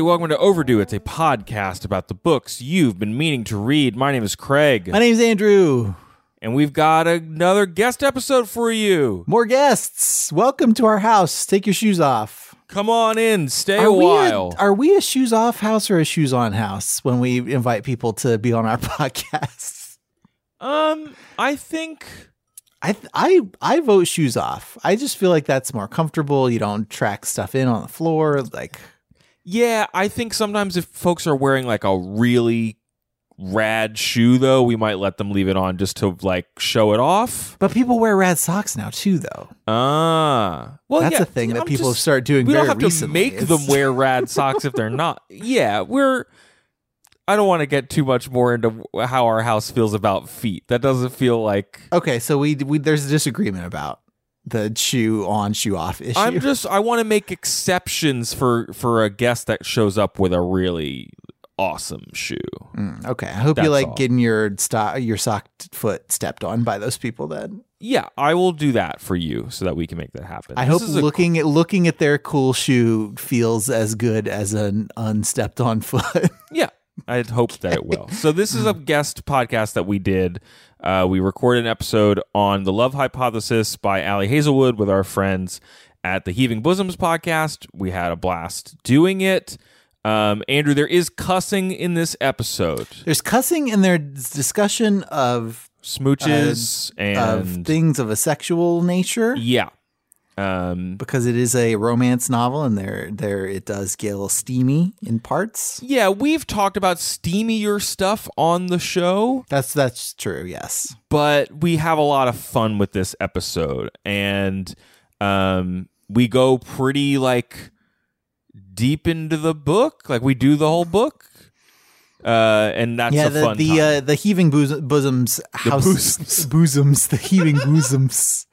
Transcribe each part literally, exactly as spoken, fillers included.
Welcome to Overdue. It's a podcast about the books you've been meaning to read. My name is Craig. My name is Andrew. And we've got another guest episode for you. More guests. Welcome to our house. Take your shoes off. Come on in. Stay are a while. A, are we a shoes off house or a shoes on house when we invite people to be on our podcast? Um, I think... I th- I I vote shoes off. I just feel like that's more comfortable. You don't track stuff in on the floor. Like... Yeah, I think sometimes if folks are wearing like a really rad shoe, though, we might let them leave it on just to like show it off. But people wear rad socks now too, though. Ah, well, that's yeah, a thing that I'm people just, start doing. We very don't have recently. to make them wear rad socks if they're not. Yeah, we're. I don't want to get too much more into how our house feels about feet. That doesn't feel like okay. So we we there's a disagreement about the shoe on, shoe off issue. I'm just, I want to make exceptions for, for a guest that shows up with a really awesome shoe. Mm, okay. I hope That's you like all. getting your st- your socked foot stepped on by those people then. Yeah, I will do that for you so that we can make that happen. I this hope looking cool... at looking at their cool shoe feels as good as an unstepped on foot. Yeah. I hope okay. that it will. So this is a guest podcast that we did. Uh, we recorded an episode on The Love Hypothesis by Ali Hazelwood with our friends at the Heaving Bosoms podcast. We had a blast doing it. Um, Andrew, there is cussing in this episode. There's cussing in their discussion of... Smooches uh, and... Of things of a sexual nature. Yeah. Um, because it is a romance novel, and there, there it does get a little steamy in parts. Yeah, we've talked about steamier stuff on the show. That's that's true, yes. But we have a lot of fun with this episode, and um, we go pretty like deep into the book. Like we do the whole book. Uh, and that's yeah, the, a fun the, time. Uh, the heaving bosom, bosoms, house, the bosoms, bosoms, the heaving bosoms.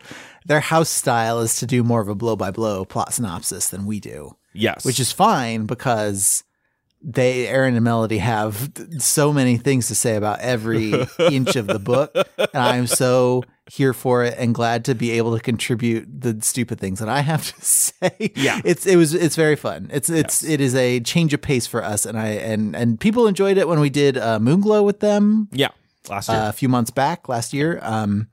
Their house style is to do more of a blow by blow plot synopsis than we do. Yes, which is fine because they, Erin and Melody, have so many things to say about every inch of the book, and I'm so here for it and glad to be able to contribute the stupid things that I have to say. Yeah, it's it was it's very fun. It's it's yes. it is a change of pace for us, and I and and people enjoyed it when we did uh, Moonglow with them. Yeah, last year, uh, a few months back, last year. Um.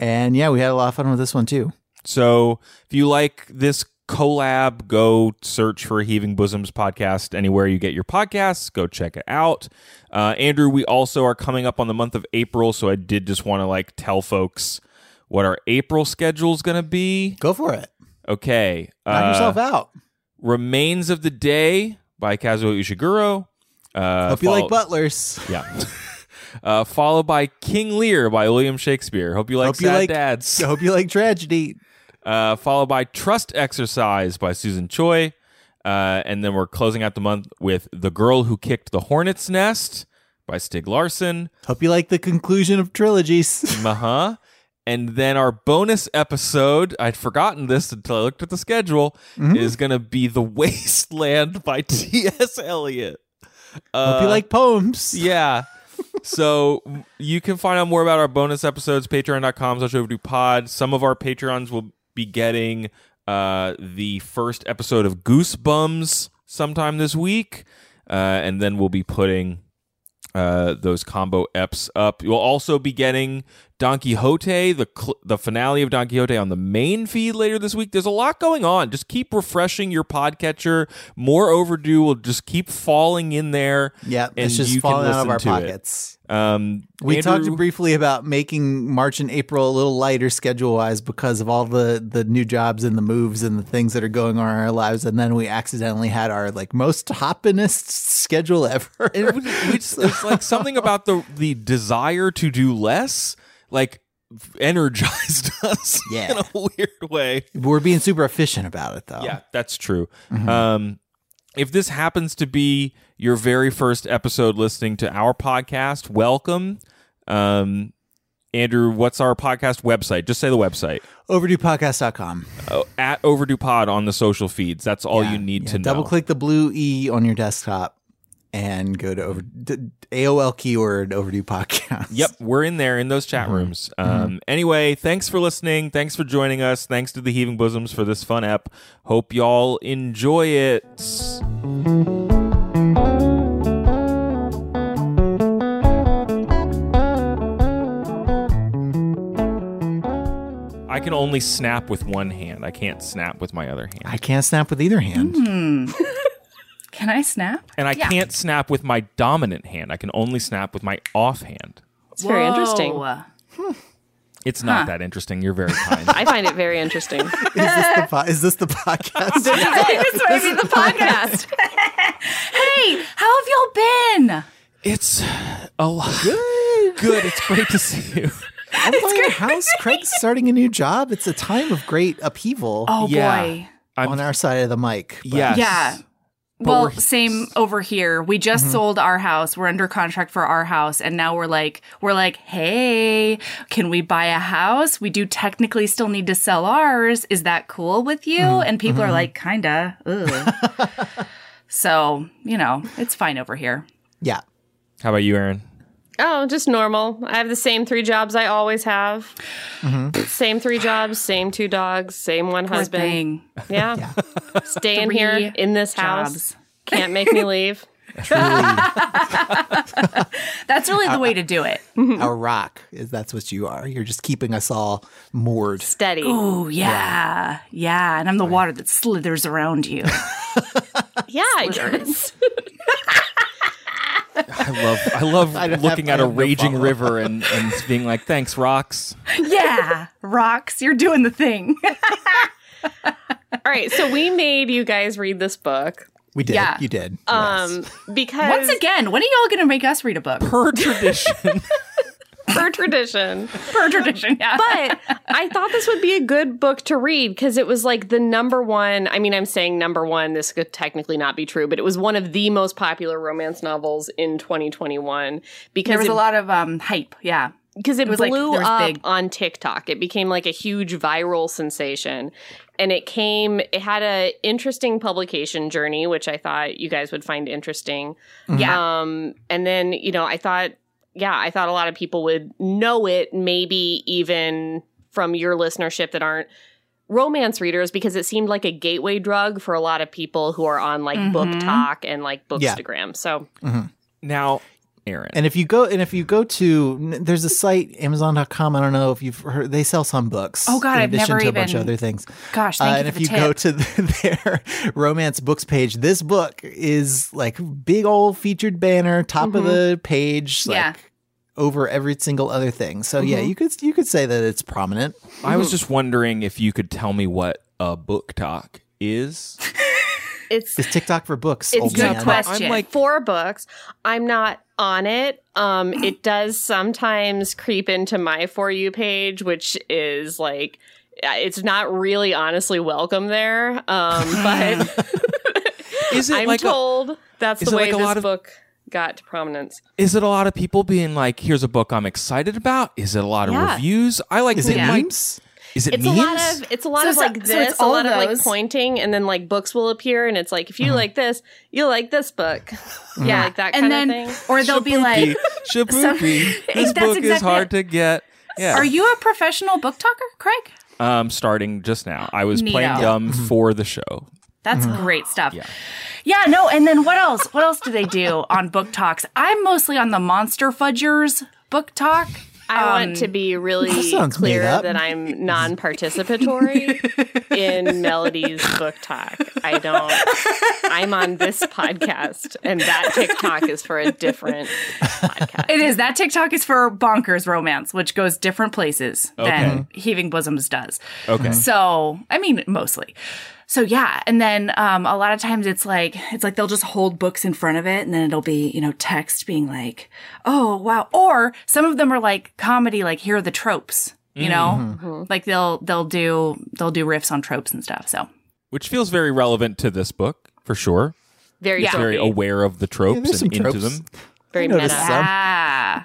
And yeah, we had a lot of fun with this one too. So if you like this collab, go search for Heaving Bosoms podcast anywhere you get your podcasts. Go check it out. Uh, Andrew, we also are coming up on the month of April. So I did just want to like tell folks what our April schedule is going to be. Go for it. Okay. Knock uh, yourself out. Remains of the Day by Kazuo Ishiguro. Uh, Hope you follow- like butlers. Yeah. Uh, followed by King Lear by William Shakespeare. Hope you like hope sad you like, dads. Hope you like tragedy. Uh, followed by Trust Exercise by Susan Choi. Uh, and then we're closing out the month with The Girl Who Kicked the Hornet's Nest by Stieg Larsson. Hope you like the conclusion of trilogies. Uh-huh. And then our bonus episode, I'd forgotten this until I looked at the schedule, mm-hmm. is going to be The Wasteland by T S Eliot. Uh, hope you like poems. Yeah. So you can find out more about our bonus episodes, patreon.com slash overdue pod. Some of our Patreons will be getting uh, the first episode of Goosebumps sometime this week. Uh, and then we'll be putting uh, those combo eps up. You'll also be getting Don Quixote, the cl- the finale of Don Quixote on the main feed later this week. There's a lot going on. Just keep refreshing your podcatcher. More Overdue will just keep falling in there. Yeah, it's just falling out of our pockets. Um, we Andrew, talked briefly about making March and April a little lighter schedule-wise because of all the, the new jobs and the moves and the things that are going on in our lives. And then we accidentally had our like most hoppinest schedule ever. It was, it's, it's like something about the, the desire to do less, like, energized us yeah. in a weird way. We're being super efficient about it, though. Yeah, that's true. Mm-hmm. Um, if this happens to be your very first episode listening to our podcast, welcome. Um, Andrew, what's our podcast website? Just say the website. overdue podcast dot com. Oh, at OverduePod on the social feeds. That's all yeah, you need yeah. to know. Double-click the blue E on your desktop and go to over, A O L keyword Overdue Podcast. Yep, we're in there in those chat mm-hmm. rooms. Um, mm-hmm. Anyway, thanks for listening. Thanks for joining us. Thanks to the Heaving Bosoms for this fun app. Hope y'all enjoy it. I can only snap with one hand. I can't snap with my other hand. I can't snap with either hand. Mm. Can I snap? And I yeah. can't snap with my dominant hand. I can only snap with my off hand. It's Whoa. very interesting. Hmm. It's not huh. that interesting. You're very kind. I find it very interesting. Is this the, po- is this the podcast? This is it. This might be the podcast. Hey, how have y'all been? It's a lot. Good. Good. It's great to see you. I'm buying a house. Craig's starting a new job. It's a time of great upheaval. Oh, yeah. boy. I'm, On our side of the mic. But. Yes. Yeah. But well, same over here. We just mm-hmm. sold our house. We're under contract for our house. And now we're like, we're like, hey, can we buy a house? We do technically still need to sell ours. Is that cool with you? Mm-hmm. And people mm-hmm. are like, kinda. Ugh. So, you know, it's fine over here. Yeah. How about you, Erin? Oh, just normal. I have the same three jobs I always have. Mm-hmm. Same three jobs, same two dogs, same one Poor husband. Thing. Yeah. yeah. Staying three here in this jobs. House. Can't make me leave. That's really the way to do it. A rock is that's what you are. You're just keeping us all moored. Steady. Oh, yeah. yeah. Yeah. And I'm the water that slithers around you. Yeah, I guess. I love I love I looking have, at a raging river and, and being like, thanks, rocks. Yeah, rocks. You're doing the thing. All right. So we made you guys read this book. We did. Yeah. You did. Um, yes. Because once again, when are y'all going to make us read a book? Per tradition. Per tradition. Per tradition, yeah. But I thought this would be a good book to read because it was like the number one. I mean, I'm saying number one. This could technically not be true, but it was one of the most popular romance novels in twenty twenty-one. Because there was it, a lot of um, hype, yeah. Because it, it blew like, up big. on TikTok. It became like a huge viral sensation. And it came, it had a interesting publication journey, which I thought you guys would find interesting. Yeah. Um, and then, you know, I thought... Yeah, I thought a lot of people would know it, maybe even from your listenership that aren't romance readers, because it seemed like a gateway drug for a lot of people who are on like mm-hmm. book talk and like Bookstagram. Yeah. So mm-hmm. now, Erin, and if you go and if you go to there's a site amazon dot com. I don't know if you've heard they sell some books. Oh God, in I've addition never to even, a bunch of other things. Gosh, thank uh, you and for if the you tip. Go to the, their romance books page, this book is like big old featured banner, top mm-hmm. of the page, like yeah. over every single other thing. So mm-hmm. yeah, you could you could say that it's prominent. I was just wondering if you could tell me what a book talk is. It's, it's TikTok for books. It's no question. I'm like for books. I'm not on it. Um, it does sometimes creep into my For You page, which is like it's not really honestly welcome there. Um, but is it I'm like told a, that's the way like this of, book got to prominence. Is it a lot of people being like, "Here's a book I'm excited about"? Is it a lot of yeah. reviews? I like is it yeah. memes. Is it it's memes? A lot of it's a lot so of like a, this, so a lot of, of like pointing, and then like books will appear, and it's like if you mm-hmm. like this, you like this book, mm-hmm. yeah, like that and kind then, of thing. Or they'll Shabuki, be like, "Shabuki, this book exactly is hard it. to get." Yeah. Are you a professional book talker, Craig? Um, starting just now, I was Neato. playing dumb mm-hmm. for the show. That's mm-hmm. great stuff. Yeah. yeah, no, and then what else? What else do they do on book talks? I'm mostly on the Monster Fudgers book talk. I um, want to be really that clear that I'm non-participatory in Melody's book talk. I don't. I'm on this podcast, and that TikTok is for a different podcast. It is. That TikTok is for Bonkers Romance, which goes different places okay. than Heaving Bosoms does. Okay. So, I mean, mostly. So, yeah. And then um, a lot of times it's like, it's like they'll just hold books in front of it and then it'll be, you know, text being like, oh, wow. Or some of them are like comedy, like here are the tropes, you mm-hmm. know, like they'll, they'll do, they'll do riffs on tropes and stuff. So, which feels very relevant to this book for sure. Very, yeah. very aware of the tropes yeah, and into tropes. them. Very meta. Yeah.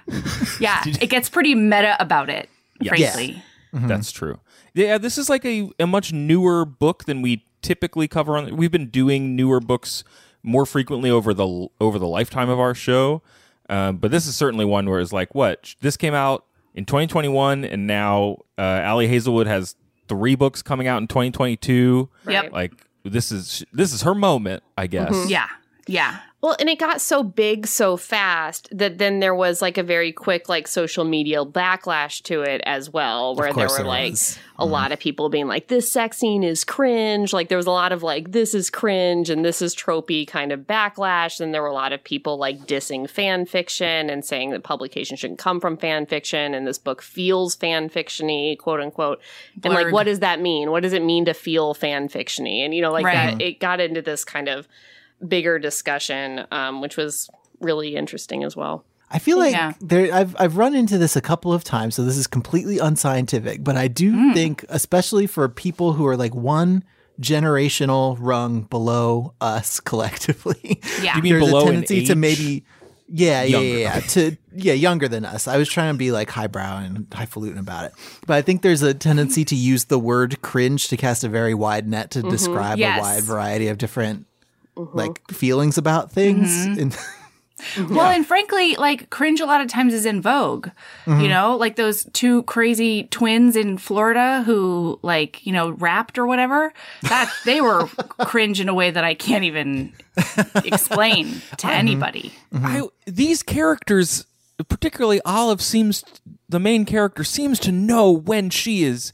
yeah. It gets pretty meta about it, yes. frankly. Yes. Mm-hmm. That's true. Yeah. This is like a, a much newer book than we typically cover on. We've been doing newer books more frequently over the over the lifetime of our show, um, but this is certainly one where it's like, what, this came out in twenty twenty-one, and now uh, Ali Hazelwood has three books coming out in twenty twenty-two. Yep. Like this is this is her moment, I guess. Mm-hmm. Yeah, yeah. Well, and it got so big so fast that then there was like a very quick like social media backlash to it as well, where there were like was. a mm. lot of people being like, this sex scene is cringe. Like there was a lot of like, this is cringe and this is tropey kind of backlash. And there were a lot of people like dissing fan fiction and saying that publication shouldn't come from fan fiction. And this book feels fan fiction-y, quote unquote. Blurred. And like, what does that mean? What does it mean to feel fan fiction-y? And, you know, like right. that, it got into this kind of bigger discussion, um, which was really interesting as well. I feel like yeah. there, I've I've run into this a couple of times, so this is completely unscientific. But I do mm. think, especially for people who are like one generational rung below us collectively, yeah. you mean there's below a tendency to maybe, yeah, yeah, yeah, yeah, to yeah, younger than us. I was trying to be like highbrow and highfalutin about it, but I think there's a tendency to use the word cringe to cast a very wide net to mm-hmm. describe yes. a wide variety of different. Mm-hmm. Like feelings about things. Mm-hmm. And yeah. Well, and frankly, like cringe a lot of times is in vogue, mm-hmm. you know, like those two crazy twins in Florida who like, you know, rapped or whatever, that they were cringe in a way that I can't even explain to I, anybody. Mm-hmm. I, these characters, particularly Olive seems, the main character seems to know when she is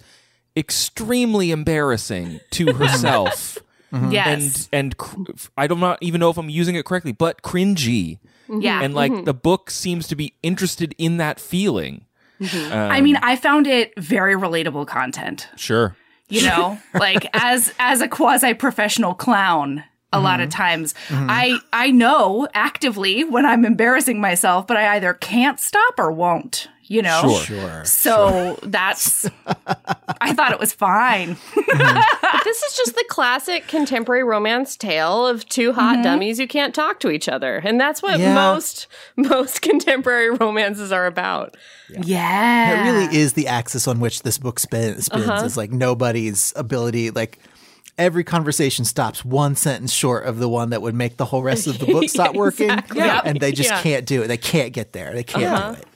extremely embarrassing to herself. Mm-hmm. Yes. And and cr- I don't not even know if I'm using it correctly, but cringy. Yeah. And like mm-hmm. the book seems to be interested in that feeling. Mm-hmm. Um, I mean, I found it very relatable content. Sure. You know, like as as a quasi-professional clown, a mm-hmm. lot of times mm-hmm. I I know actively when I'm embarrassing myself, but I either can't stop or won't. You know, sure, sure so sure. that's, I thought it was fine. Mm-hmm. This is just the classic contemporary romance tale of two hot mm-hmm. dummies who can't talk to each other. And that's what yeah. most, most contemporary romances are about. Yeah. yeah. It really is the axis on which this book spin, spins uh-huh. is like nobody's ability, like every conversation stops one sentence short of the one that would make the whole rest of the book stop working. Exactly. Yeah. And they just yeah. can't do it. They can't get there. They can't uh-huh. do it.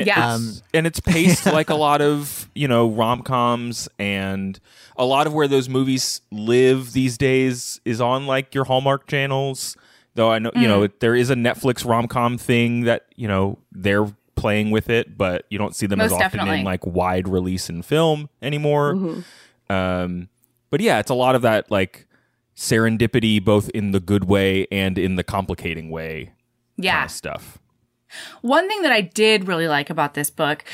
Yeah, um, and it's paced like a lot of, you know, rom-coms, and a lot of where those movies live these days is on like your Hallmark channels. Though I know, mm. you know, there is a Netflix rom-com thing that, you know, they're playing with it, but you don't see them Most as often definitely. in like wide release in film anymore. Mm-hmm. Um, but yeah, it's a lot of that like serendipity, both in the good way and in the complicating way. Yeah, kind of stuff. One thing that I did really like about this book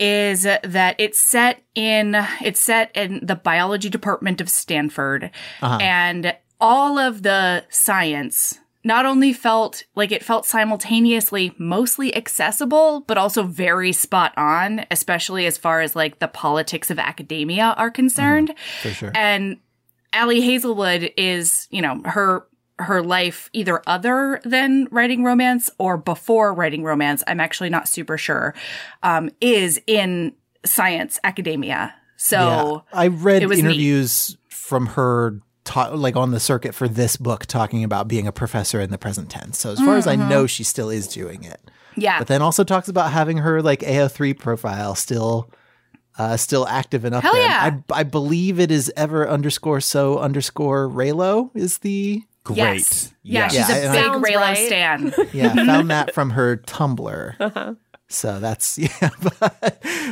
is that it's set in it's set in the biology department of Stanford, uh-huh. and all of the science not only felt like it felt simultaneously mostly accessible, but also very spot on, especially as far as like the politics of academia are concerned. Mm-hmm. For sure. And Ali Hazelwood is, you know, her. her life either other than writing romance or before writing romance, I'm actually not super sure, um, is in science academia. So yeah. I read interviews neat. from her ta- like on the circuit for this book talking about being a professor in the present tense. So as far mm-hmm. as I know, she still is doing it. Yeah. But then also talks about having her like A O three profile still Uh, still active enough. Hell yeah. I, I believe it is ever underscore so underscore Raylo is the... Great. Yes. Yeah, yes. she's yeah, a big Raylo right. stan. Yeah, found that from her Tumblr. Uh-huh. So that's yeah.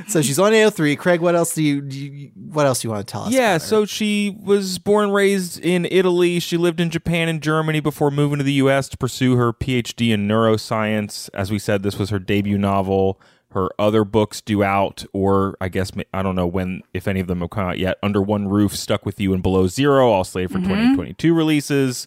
So she's on A O three. Craig, what else do you, do you what else do you want to tell us? Yeah, about her? So she was born and raised in Italy. She lived in Japan and Germany before moving to the U S to pursue her P H D in neuroscience. As we said, this was her debut novel. Her other books due out, or I guess I don't know when, if any of them have come out yet. Under One Roof, Stuck With You, and Below Zero, all slated for mm-hmm. twenty twenty-two releases.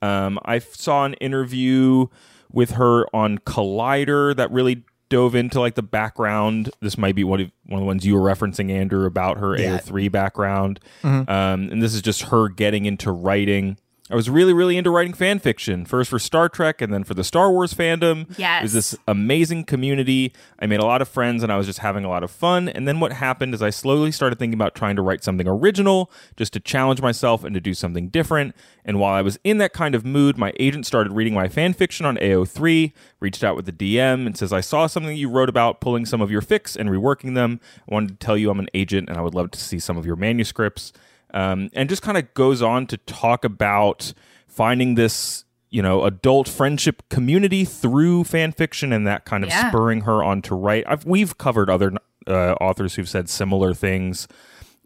Um, I saw an interview with her on Collider that really dove into like the background. This might be one of, one of the ones you were referencing, Andrew, about her yeah. A O three background. Mm-hmm. Um, and this is just her getting into writing. I was really, really into writing fan fiction, first for Star Trek and then for the Star Wars fandom. Yes. It was this amazing community. I made a lot of friends and I was just having a lot of fun. And then what happened is I slowly started thinking about trying to write something original just to challenge myself and to do something different. And while I was in that kind of mood, my agent started reading my fan fiction on A O three, reached out with a D M and says, I saw something you wrote about pulling some of your fics and reworking them. I wanted to tell you I'm an agent and I would love to see some of your manuscripts. Um, and just kind of goes on to talk about finding this, you know, adult friendship community through fan fiction and that kind of yeah. spurring her on to write. I've, we've covered other uh, authors who've said similar things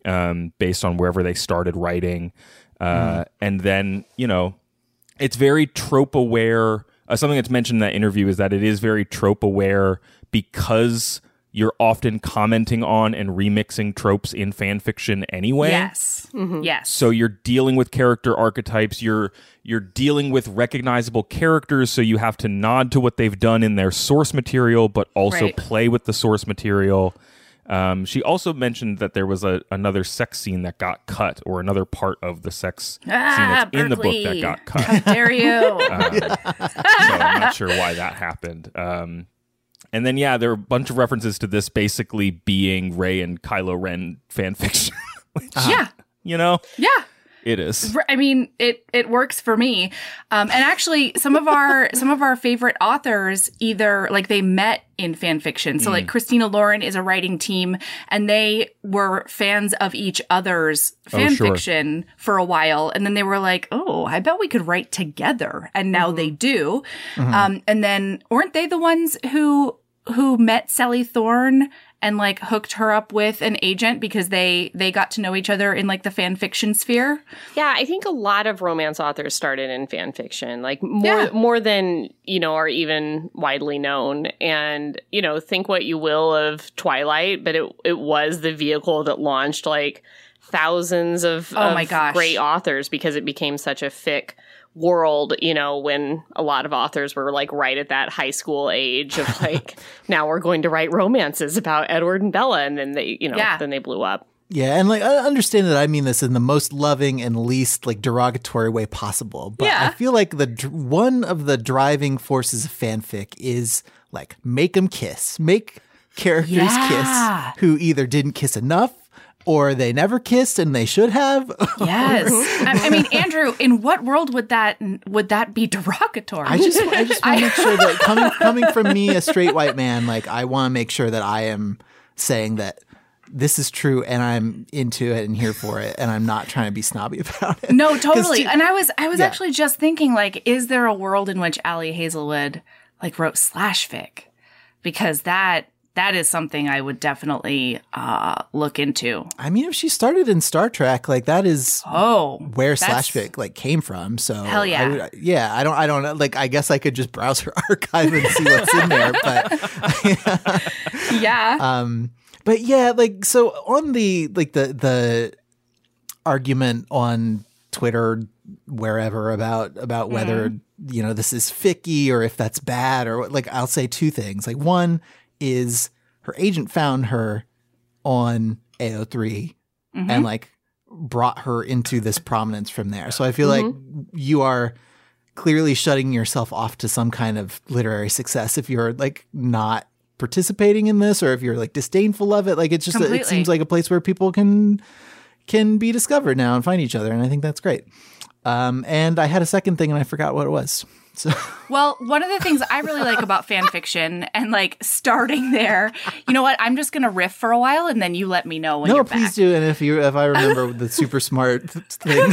um, based on wherever they started writing. Uh, mm. And then, you know, it's very trope aware. Uh, something that's mentioned in that interview is that it is very trope aware because you're often commenting on and remixing tropes in fan fiction anyway. Yes. Mm-hmm. Yes. So you're dealing with character archetypes, you're you're dealing with recognizable characters, so you have to nod to what they've done in their source material, but also right. play with the source material. Um, she also mentioned that there was a another sex scene that got cut, or another part of the sex ah, scene that's Berkeley. In the book that got cut. How dare you? Um, so I'm not sure why that happened. Um And then, yeah, there are a bunch of references to this basically being Rey and Kylo Ren fanfiction. uh-huh. Yeah. You know? Yeah. It is. I mean, it, it works for me. Um, and actually, some of our some of our favorite authors either, like, they met in fan fiction. So, mm. like, Christina Lauren is a writing team, and they were fans of each other's fan oh, sure. fiction for a while. And then they were like, oh, I bet we could write together. And now mm-hmm. they do. Mm-hmm. Um, and then, weren't they the ones who who met Sally Thorne and like hooked her up with an agent because they, they got to know each other in like the fan fiction sphere? Yeah, I think a lot of romance authors started in fan fiction, like more yeah. more than, you know, are even widely known. And, you know, think what you will of Twilight, but it it was the vehicle that launched like thousands of, oh of my gosh. great authors because it became such a fic world, you know, when a lot of authors were like right at that high school age of like, now we're going to write romances about Edward and Bella, and then they, you know, yeah. then they blew up. Yeah, and like I understand that I mean this in the most loving and least like derogatory way possible, but yeah. I feel like the one of the driving forces of fanfic is like make them kiss, make characters yeah. kiss who either didn't kiss enough, or they never kissed and they should have. Yes. I, I mean, Andrew, in what world would that would that be derogatory? I just I just want to make sure that coming coming from me, a straight white man, like I want to make sure that I am saying that this is true and I'm into it and here for it and I'm not trying to be snobby about it. No, totally. She, and I was I was yeah. actually just thinking, like, is there a world in which Ali Hazelwood like wrote slash fic? Because that That is something I would definitely uh, look into. I mean, if she started in Star Trek, like that is oh, where slash fic like came from. So hell yeah, I would, yeah. I don't, I don't know. Like, I guess I could just browse her archive and see what's in there. But yeah, um, but yeah, like so on the like the the argument on Twitter, wherever about about whether mm. you know this is ficky or if that's bad or like I'll say two things. Like one. Is her agent found her on A O three mm-hmm. and like brought her into this prominence from there. So I feel mm-hmm. like you are clearly shutting yourself off to some kind of literary success if you're like not participating in this or if you're like disdainful of it. Like it's just, a, it seems like a place where people can, can be discovered now and find each other. And I think that's great. Um, and I had a second thing and I forgot what it was. So. Well, one of the things I really like about fan fiction and like starting there, you know what? I'm just going to riff for a while and then you let me know when no, you're back. No, please do. And if you, if I remember the super smart thing.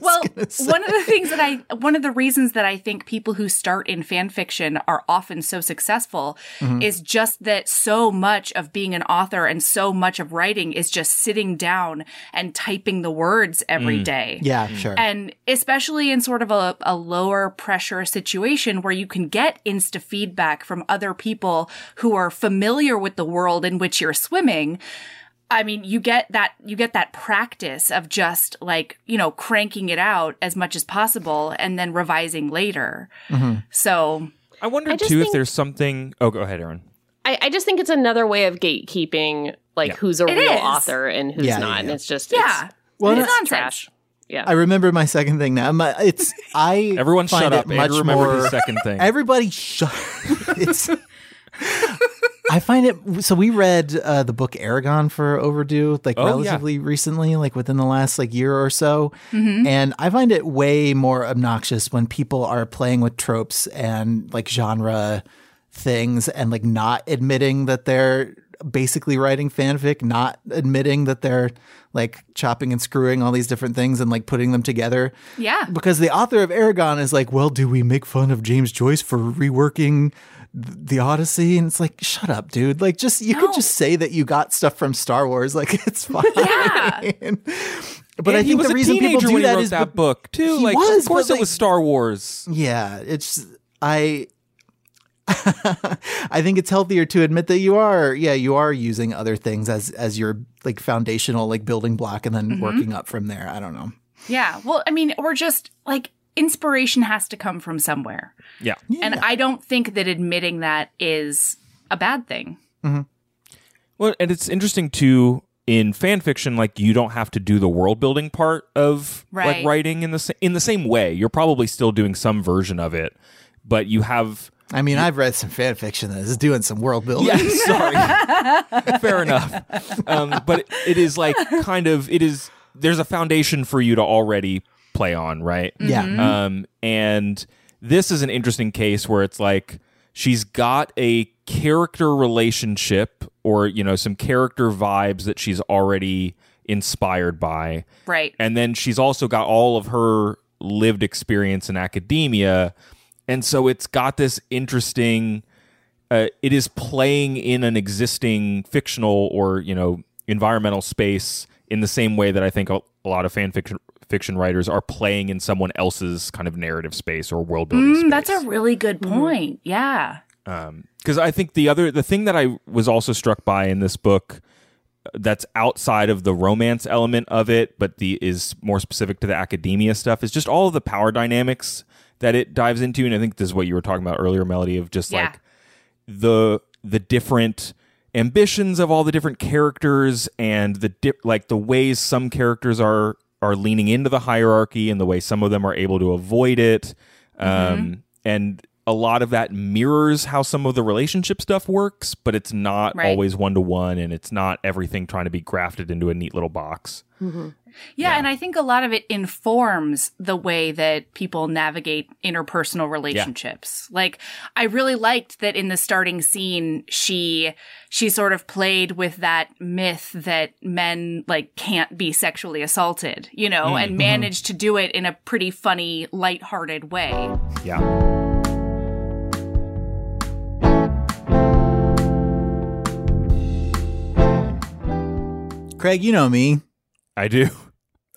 Well, one of the things that I, one of the reasons that I think people who start in fan fiction are often so successful mm-hmm. is just that so much of being an author and so much of writing is just sitting down and typing the words every mm. day. Yeah, mm. sure. And especially in sort of a, a lower pressure situation where you can get insta feedback from other people who are familiar with the world in which you're swimming. I mean, you get that you get that practice of just like, you know, cranking it out as much as possible and then revising later. Mm-hmm. So I wonder I too if there's something. Oh, go ahead, Erin. I, I just think it's another way of gatekeeping, like yeah. who's a it real is. author and who's yeah, not. Yeah, yeah. And it's just yeah, it's, well, it's, it's trash. Yeah, I remember my second thing now. My, it's I. Everyone find shut up. Much Andrew remembered more, his second thing. Everybody shut. It's. I find it so we read uh, the book Aragon for Overdue like oh, relatively yeah. recently, like within the last like year or so. Mm-hmm. And I find it way more obnoxious when people are playing with tropes and like genre things and like not admitting that they're basically writing fanfic, not admitting that they're like chopping and screwing all these different things and like putting them together. Yeah. Because the author of Aragon is like, well, do we make fun of James Joyce for reworking the Odyssey? And it's like, shut up, dude. Like, just, you no. could just say that you got stuff from Star Wars. Like, it's fine. Yeah. But and I think the reason people do that is that book too. Like, was, of course it like, was Star Wars. Yeah. It's, I, I think it's healthier to admit that you are, yeah, you are using other things as as your like foundational like building block and then mm-hmm. working up from there. I don't know. Yeah. Well, I mean, or just like inspiration has to come from somewhere. Yeah. yeah. And I don't think that admitting that is a bad thing. Mm-hmm. Well, and it's interesting too in fan fiction, like you don't have to do the world building part of right. like writing in the in the same way. You're probably still doing some version of it, but you have. I mean, I've read some fan fiction that is doing some world building. Yeah, sorry. Fair enough. Um, but it, it is like kind of, it is, there's a foundation for you to already play on, right? Yeah. Mm-hmm. Um, and this is an interesting case where it's like, she's got a character relationship or, you know, some character vibes that she's already inspired by. Right. And then she's also got all of her lived experience in academia. And so it's got this interesting, uh, it is playing in an existing fictional or, you know, environmental space in the same way that I think a, a lot of fan fiction, fiction writers are playing in someone else's kind of narrative space or world building mm, space. That's a really good point. Mm. Yeah. Um, 'cause I think the other, the thing that I was also struck by in this book that's outside of the romance element of it, but the is more specific to the academia stuff is just all of the power dynamics that it dives into, and I think this is what you were talking about earlier, Melody, of just yeah. like the the different ambitions of all the different characters and the di- like the ways some characters are are leaning into the hierarchy and the way some of them are able to avoid it, um, mm-hmm. and a lot of that mirrors how some of the relationship stuff works, but it's not right. always one to one, and it's not everything trying to be grafted into a neat little box. Mm-hmm. Yeah, yeah, and I think a lot of it informs the way that people navigate interpersonal relationships. Yeah. Like, I really liked that in the starting scene, she she sort of played with that myth that men, like, can't be sexually assaulted, you know, mm-hmm. and managed to do it in a pretty funny, lighthearted way. Yeah. Craig, you know me. I do.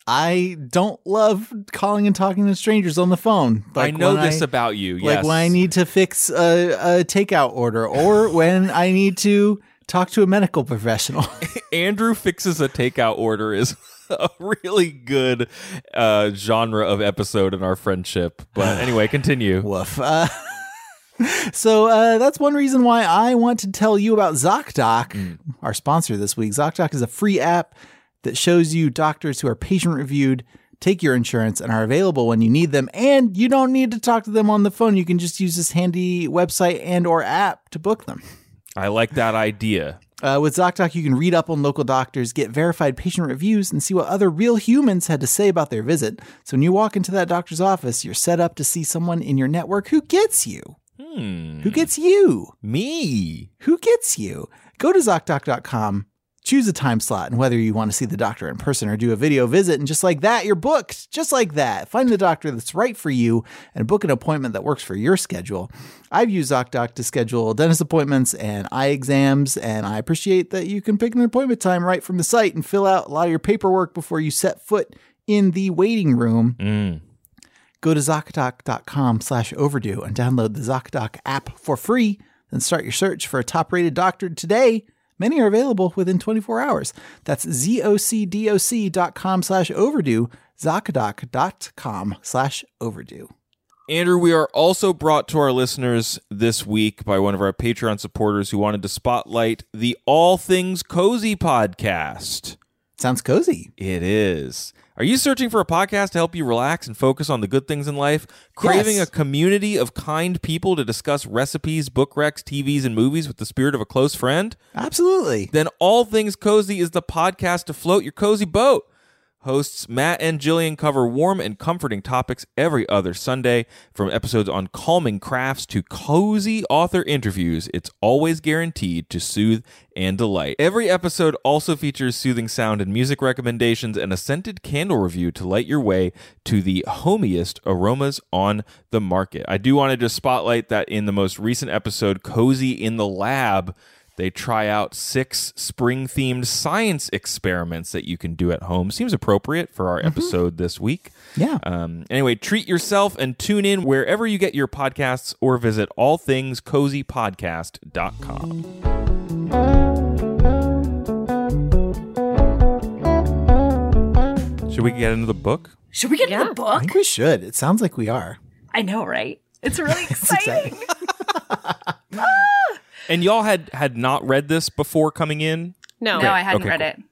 I don't love calling and talking to strangers on the phone. Like I know this I, about you. Yes. Like when I need to fix a, a takeout order or when I need to talk to a medical professional. Andrew fixes a takeout order is a really good uh, genre of episode in our friendship. But anyway, continue. Woof. Uh, So uh, that's one reason why I want to tell you about ZocDoc, mm. our sponsor this week. ZocDoc is a free app that shows you doctors who are patient-reviewed, take your insurance, and are available when you need them. And you don't need to talk to them on the phone. You can just use this handy website and or app to book them. I like that idea. Uh, with ZocDoc, you can read up on local doctors, get verified patient reviews, and see what other real humans had to say about their visit. So when you walk into that doctor's office, you're set up to see someone in your network who gets you. Hmm. Who gets you? Me. Who gets you? Go to ZocDoc dot com Choose a time slot and whether you want to see the doctor in person or do a video visit. And just like that, you're booked. Just like that. Find the doctor that's right for you and book an appointment that works for your schedule. I've used ZocDoc to schedule dentist appointments and eye exams, and I appreciate that you can pick an appointment time right from the site and fill out a lot of your paperwork before you set foot in the waiting room. Mm. Go to ZocDoc.com slash overdue and download the ZocDoc app for free. Then start your search for a top-rated doctor today. Many are available within twenty-four hours. That's zocdoc.com slash overdue, zocdoc.com slash overdue. Andrew, we are also brought to our listeners this week by one of our Patreon supporters who wanted to spotlight the All Things Cozy podcast. Sounds cozy. It is. Are you searching for a podcast to help you relax and focus on the good things in life? Craving yes. a community of kind people to discuss recipes, book recs, T Vs, and movies with the spirit of a close friend? Absolutely. Then All Things Cozy is the podcast to float your cozy boat. Hosts Matt and Jillian cover warm and comforting topics every other Sunday. From episodes on calming crafts to cozy author interviews, it's always guaranteed to soothe and delight. Every episode also features soothing sound and music recommendations and a scented candle review to light your way to the homiest aromas on the market. I do want to just spotlight that in the most recent episode, Cozy in the Lab, they try out six spring-themed science experiments that you can do at home. Seems appropriate for our mm-hmm. episode this week. Yeah. Um, anyway, treat yourself and tune in wherever you get your podcasts or visit all things cozy podcast dot com. Should we get into the book? Should we get yeah. into the book? I think we should. It sounds like we are. I know, right? It's really exciting. It's exciting. And y'all had, had not read this before coming in? No, Great. no, I hadn't okay, read cool. it.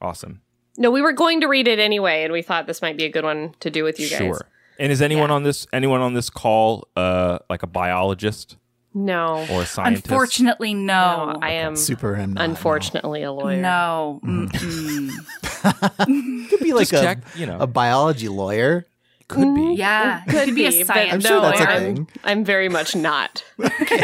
Awesome. No, we were going to read it anyway, and we thought this might be a good one to do with you guys. Sure. And is anyone yeah. on this anyone on this call uh, like a biologist? No. Or a scientist? Unfortunately, no. no I am super. I'm not, unfortunately no. a lawyer. No. Mm-hmm. Could be like a, check, you know. a biology lawyer. Could be. Yeah. Could, could be, be a science. I'm sure no, that's a I'm, thing. I'm very much not. Okay.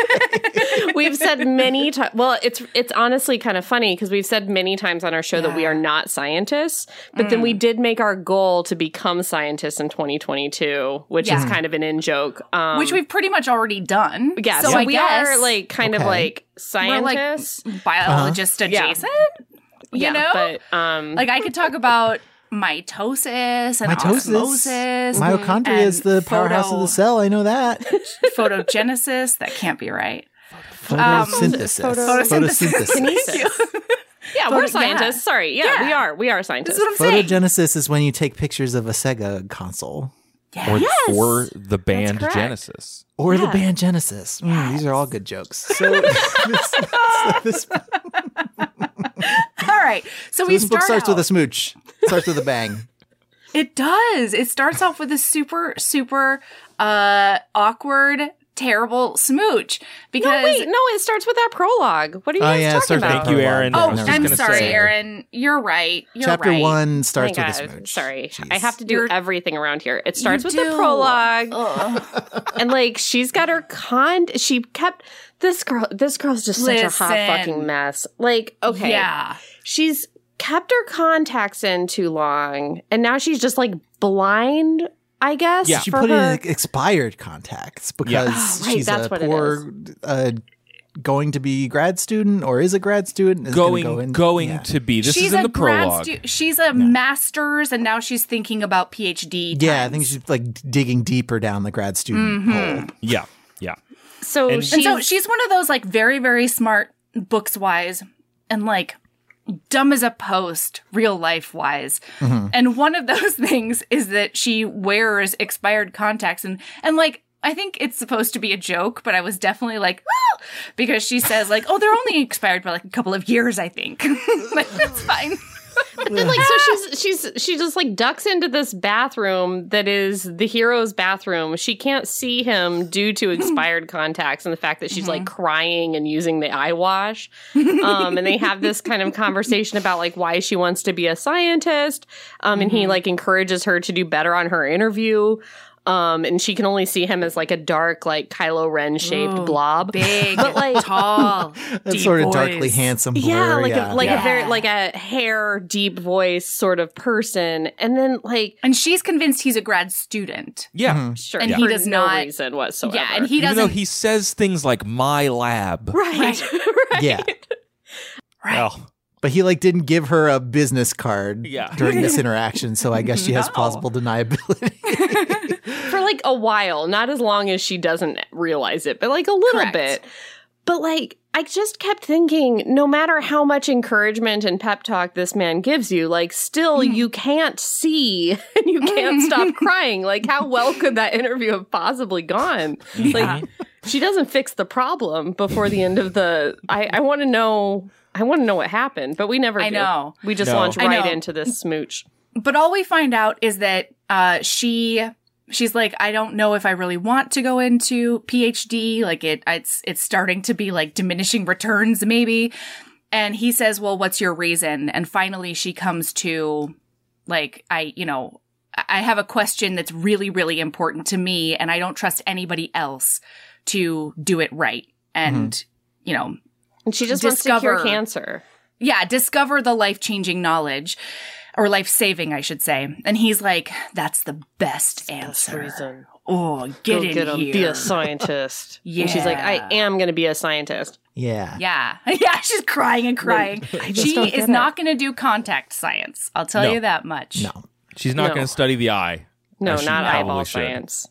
We've said many times. Well, it's it's honestly kind of funny because we've said many times on our show yeah. that we are not scientists. But mm. then we did make our goal to become scientists in twenty twenty-two, which yeah. is kind of an in-joke. Um, which we've pretty much already done. Yeah. So, so I we guess, are like kind okay. of like scientists. We're like biologist uh-huh. adjacent. Yeah. You yeah, know? But, um, like I could talk about mitosis and mitosis. osmosis. Mitochondria is the powerhouse photo, of the cell. I know that. Photogenesis. That can't be right. Photosynthesis. Um, photosynthesis. Photosynthesis. Yeah, Photo- we're scientists. Yeah. Sorry. Yeah, yeah, we are. We are scientists. This is what I'm Photogenesis saying. Is when you take pictures of a Sega console. Yes. Or, yes. or the band Genesis. Or yeah. the band Genesis. Mm, yes. These are all good jokes. So this, so this All right. So, so we this start book starts out. with a smooch. Starts with a bang. It does. It starts off with a super, super uh, awkward, terrible smooch. Because no, wait, no, it starts with that prologue. What are you guys oh, yeah, talking about? Thank you, Erin. Oh, I'm sorry, say. Erin. You're right. You're Chapter right. one starts oh with God, a smooch. Sorry, Jeez. I have to do You're, everything around here. It starts with do. the prologue, and like she's got her con. She kept this girl. This girl's just Listen. such a hot fucking mess. Like, okay, yeah, she's kept her contacts in too long, and now she's just like blind. I guess. Yeah. She put her... in expired contacts because yeah. oh, right. she's That's a poor uh, going to be grad student or is a grad student. Is going go in, going yeah. to be. This she's is in the prologue. Stu- she's a no. master's and now she's thinking about PhD. Times. Yeah. I think she's like digging deeper down the grad student mm-hmm. hole. Yeah. Yeah. So, and, she's... and so she's one of those like very, very smart books wise and like dumb as a post, real life wise. Mm-hmm. And one of those things is that she wears expired contacts. And, and like, I think it's supposed to be a joke, but I was definitely like, oh, because she says like, oh, they're only expired by like a couple of years, I think. Like, that's fine. But then, like, so she's she's she just like ducks into this bathroom that is the hero's bathroom. She can't see him due to expired contacts and the fact that she's mm-hmm. like crying and using the eye wash. Um, and they have this kind of conversation about like why she wants to be a scientist. Um, and mm-hmm. he like encourages her to do better on her interview. Um, and she can only see him as like a dark, like Kylo Ren shaped Ooh, blob, big, but like tall, deep sort of voice. Darkly handsome. Blur, yeah, like yeah. a like yeah. a very like a hair, deep voice sort of person. And then like, and she's convinced he's a grad student. Yeah, mm-hmm. sure. And yeah. he does For not no reason whatsoever. Yeah, and he doesn't. Even though he says things like "my lab," right? right. Yeah, right. Well. But he, like, didn't give her a business card yeah. during this interaction, so I guess she no. has plausible deniability. For, like, a while. Not as long as she doesn't realize it, but, like, a little Correct. Bit. But, like, I just kept thinking, no matter how much encouragement and pep talk this man gives you, like, still mm. you can't see and you can't stop crying. Like, how well could that interview have possibly gone? Yeah. Like, she doesn't fix the problem before the end of the... I, I want to know... I want to know what happened, but we never I do. know. We just no. launch right into this smooch. But all we find out is that uh, she she's like, I don't know if I really want to go into PhD. Like, it it's it's starting to be, like, diminishing returns, maybe. And he says, well, what's your reason? And finally she comes to, like, I, you know, I have a question that's really, really important to me, and I don't trust anybody else to do it right. And, mm-hmm. you know... And she just discover, wants to cure cancer. Yeah, discover the life-changing knowledge, or life-saving, I should say. And he's like, that's the best answer. Reason. Oh, get Go in get here. Be a scientist. yeah. And she's like, I am going to be a scientist. Yeah. Yeah. Yeah, she's crying and crying. She is not going to do contact science. I'll tell no. you that much. No. She's not no. going to study the eye. No, not eyeball should. Science.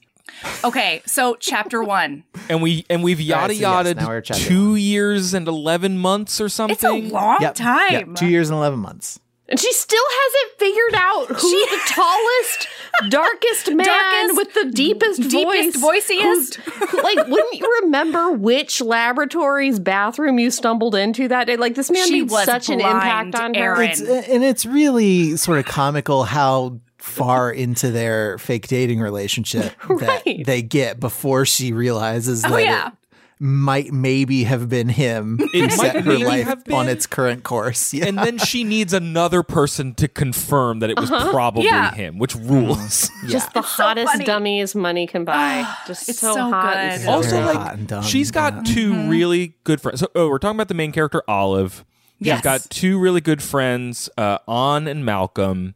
Okay, so chapter one, and we and we've yada yada yes, yes, two one. years and eleven months or something. It's a long yep. time. Yep. Two years and eleven months, and she still hasn't figured out who she, the tallest, darkest man darkest, with the deepest, deepest voice, voiciest. Like, wouldn't you remember which laboratory's bathroom you stumbled into that day? Like, this man she made such blind, an impact on her, it's, and it's really sort of comical how. Far into their fake dating relationship that right. they get before she realizes oh, that yeah. it might maybe have been him who set her life on its current course. Yeah. And then she needs another person to confirm that it was uh-huh. probably yeah. him, which rules. Yeah. Just the it's hottest so dummies money can buy. Just it's so, so hot. And also, like, hot and dumb, she's got yeah. two mm-hmm. really good friends. So, oh, we're talking about the main character, Olive. Yes. She's got two really good friends, uh, Anh and Malcolm.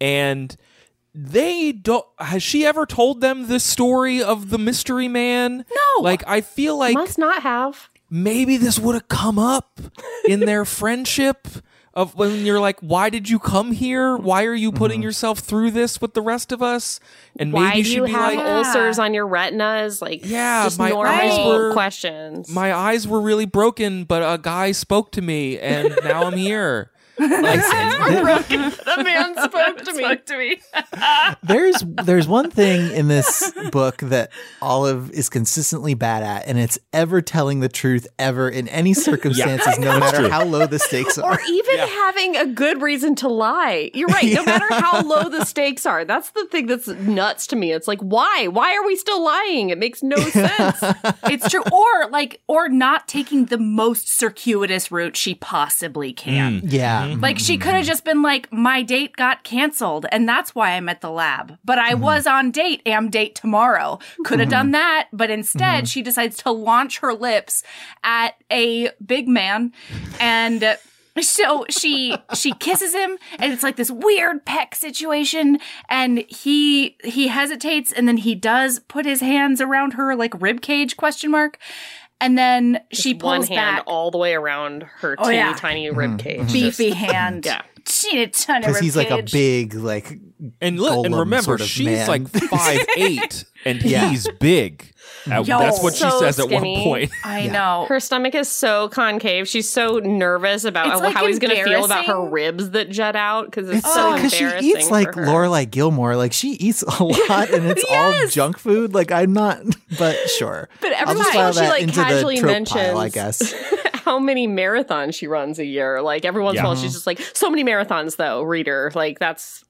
And they don't. Has she ever told them the story of the mystery man? No. Like, I feel like must not have. Maybe this would have come up in their friendship. Of when you're like, why did you come here? Why are you putting mm-hmm. yourself through this with the rest of us? And maybe why do you be have like, ulcers on your retinas? Like, yeah, just my normal eyes were, questions. My eyes were really broken, but a guy spoke to me, and now I'm here. The man spoke to me. Spoke to me. there's there's one thing in this book that Olive is consistently bad at, and it's ever telling the truth ever in any circumstances, yeah, no matter true. how low the stakes are. Or even yeah. having a good reason to lie. You're right. No yeah. matter how low the stakes are. That's the thing that's nuts to me. It's like, why? Why are we still lying? It makes no sense. It's true. Or like, or not taking the most circuitous route she possibly can. Mm. Yeah. Like, she could have just been like, my date got canceled, and that's why I'm at the lab. But I mm-hmm. was on date, am date tomorrow. Could have mm-hmm. done that, but instead mm-hmm. she decides to launch her lips at a big man. And so she she kisses him, and it's like this weird peck situation. And he he hesitates, and then he does put his hands around her, like, rib cage, question mark. And then just she pulls one hand back. all the way around her teeny oh, yeah. tiny rib cage, mm-hmm. beefy hand. yeah, she a ton of because he's cage. like a big like and look and remember sort of she's man. like five eight and yeah. he's big. At, Yo, that's what so she says skinny. At one point. I yeah. know her stomach is so concave. She's so nervous about it's how, like how he's going to feel about her ribs that jut out because it's, it's so like, embarrassing. She eats like Lorelai Gilmore. Like, she eats a lot, and it's yes. all junk food. Like, I'm not, but sure. But every time she like casually mentions, pile, I guess. how many marathons she runs a year. Like, every once in a while, she's just like, so many marathons, though, reader. Like, that's.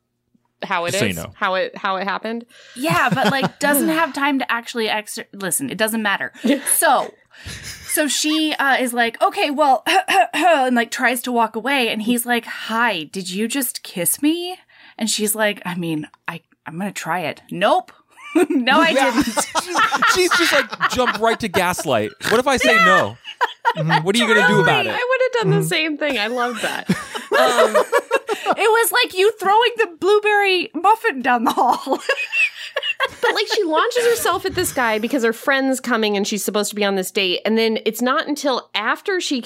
How it Just is, no. how it how it happened. Yeah, but like doesn't have time to actually ex- listen. It doesn't matter. So, so she uh, is like, okay, well, and like tries to walk away, and he's like, hi, did you just kiss me? And she's like, I mean, I I'm gonna try it. Nope. No, I yeah. didn't. She's, she's just like jumped right to gaslight. What if I say yeah. no? Mm-hmm. What are you really? going to do about it? I would have done mm-hmm. the same thing. I love that. Um, it was like you throwing the blueberry muffin down the hall. But like she launches herself at this guy because her friend's coming and she's supposed to be on this date. And then it's not until after she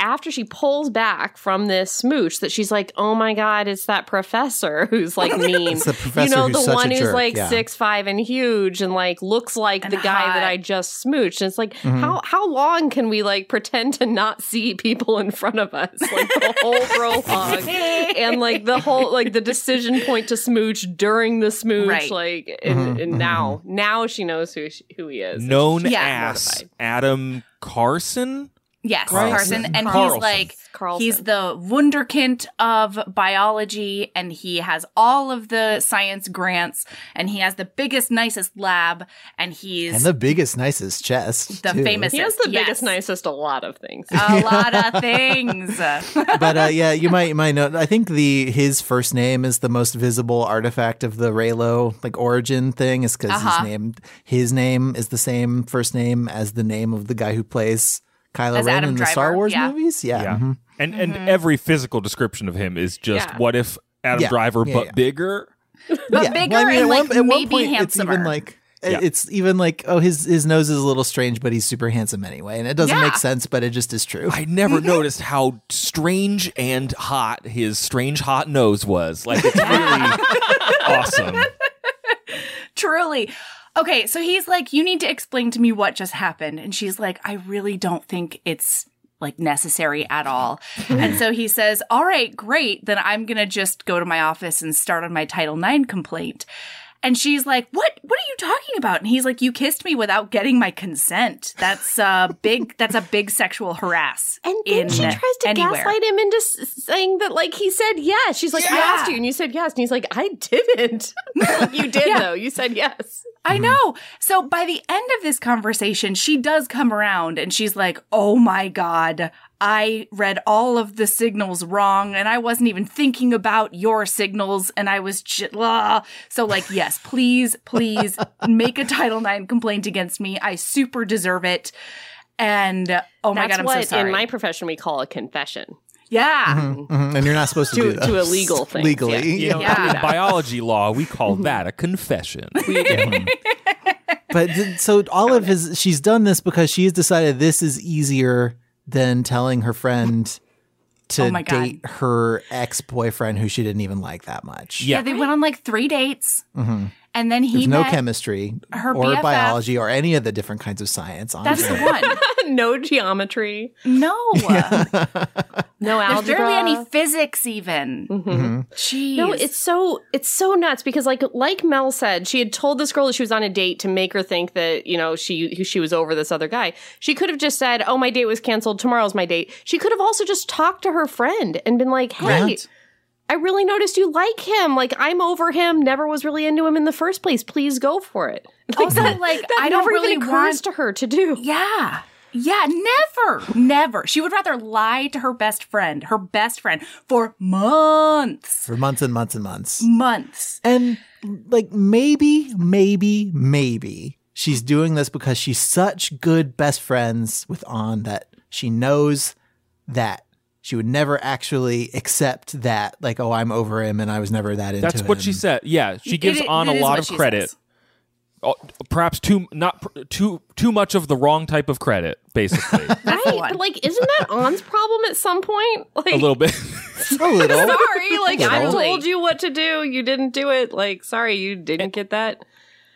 after she pulls back from this smooch that she's like, oh, my God, it's that professor who's like mean. It's the professor, you know, who's the one who's jerk. like yeah. six, five and huge and like looks like and the guy hot. that I just smooched. And it's like, mm-hmm. how how long can we like pretend to not see people in front of us? Like the whole prologue and like the whole like the decision point to smooch during the smooch. Right. Like mm-hmm. and, and now, mm-hmm. now she knows who she, who he is. Known yeah. ass mortified. Adam Carlsen. Yes, Carlsen, Carlsen. and Carlsen. he's like Carlsen. he's the wunderkind of biology, and he has all of the science grants, and he has the biggest, nicest lab, and he's and the biggest, nicest chest. The famous. He has the yes. biggest, nicest. A lot of things. A lot of things. But uh, yeah, you might you might know. I think the his first name is the most visible artifact of the Raylo like origin thing, is because uh-huh. his name his name is the same first name as the name of the guy who plays Kylo Ren in the Star Wars yeah. movies? Yeah. yeah. Mm-hmm. And and mm-hmm. every physical description of him is just, yeah. what if Adam yeah. Driver, yeah, yeah, but yeah. bigger? But yeah. bigger well, I mean, and, like, one, maybe point, handsomer. It's even like, yeah. it's even like, oh, his, his nose is a little strange, but he's super handsome anyway. And it doesn't yeah. make sense, but it just is true. I never noticed how strange and hot his strange hot nose was. Like, it's really awesome. Truly. Okay, so he's like, you need to explain to me what just happened. And she's like, I really don't think it's like necessary at all. And so he says, all right, great. Then I'm going to just go to my office and start on my Title nine complaint. And she's like, what, what are you talking about? And he's like, you kissed me without getting my consent. That's a big, that's a big sexual harass. And then she tries to anywhere. gaslight him into saying that like he said yes. She's like, yeah. I asked you and you said yes. And he's like, I didn't. You did yeah. though. You said yes. I know. So by the end of this conversation, she does come around and she's like, oh, my God, I read all of the signals wrong and I wasn't even thinking about your signals. And I was ch- blah. So like, yes, please, please make a Title nine complaint against me. I super deserve it. And uh, oh, my That's God, I'm what so sorry. In my profession, we call a confession. Yeah. Mm-hmm, mm-hmm. And you're not supposed to, to do that. To a legal thing. Legally. Yeah. You know, yeah. In biology law, we call that a confession. We do. But th- so Olive has, she's done this because she's decided this is easier than telling her friend to oh date her ex-boyfriend who she didn't even like that much. Yeah, yeah they went on like three dates. Mm-hmm. And then he There's met no chemistry her or B F F. Biology or any of the different kinds of science. Honestly. That's the one. No geometry. No. Yeah. No algebra. There's barely any physics even. Mm-hmm. Mm-hmm. Jeez. No, it's so it's so nuts because like like Mel said, she had told this girl that she was on a date to make her think that, you know, she she was over this other guy. She could have just said, oh, my date was canceled. Tomorrow's my date. She could have also just talked to her friend and been like, hey. Right. I really noticed you like him. Like, I'm over him. Never was really into him in the first place. Please go for it. Like, also, that, like, that I never don't really even occurs want... to her to do. Yeah. Yeah, never. Never. She would rather lie to her best friend, her best friend, for months. For months and months and months. Months. And, like, maybe, maybe, maybe she's doing this because she's such good best friends with Anh that she knows that she would never actually accept that, like, oh, I'm over him and I was never that into him. That's what she said. Yeah, she gives Anh a lot of credit. Oh, perhaps too not too too much of the wrong type of credit, basically. Right? But, like, isn't that An's problem at some point? Like, a little bit. A little. Sorry, like, little. I told you what to do. You didn't do it. Like, sorry, you didn't get that.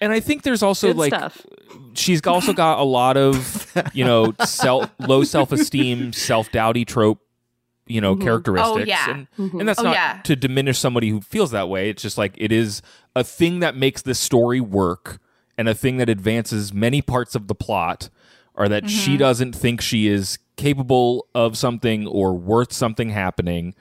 And I think there's also, Good like, stuff. she's also got a lot of, you know, self low self-esteem, self-doubty trope. You know, mm-hmm. characteristics. Oh, yeah. And, mm-hmm. and that's oh, not yeah. to diminish somebody who feels that way. It's just like it is a thing that makes this story work and a thing that advances many parts of the plot are that mm-hmm. she doesn't think she is capable of something or worth something happening.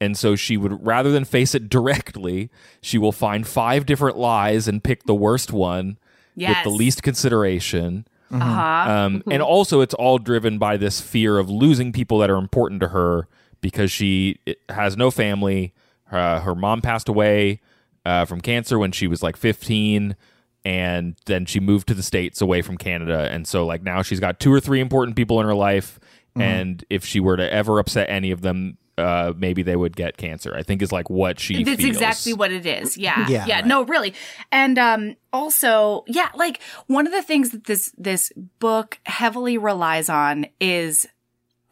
And so she would, rather than face it directly, she will find five different lies and pick the worst one yes. with the least consideration. Mm-hmm. Uh-huh. Um, mm-hmm. And also it's all driven by this fear of losing people that are important to her. Because she has no family. Uh, her mom passed away uh, from cancer when she was like fifteen. and then she moved to the States away from Canada. And so like now she's got two or three important people in her life. Mm-hmm. And if she were to ever upset any of them, uh, maybe they would get cancer, I think is like what she That's feels. Exactly what it is. Yeah. Yeah. yeah right. No, really. And um, also, yeah, like one of the things that this this book heavily relies on is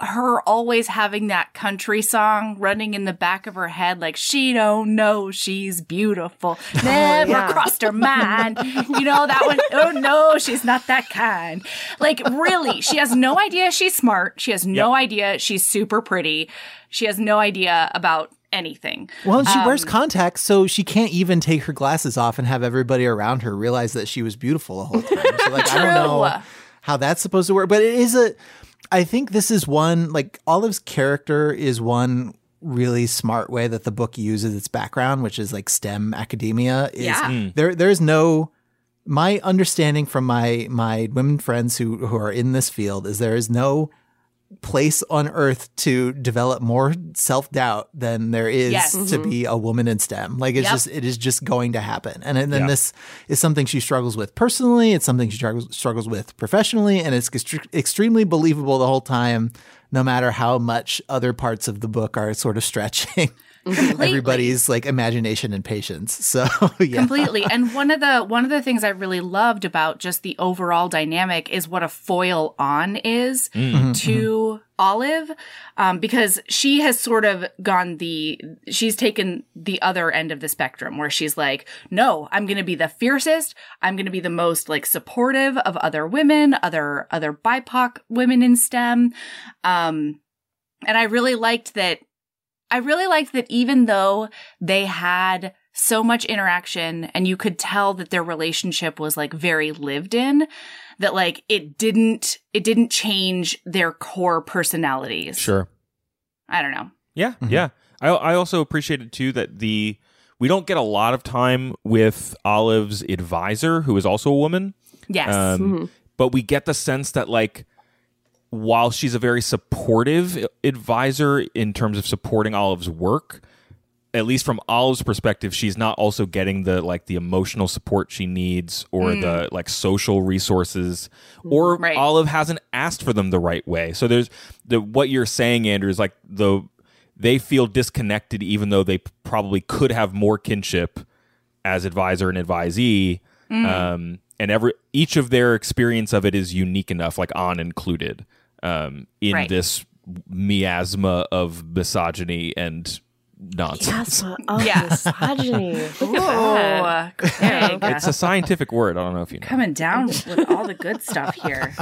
her always having that country song running in the back of her head, like, she don't know she's beautiful. Never oh, yeah. crossed her mind. You know, that one, oh no, she's not that kind. Like, really, she has no idea she's smart. She has no yep. idea she's super pretty. She has no idea about anything. Well, she um, wears contacts, so she can't even take her glasses off and have everybody around her realize that she was beautiful the whole time. So, like, I don't know how that's supposed to work, but it is a... I think this is one, like, Olive's character is one really smart way that the book uses its background, which is like STEM academia. Is yeah. mm. there, there's no, my understanding from my, my women friends who, who are in this field is there is no place on earth to develop more self-doubt than there is yes. mm-hmm. to be a woman in STEM. Like it's yep. just, it is just going to happen. And, and then yeah. this is something she struggles with personally. It's something she struggles with professionally, and it's ext- extremely believable the whole time, no matter how much other parts of the book are sort of stretching mm-hmm. everybody's like imagination and patience. So yeah. completely. And one of the, one of the things I really loved about just the overall dynamic is what a foil on is mm-hmm. to Olive, um, because she has sort of gone the, she's taken the other end of the spectrum where she's like, no, I'm going to be the fiercest. I'm going to be the most like supportive of other women, other, other B I P O C women in STEM. Um, and I really liked that. I really liked that even though they had so much interaction and you could tell that their relationship was like very lived in, that like it didn't it didn't change their core personalities. Sure. I don't know. Yeah, mm-hmm. yeah. I I also appreciated too that the we don't get a lot of time with Olive's advisor, who is also a woman. Yes. Um, mm-hmm. But we get the sense that like while she's a very supportive advisor in terms of supporting Olive's work, at least from Olive's perspective, she's not also getting the like the emotional support she needs or mm. the like social resources, or right. Olive hasn't asked for them the right way. So there's the what you're saying, Andrew, is like the they feel disconnected, even though they probably could have more kinship as advisor and advisee. Mm. Um, and every each of their experience of it is unique enough, like Anh included. Um, in right. this miasma of misogyny and nonsense. Miasma of yeah. misogyny. Whoa. It's a scientific word. I don't know if you know. Coming down with all the good stuff here.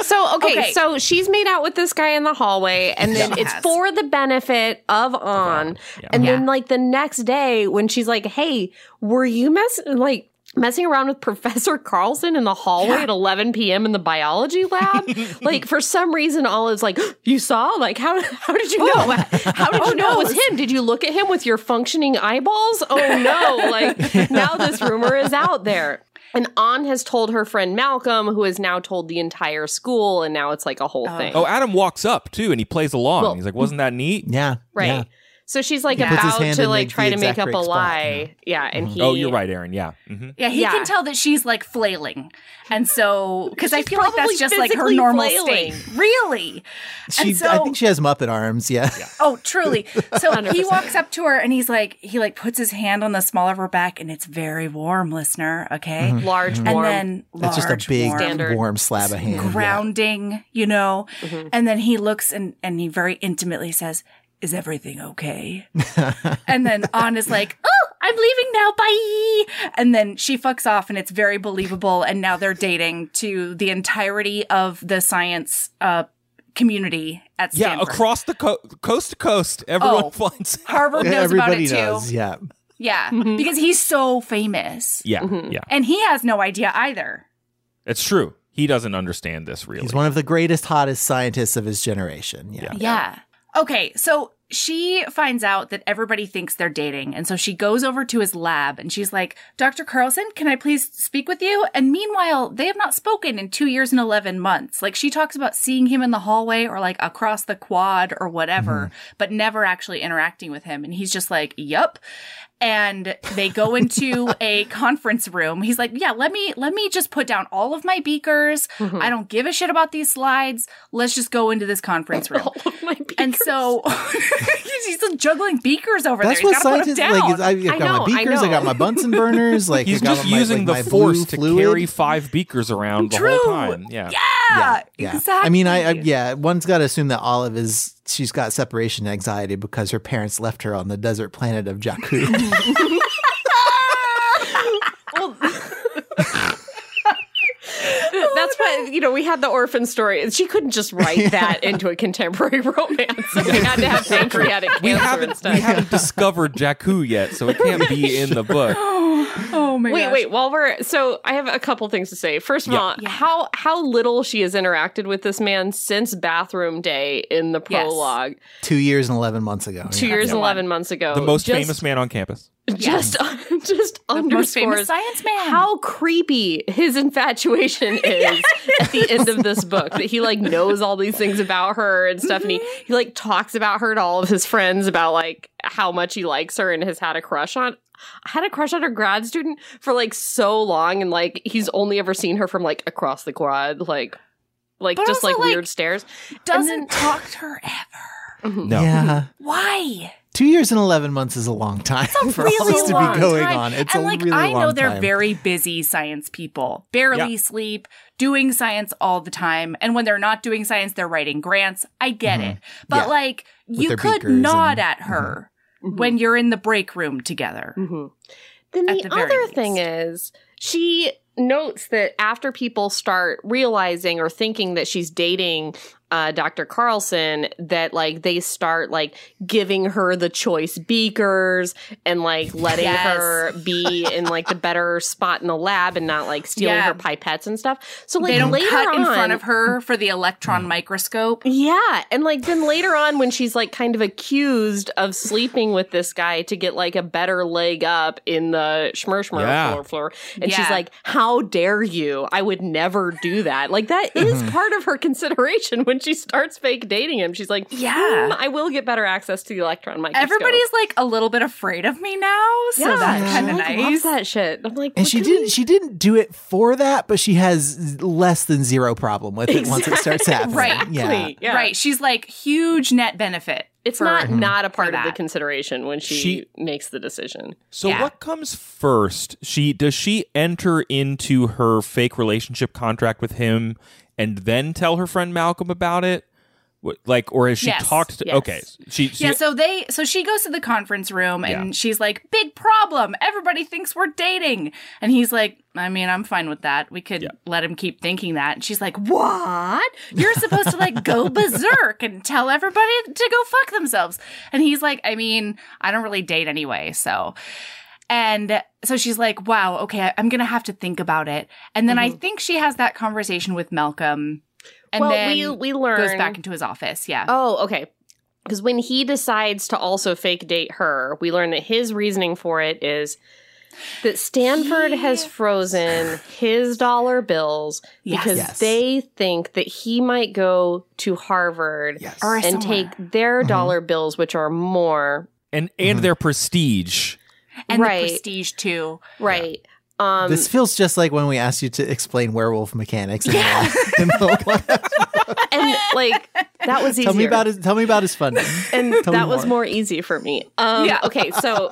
So, okay, okay. So she's made out with this guy in the hallway, and then yes. it's for the benefit of Anh. Yeah. And yeah. then, like, the next day when she's like, hey, were you messing, like, messing around with Professor Carlsen in the hallway yeah. at eleven p.m. in the biology lab? Like, for some reason, Olive's like, you saw? Like, how how did you know? Oh, how did you oh, know no. it was him? Did you look at him with your functioning eyeballs? Oh, no. Like, now this rumor is out there. And Anh has told her friend Malcolm, who has now told the entire school, and now it's like a whole oh. thing. Oh, Adam walks up, too, and he plays along. Well, he's like, wasn't that neat? Yeah. Right. Yeah. So she's like yeah. about to like try to make up a lie. Yeah. yeah. And he. Oh, you're right, Erin. Yeah. Mm-hmm. Yeah. He yeah. can tell that she's like flailing. And so, because I feel like that's just like her normal flailing. state. Really? She, and so, I think she has Muppet arms. Yeah. yeah. Oh, truly. So one hundred percent He walks up to her and he's like, he like puts his hand on the small of her back, and it's very warm, listener. Okay. Mm-hmm. Large, mm-hmm. warm. And then that's large, just a big, warm, standard, warm slab of hand. Grounding, yeah. you know. Mm-hmm. And then he looks and, and he very intimately says, is everything okay? And then Anh is like, oh, I'm leaving now, bye. And then she fucks off, and it's very believable. And now they're dating to the entirety of the science uh, community at Stanford. Yeah, across the co- coast to coast. Everyone oh, finds out. Harvard knows Everybody about it, knows. too. Yeah, yeah, mm-hmm. because he's so famous. Yeah, mm-hmm. yeah. And he has no idea either. It's true. He doesn't understand this, really. He's one of the greatest, hottest scientists of his generation. Yeah. Yeah. yeah. Okay, so she finds out that everybody thinks they're dating, and so she goes over to his lab, and she's like, Doctor Carlsen, can I please speak with you? And meanwhile, they have not spoken in two years and eleven months. Like, she talks about seeing him in the hallway or, like, across the quad or whatever, mm-hmm. but never actually interacting with him. And he's just like, yup. And they go into a conference room. He's like, yeah, let me let me just put down all of my beakers. Mm-hmm. I don't give a shit about these slides. Let's just go into this conference room. All of my beakers. And so he's just juggling beakers over That's there. That's what scientists like. I, I got I know, my beakers. I, I got my Bunsen burners. Like he's just my, using like, the force to fluid. Carry five beakers around True. The whole time. Yeah. Yeah. Yeah, yeah. Exactly. I mean, I, I yeah. One's got to assume that Olive is. She's got separation anxiety because her parents left her on the desert planet of Jakku. Well, that's why, you know, we had the orphan story. She couldn't just write that into a contemporary romance. So we had to have pancreatic cancer. We haven't, we haven't discovered Jakku yet, so it can't be in the book. Oh my god. Wait, gosh. wait, while we're so I have a couple things to say. First of yeah. all, yeah. how how little she has interacted with this man since bathroom day in the prologue. Yes. Two years and eleven months ago. Two yeah. years yeah. and eleven months ago. The most just, famous man on campus. Just yes. just the underscores science man. How creepy his infatuation is yes. at the end of this book. That he like knows all these things about her and stuff, mm-hmm. and he, he like talks about her to all of his friends about like how much he likes her and has had a crush on. I had a crush on her grad student for like so long, and like he's only ever seen her from like across the quad, like like but just also, like, like weird stares. Doesn't then, talk to her ever. No. Yeah. Why? Two years and eleven months is a long time a for really all this to be going time. On. It's and a like, really long time. And I know they're time. very busy science people, barely yeah. sleep, doing science all the time. And when they're not doing science, they're writing grants. I get mm-hmm. it. But yeah. like With you could nod and, at her. Mm-hmm. when you're in the break room together. Mm-hmm. Then the, the other least. thing is, she notes that after people start realizing or thinking that she's dating uh, Doctor Carlsen, that like they start like giving her the choice beakers and like letting yes. her be in like the better spot in the lab and not like stealing yeah. her pipettes and stuff. So like they don't later cut on, in front of her for the electron microscope. Yeah, and like then later on when she's like kind of accused of sleeping with this guy to get like a better leg up in the shmershmer yeah. floor floor, and yeah. she's like, "How dare you? I would never do that." Like that is part of her consideration when she starts fake dating him. She's like, yeah, mm, I will get better access to the electron microscope. Everybody's like a little bit afraid of me now, so yeah, that's kind of nice. I love that shit. I'm like, and she didn't. We- she didn't do it for that, but she has less than zero problem with it exactly. once it starts happening. Right, yeah. yeah, right. She's like huge net benefit. It's for, not mm-hmm. not a part of the consideration when she, she makes the decision. So yeah. what comes first? She does she enter into her fake relationship contract with him and then tell her friend Malcolm about it? Like, or has she yes, talked to... Yes. Okay. She, she, yeah, so they... So she goes to the conference room, and yeah. she's like, big problem! Everybody thinks we're dating! And he's like, I mean, I'm fine with that. We could yeah. let him keep thinking that. And she's like, what? You're supposed to, like, go berserk and tell everybody to go fuck themselves. And he's like, I mean, I don't really date anyway, so... And so she's like, wow, okay, I'm going to have to think about it. And then mm-hmm. I think she has that conversation with Malcolm. And well, then we, we learn... goes back into his office, yeah. Oh, okay. Because when he decides to also fake date her, we learn that his reasoning for it is that Stanford he... has frozen his dollar bills yes. because yes. they think that he might go to Harvard yes. and somewhere. take their mm-hmm. dollar bills, which are more... And, and mm-hmm. their prestige... And right. the prestige, too. Right. Yeah. Um, this feels just like when we asked you to explain werewolf mechanics. In yeah. the, in the and, like, that was easier. Tell me about his, tell me about his funding. And tell that was more easy for me. Um, yeah. Okay, so,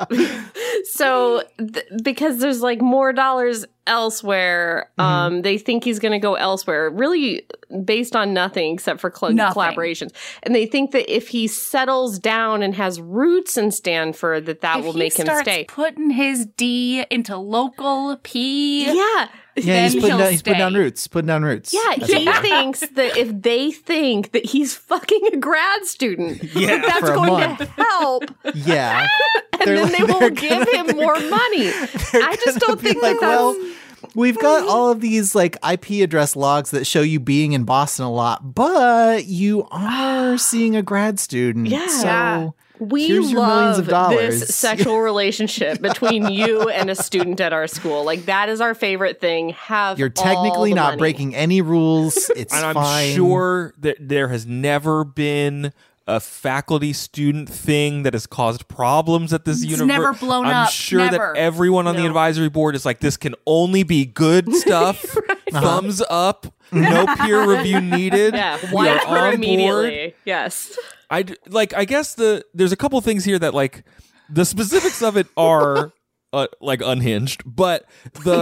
so th- because there's, like, more dollars elsewhere, um, mm-hmm. they think he's going to go elsewhere, really based on nothing except for cl- nothing. collaborations. And they think that if he settles down and has roots in Stanford, that that if will make him stay. He starts putting his D into local P. Yeah. Yeah, he's putting, down, he's putting down roots, putting down roots. Yeah, That's he thinks that if they think that he's fucking a grad student, yeah, that that's going month. to help. Yeah. And they're then like, they will give gonna, him more money. I just don't think like, that that's... Well, we've got all of these like I P address logs that show you being in Boston a lot, but you are seeing a grad student. Yeah. So... Yeah. We Here's love this sexual relationship between you and a student at our school. Like, that is our favorite thing. Have You're technically all the not money. breaking any rules. It's and fine. And I'm sure that there has never been a faculty student thing that has caused problems at this university. It's universe. never blown I'm up. I'm sure never. that everyone on no. the advisory board is like, this can only be good stuff. Right. Thumbs uh-huh. up. No peer review needed. Yeah, one for immediately. Board. Yes. I like. I guess the there's a couple things here that like the specifics of it are uh, like unhinged, but the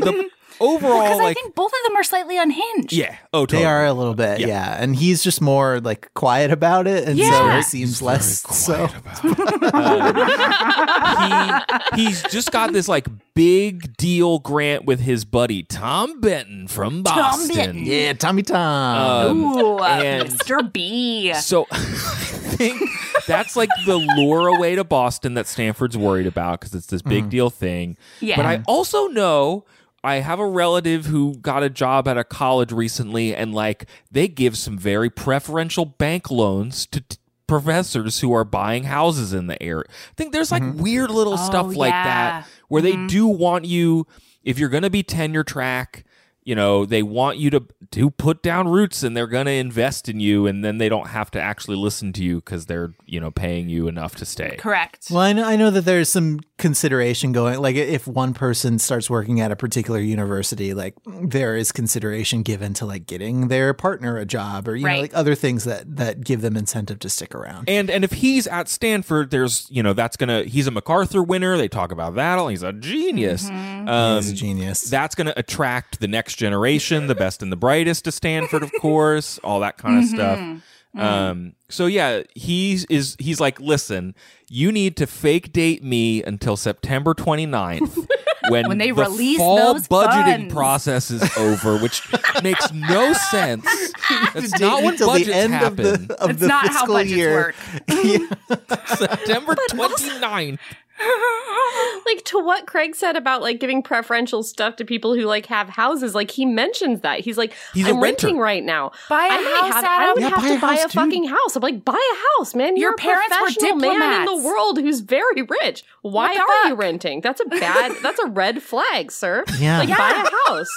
the. Overall, because I like, think both of them are slightly unhinged. Yeah, oh, totally. They are a little bit. Yeah. yeah, and he's just more like quiet about it, and yeah. so he seems less so. um, he he's just got this like big deal grant with his buddy Tom Benton from Boston. Tom Benton. Yeah, Tommy Tom. Um, Ooh, and Mister B. So I think that's like the lure away to Boston that Stanford's worried about because it's this big mm. deal thing. Yeah, but I also know. I have a relative who got a job at a college recently, and like they give some very preferential bank loans to t- professors who are buying houses in the area. I think there's like mm-hmm. weird little oh, stuff yeah. like that where mm-hmm. they do want you, if you're going to be tenure track, you know, they want you to, to put down roots and they're going to invest in you, and then they don't have to actually listen to you because they're, you know, paying you enough to stay. Correct. Well, I know, I know that there's some consideration going, like if one person starts working at a particular university, like there is consideration given to like getting their partner a job or, you right. know, like other things that, that give them incentive to stick around. And and if he's at Stanford, there's, you know, that's going to, he's a MacArthur winner. They talk about that. He's a genius. Mm-hmm. Um, he's a genius. That's going to attract the next generation, the best and the brightest to Stanford, of course, all that kind of mm-hmm. stuff. Mm-hmm. Um, so yeah, he is, he's like, listen, you need to fake date me until September twenty-ninth when, when they the release fall those budgeting funds. Process is over, which makes no sense. That's not when budgets the end happen. Of the, of That's the not fiscal how budgets year. Work. September twenty-ninth. Like to what Craig said about like giving preferential stuff to people who like have houses, like he mentions that he's like he's I'm a renter. renting right now. Buy a I house. Have, I would yeah, have buy to buy a too. fucking house. I'm like, buy a house, man. Your You're parents a professional were man in the world who's very rich. Why are fuck? you renting? That's a bad. That's a red flag, sir. Yeah, like yeah. buy a house.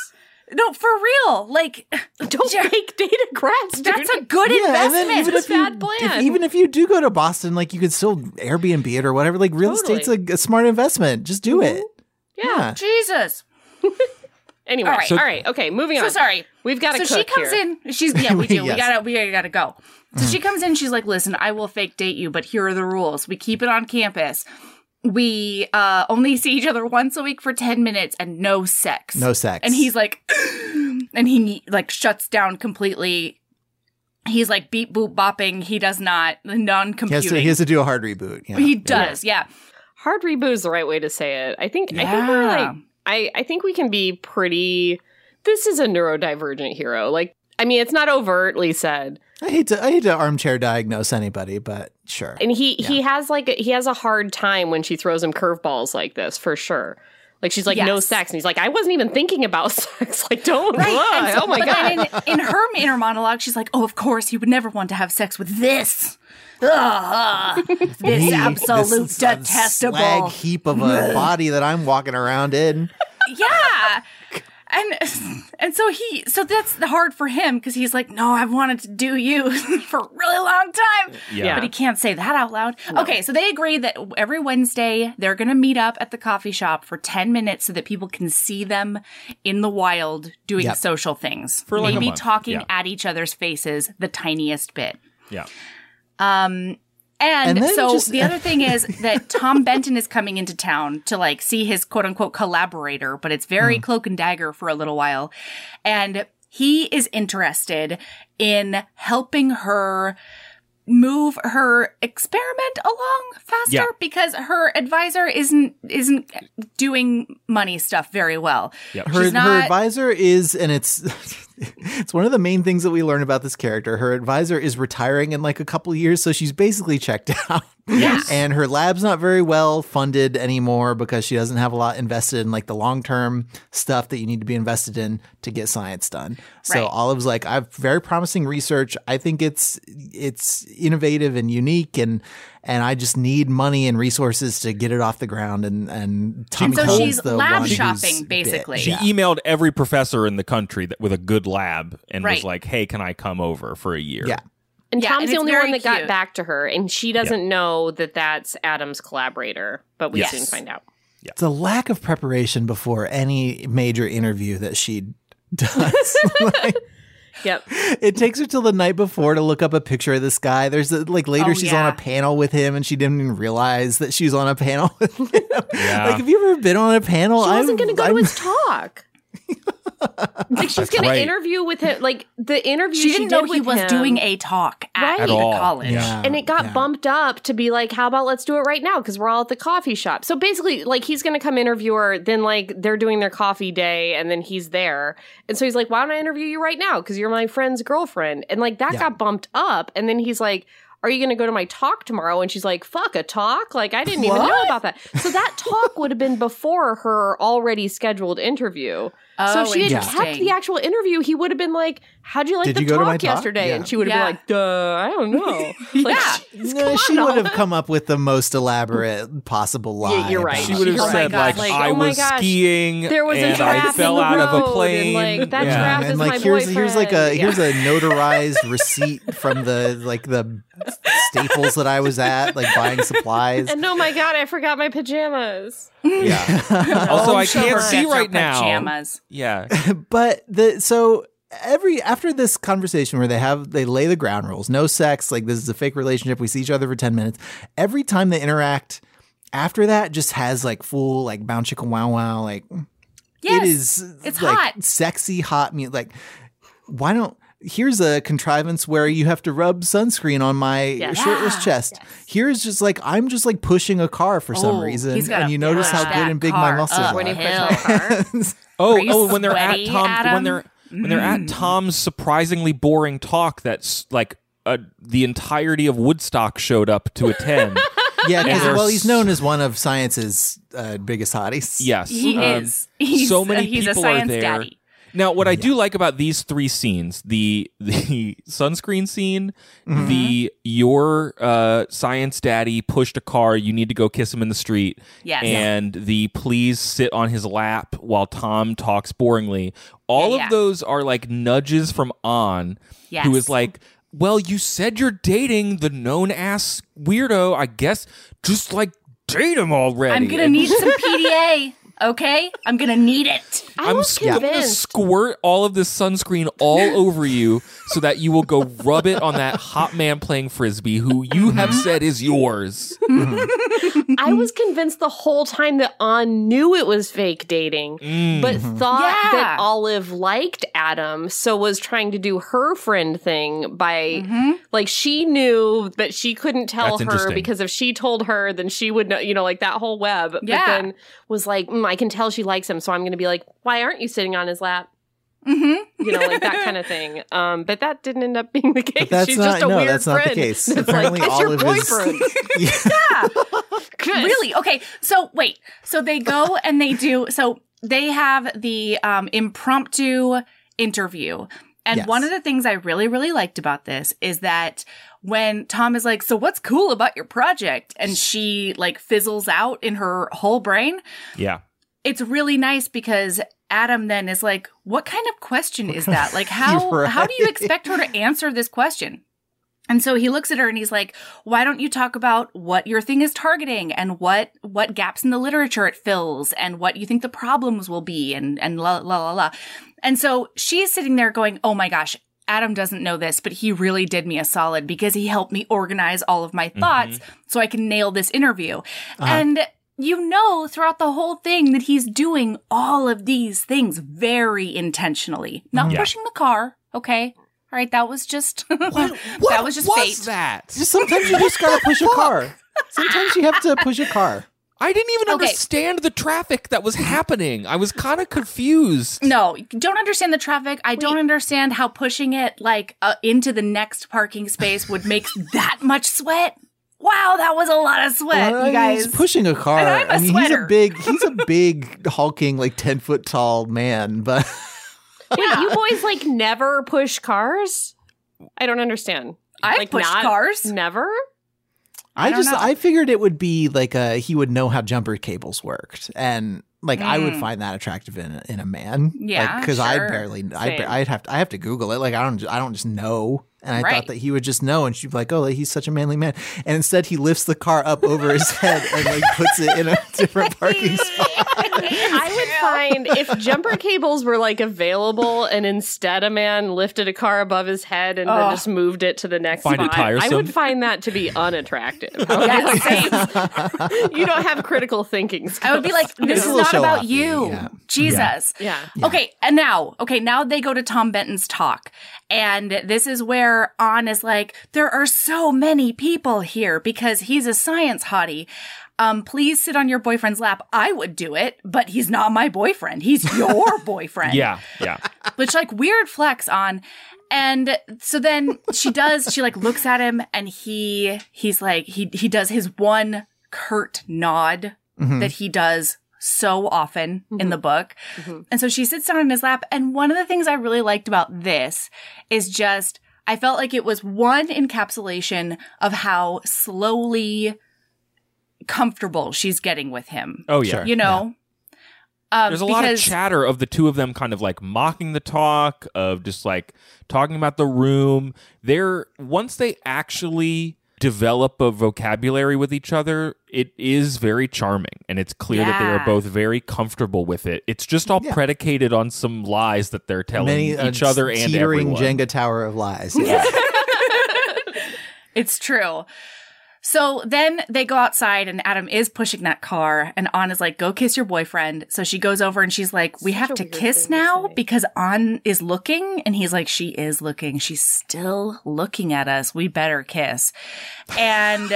No, for real. Like, don't Jer- fake data grads. That's a good yeah, investment. Even it's a bad you, plan. If, even if you do go to Boston, like, you could still Airbnb it or whatever. Like, real totally. estate's a, a smart investment. Just do mm-hmm. it. Yeah. yeah. Jesus. Anyway, all right. So, all right. Okay, moving on. So sorry. We've got to cook So she comes here. in. She's Yeah, we do. yes. We got to we gotta go. So mm. she comes in. She's like, listen, I will fake date you, but here are the rules. We keep it on campus. We uh, only see each other once a week for ten minutes and no sex. No sex. And he's like, and he like shuts down completely. He's like beep, boop, bopping. He does not, non-computing. He has to, he has to do a hard reboot. Yeah. He does, yeah. yeah. Hard reboot is the right way to say it. I think, yeah. I think we're like, I, I think we can be pretty, this is a neurodivergent hero. Like, I mean, it's not overtly said. I hate to I hate to armchair diagnose anybody, but sure. And he, yeah. he has like a, he has a hard time when she throws him curveballs like this, for sure. Like she's like yes. no sex, and he's like I wasn't even thinking about sex. Like don't right. lie. So, oh my but god. Then in, in her inner monologue, she's like, oh, of course you would never want to have sex with this. Ugh, this absolute this detestable slag heap of a body that I'm walking around in. Yeah. And and so he so that's hard for him because he's like, no, I've wanted to do you for a really long time. Yeah. But he can't say that out loud. No. Okay, so they agree that every Wednesday they're going to meet up at the coffee shop for ten minutes so that people can see them in the wild doing yep. social things. For like Maybe a month. talking yeah. at each other's faces the tiniest bit. Yeah. Um. And, and so just, the other thing is that Tom Benton is coming into town to like see his quote unquote collaborator, but it's very mm. cloak and dagger for a little while. And he is interested in helping her move her experiment along faster yeah. because her advisor isn't isn't doing money stuff very well. Yep. Her, not, her advisor is, and it's it's one of the main things that we learn about this character. Her advisor is retiring in like a couple years, so she's basically checked out. Yes. And her lab's not very well funded anymore because she doesn't have a lot invested in like the long term stuff that you need to be invested in to get science done. So right. Olive's like, I have very promising research. I think it's it's innovative and unique, and and I just need money and resources to get it off the ground. And and Tommy and so she's the lab shopping basically. Bit. She yeah. emailed every professor in the country that with a good lab and right. was like, hey, can I come over for a year? Yeah. And yeah, Tom's and the only one that cute. got back to her, and she doesn't yeah. know that that's Adam's collaborator, but we yes. soon find out. Yeah. It's a lack of preparation before any major interview that she does. like, yep. It takes her till the night before to look up a picture of this guy. There's a, like later oh, she's yeah. on a panel with him, and she didn't even realize that she's on a panel with him. Yeah. Like, have you ever been on a panel? She wasn't going to go I'm, to his talk. Like, she's going right. to interview with him. Like, the interview she didn't she did know he was him. doing a talk at, right. at the college. Yeah. And it got yeah. bumped up to be like, how about let's do it right now? Because we're all at the coffee shop. So basically, like, he's going to come interview her. Then, like, they're doing their coffee day and then he's there. And so he's like, why don't I interview you right now? Because you're my friend's girlfriend. And, like, that yeah. got bumped up. And then he's like, are you going to go to my talk tomorrow? And she's like, fuck, a talk? Like, I didn't what? even know about that. So that talk would have been before her already scheduled interview. Oh, so if she had kept the actual interview, he would have been like, how'd you like Did the you talk, talk yesterday? Yeah. And she would have yeah. been like, duh, I don't know. Like, yeah. She, no, she would have come up with the most elaborate possible lie. Yeah, you're right. She would have oh said, like, like, I oh was gosh. skiing there was and a I fell out of a plane. And, like, that yeah. draft and, is like, my here's, boyfriend. Here's, like a, here's yeah. a notarized receipt from the, like, the Staples that I was at, like, buying supplies. And oh my God, I forgot my pajamas. Yeah. Also, I can't see right now. Pajamas. Yeah. But the so every after this conversation where they have they lay the ground rules, no sex, like this is a fake relationship. We see each other for ten minutes. Every time they interact after that just has like full like bounce chicka wow wow like yes, it is it's like hot. Sexy hot music. Like why don't here's a contrivance where you have to rub sunscreen on my yes. shirtless yeah. chest. Yes. Here's just like, I'm just like pushing a car for oh, some reason. And you notice how good and big my muscles are. When oh, oh, when they're at Tom, Adam? when they're, when mm. they're at Tom's surprisingly boring talk, that's like uh, the entirety of Woodstock showed up to attend. Yeah, because well, he's known as one of science's uh, biggest hotties. Yes. He um, is. He's, so many uh, he's people a science are there. Daddy. Now, what I yeah. do like about these three scenes, the the sunscreen scene, mm-hmm. the your uh, science daddy pushed a car, you need to go kiss him in the street, yes. and the please sit on his lap while Tom talks boringly, all yeah, of yeah. those are like nudges from Anh, yes. who is like, well, you said you're dating the known-ass weirdo, I guess, just like date him already. I'm going to need some P D A. Okay, I'm gonna need it. I I'm was convinced. gonna squirt all of this sunscreen all over you so that you will go rub it on that hot man playing frisbee who you have said is yours. Mm-hmm. I was convinced the whole time that Anh knew it was fake dating, mm-hmm. but thought yeah. that Olive liked Adam, so was trying to do her friend thing by mm-hmm. like she knew that she couldn't tell That's her because if she told her, then she would know. You know, like that whole web. Yeah. But then was like. Mm, I can tell she likes him, so I'm going to be like, why aren't you sitting on his lap? Mm-hmm. You know, like that kind of thing. Um, but that didn't end up being the case. But that's She's not, just a no, weird that's friend. Not the case. It's Apparently, like, Olive your boyfriend. Is. yeah. yeah. Really? Okay. So, wait. So they go and they do. So they have the um, impromptu interview. And yes. one of the things I really, really liked about this is that when Tom is like, so what's cool about your project? And she like fizzles out in her whole brain. Yeah. It's really nice because Adam then is like, what kind of question is that? Like, how right. how do you expect her to answer this question? And so he looks at her and he's like, why don't you talk about what your thing is targeting and what what gaps in the literature it fills and what you think the problems will be and, and la, la, la, la. And so she's sitting there going, oh, my gosh, Adam doesn't know this, but he really did me a solid because he helped me organize all of my thoughts mm-hmm. so I can nail this interview. Uh-huh. And you know throughout the whole thing that he's doing all of these things very intentionally. Not yeah. pushing the car, okay? All right, that was just what, what that was just was fate. That? Just sometimes you just gotta push a car. Sometimes you have to push a car. I didn't even okay. understand the traffic that was happening. I was kind of confused. No, don't understand the traffic. I Wait. don't understand how pushing it like uh, into the next parking space would make that much sweat. Wow, that was a lot of sweat, well, you guys. He's pushing a car. And I'm a I mean, sweater. He's a big, he's a big hulking, like ten foot tall man, but. Wait, yeah. you boys, like, never push cars? I don't understand. I've like, pushed not, cars. Never? I, I just know. I figured it would be like a he would know how jumper cables worked, and like mm. I would find that attractive in in a man. Yeah, because like, sure. I barely I I'd have to I have to Google it. Like I don't I don't just know. And I right. thought that he would just know, and she'd be like, "Oh, he's such a manly man." And instead, he lifts the car up over his head and like puts it in a different parking spot. I would find if jumper cables were like available, and instead a man lifted a car above his head and oh. then just moved it to the next find spot. It tiresome. I would find that to be unattractive. You don't have critical thinking skills. I would be like, "This is not about you, yeah. Jesus." Yeah. yeah. Okay, and now, okay, now they go to Tom Benton's talk, and this is where Anh is like, there are so many people here because he's a science hottie. Um, please sit on your boyfriend's lap. I would do it, but he's not my boyfriend. He's your boyfriend. Yeah, yeah. Which, like, weird flex, Anh. And so then she does, she, like, looks at him, and he, he's like, he, he does his one curt nod mm-hmm. that he does so often mm-hmm. in the book. Mm-hmm. And so she sits down in his lap. And one of the things I really liked about this is just... I felt like it was one encapsulation of how slowly comfortable she's getting with him. Oh, yeah. You know? Yeah. Um, There's a because... lot of chatter of the two of them kind of like mocking the talk, of just like talking about the room. They're, once they actually develop a vocabulary with each other, it is very charming. And it's clear yeah. that they are both very comfortable with it. It's just all yeah. predicated on some lies that they're telling Many, each uh, other and everyone. Teetering Jenga tower of lies. Yeah. It's true. So then they go outside, and Adam is pushing that car, and Anh is like, go kiss your boyfriend. So she goes over, and she's like, we Such have to kiss now to because Anh is looking. And he's like, she is looking. She's still looking at us. We better kiss. And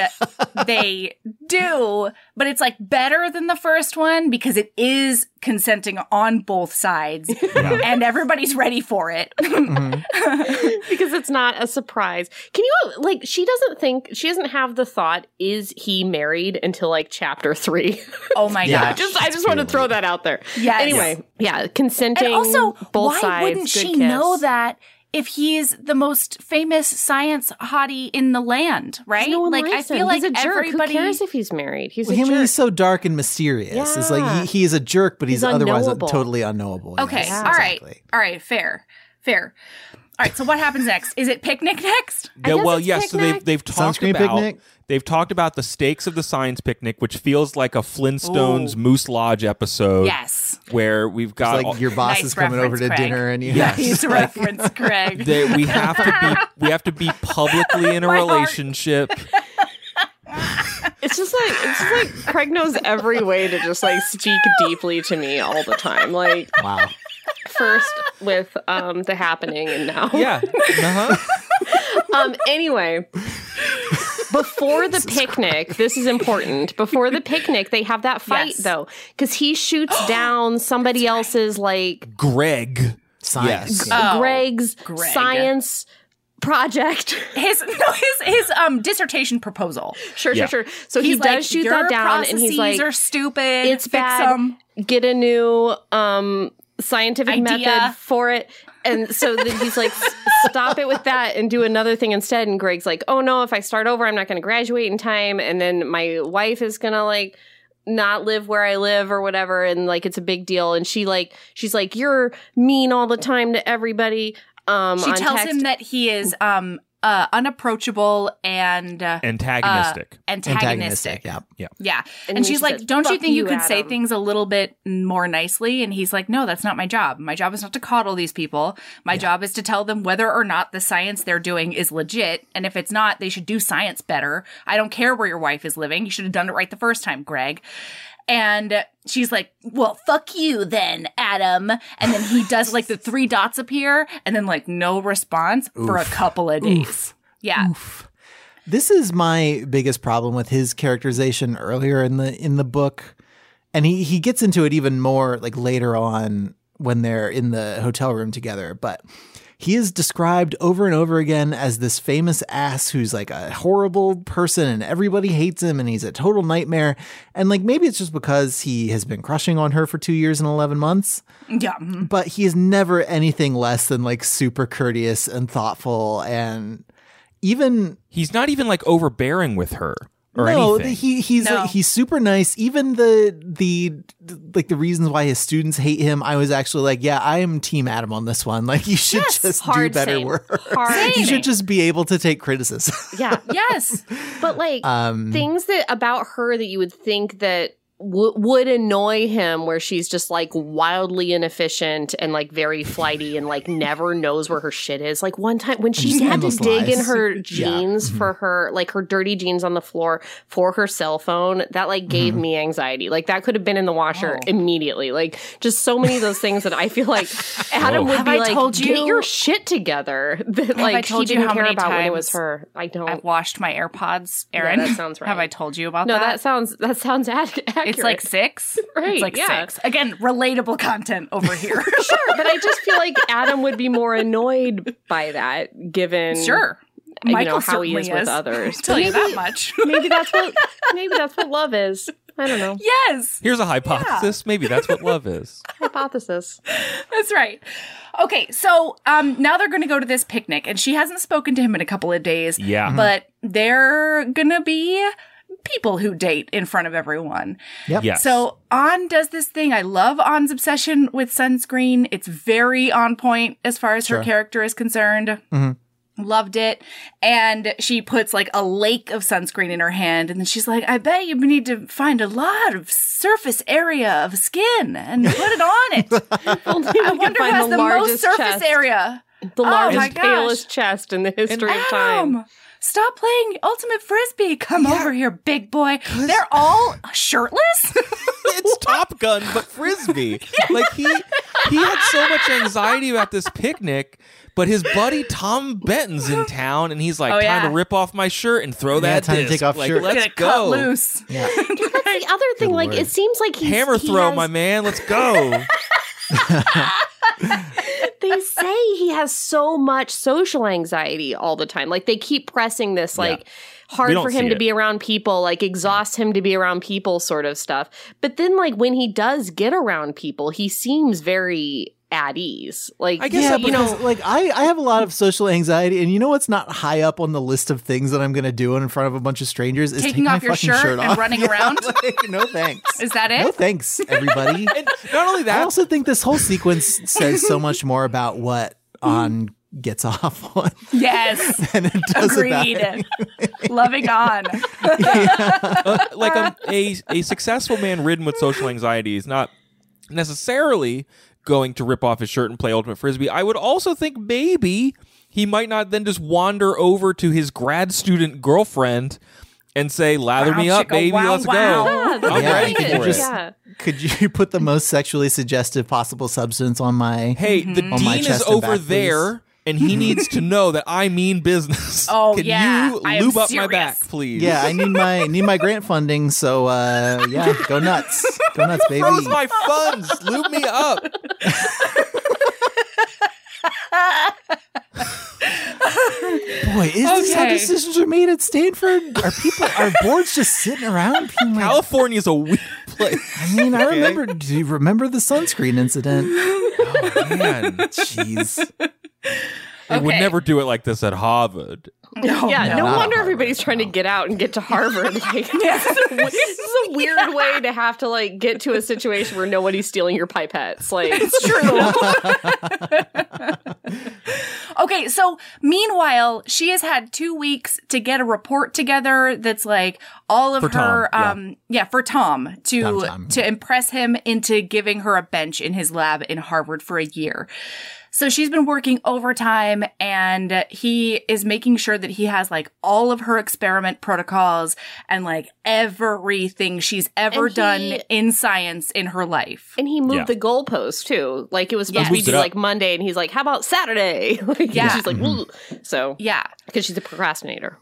they do, but it's like better than the first one because it is consenting on both sides yeah. and everybody's ready for it. mm-hmm. Because it's not a surprise. Can you, like, she doesn't think, she doesn't have the thought, is he married, until like chapter three? Oh my yeah. gosh. Just, I just want to throw that out there. Yeah. Anyway, yeah, consenting. And also, both why sides, wouldn't she kiss. know that? If he's the most famous science hottie in the land, right? No one like I feel him. like he's a jerk. Everybody... Who cares if he's married? He's well, a him jerk. He's so dark and mysterious. Yeah. It's like he, he is a jerk, but he's, he's otherwise unknowable. totally unknowable. Okay, yes, yeah. all exactly. right, all right, fair, fair. All right, so what happens next? Is it picnic next? Yeah, well, yes. Picnic. So they've they've talked Sunscreen about picnic. They've talked about the stakes of the science picnic, which feels like a Flintstones Ooh. Moose Lodge episode. Yes, where we've got it's like all, your boss nice is coming over to Craig. dinner, and you yes. he's like, reference Craig. They, we have to be we have to be publicly in a My relationship. It's just like it's just like Craig knows every way to just like speak deeply to me all the time. Like wow. First with um, The Happening and now. Yeah. Uh-huh. um, anyway, before the picnic, this is important. Before the picnic, they have that fight, yes. though, because he shoots down somebody else's, like... Greg. Science. Yes. Oh. Greg's Greg. science... project. His no, his his um dissertation proposal. Sure, yeah. sure, sure. So he's he does like, shoot that down, and he's like, "Are stupid. It's bad. Them. Get a new um scientific Idea. method for it." And so then he's like, "Stop it with that, and do another thing instead." And Greg's like, "Oh no, if I start over, I'm not going to graduate in time, and then my wife is going to like." not live where I live or whatever, and like it's a big deal. And she like she's like, you're mean all the time to everybody. Um she tells text. him that he is um uh unapproachable and uh, antagonistic. Uh, antagonistic antagonistic yeah yeah yeah and, and she's she like says, don't you think you, you could Adam. say things a little bit more nicely? And he's like, no, that's not my job. My job is not to coddle these people. My yeah. job is to tell them whether or not the science they're doing is legit, and if it's not, they should do science better. I don't care where your wife is living. You should have done it right the first time, Greg. And she's like, well, fuck you then, Adam. And then he does, like, the three dots appear, and then, like, no response Oof. for a couple of days. Oof. Yeah. Oof. This is my biggest problem with his characterization earlier in the in the book. And he, he gets into it even more, like, later on when they're in the hotel room together. But he is described over and over again as this famous ass who's like a horrible person and everybody hates him and he's a total nightmare. And like, maybe it's just because he has been crushing on her for two years and eleven months. Yeah. But he is never anything less than like super courteous and thoughtful. And even he's not even like overbearing with her. or no, anything. He, he's no. Like, he's super nice. Even the the like the reasons why his students hate him, I was actually like, yeah, I am Team Adam on this one. Like, you should yes, just do better same. work. Hard you should just be able to take criticism. Yeah. Yes. But like um, things that about her that you would think that w- would annoy him, where she's just like wildly inefficient and like very flighty and like never knows where her shit is. Like one time when she had to dig lies. in her jeans yeah. mm-hmm. for her, like her dirty jeans on the floor for her cell phone, that like gave mm-hmm. me anxiety. Like that could have been in the washer oh. immediately. Like just so many of those things that I feel like Adam would have be I like, told you, get your shit together. That like I told he didn't you how care many about when it was her. I don't. I've washed my AirPods, Erin. Yeah, that sounds right. Have I told you about no, that? No, that sounds, that sounds ad- accurate. It's like six. Right. It's like yeah. six. Again, relatable content over here. Sure. But I just feel like Adam would be more annoyed by that given sure. you Michael know, how he is, is with others. I'll tell maybe, you that much. Maybe that's what maybe that's what love is. I don't know. Yes. Here's a hypothesis. Yeah. Maybe that's what love is. Hypothesis. That's right. Okay. So um, now they're going to go to this picnic, and she hasn't spoken to him in a couple of days. Yeah. But they're going to be people who date in front of everyone. Yep. Yes. So Anh does this thing. I love Ann's obsession with sunscreen. It's very on point as far as sure. her character is concerned. Mm-hmm. Loved it. And she puts like a lake of sunscreen in her hand. And then she's like, I bet you need to find a lot of surface area of skin and put it on it. I wonder who has the, the most surface chest. area. The largest, oh palest chest in the history and of time. Adam, stop playing Ultimate Frisbee. Come yeah. over here, big boy. They're all shirtless? It's Top Gun, but Frisbee. Yeah. Like he he had so much anxiety about this picnic. But his buddy Tom Benton's in town, and he's like, oh, time yeah. to rip off my shirt and throw yeah, that time disc. To take off like, shirt. Let's go. Cut loose. Yeah. That's the other thing. Good like, word. It seems like he's hammer he throw, has... my man. Let's go. They say he has so much social anxiety all the time. Like they keep pressing this, like. Yeah. Hard for him to be around people, like exhausts him to be around people sort of stuff. But then like when he does get around people, he seems very at ease. Like, I guess yeah, you because, know, like I, I have a lot of social anxiety, and you know what's not high up on the list of things that I'm going to do in front of a bunch of strangers is taking off your shirt, shirt off. and running yeah, around. Like, no thanks. Is that it? No thanks, everybody. And not only that, I also think this whole sequence says so much more about what on. gets off on. Yes. And it does Agreed. Loving on. Yeah. uh, like a, a a successful man ridden with social anxiety is not necessarily going to rip off his shirt and play Ultimate Frisbee. I would also think maybe he might not then just wander over to his grad student girlfriend and say, lather wow, me up, baby, wow, let's wow. go. Yeah, I'm ready for it. Just, yeah. Could you put the most sexually suggestive possible substance on my Hey, mm-hmm. the on dean my chest is over back, there. Please. And he needs to know that I mean business. Oh, Can yeah. Can you lube up serious. my back, please? Yeah, I need my need my grant funding, so uh, yeah, go nuts. Go nuts, baby. Froze my funds. Lube me up. Boy, is okay. this how decisions are made at Stanford? Are people, are boards just sitting around? Like, California's a weird place. I mean, I okay. remember, do you remember the sunscreen incident? Oh, man. Jeez. They okay. would never do it like this at Harvard. No, yeah, no, no wonder everybody's trying to get out and get to Harvard. Like, yes. this, is a, this is a weird yeah. way to have to like get to a situation where nobody's stealing your pipettes. Like, it's true. Okay, so meanwhile, she has had two weeks to get a report together that's like all of for her, Tom, um, yeah. yeah, for Tom to Tom, Tom. to impress him into giving her a bench in his lab in Harvard for a year. So she's been working overtime, and he is making sure that he has, like, all of her experiment protocols and, like, everything she's ever he, done in science in her life. And he moved yeah. the goalpost, too. Like, it was supposed yes. to be, like, Monday, and he's like, how about Saturday? Like, yeah. She's like, mm-hmm. so. Yeah. Because she's a procrastinator.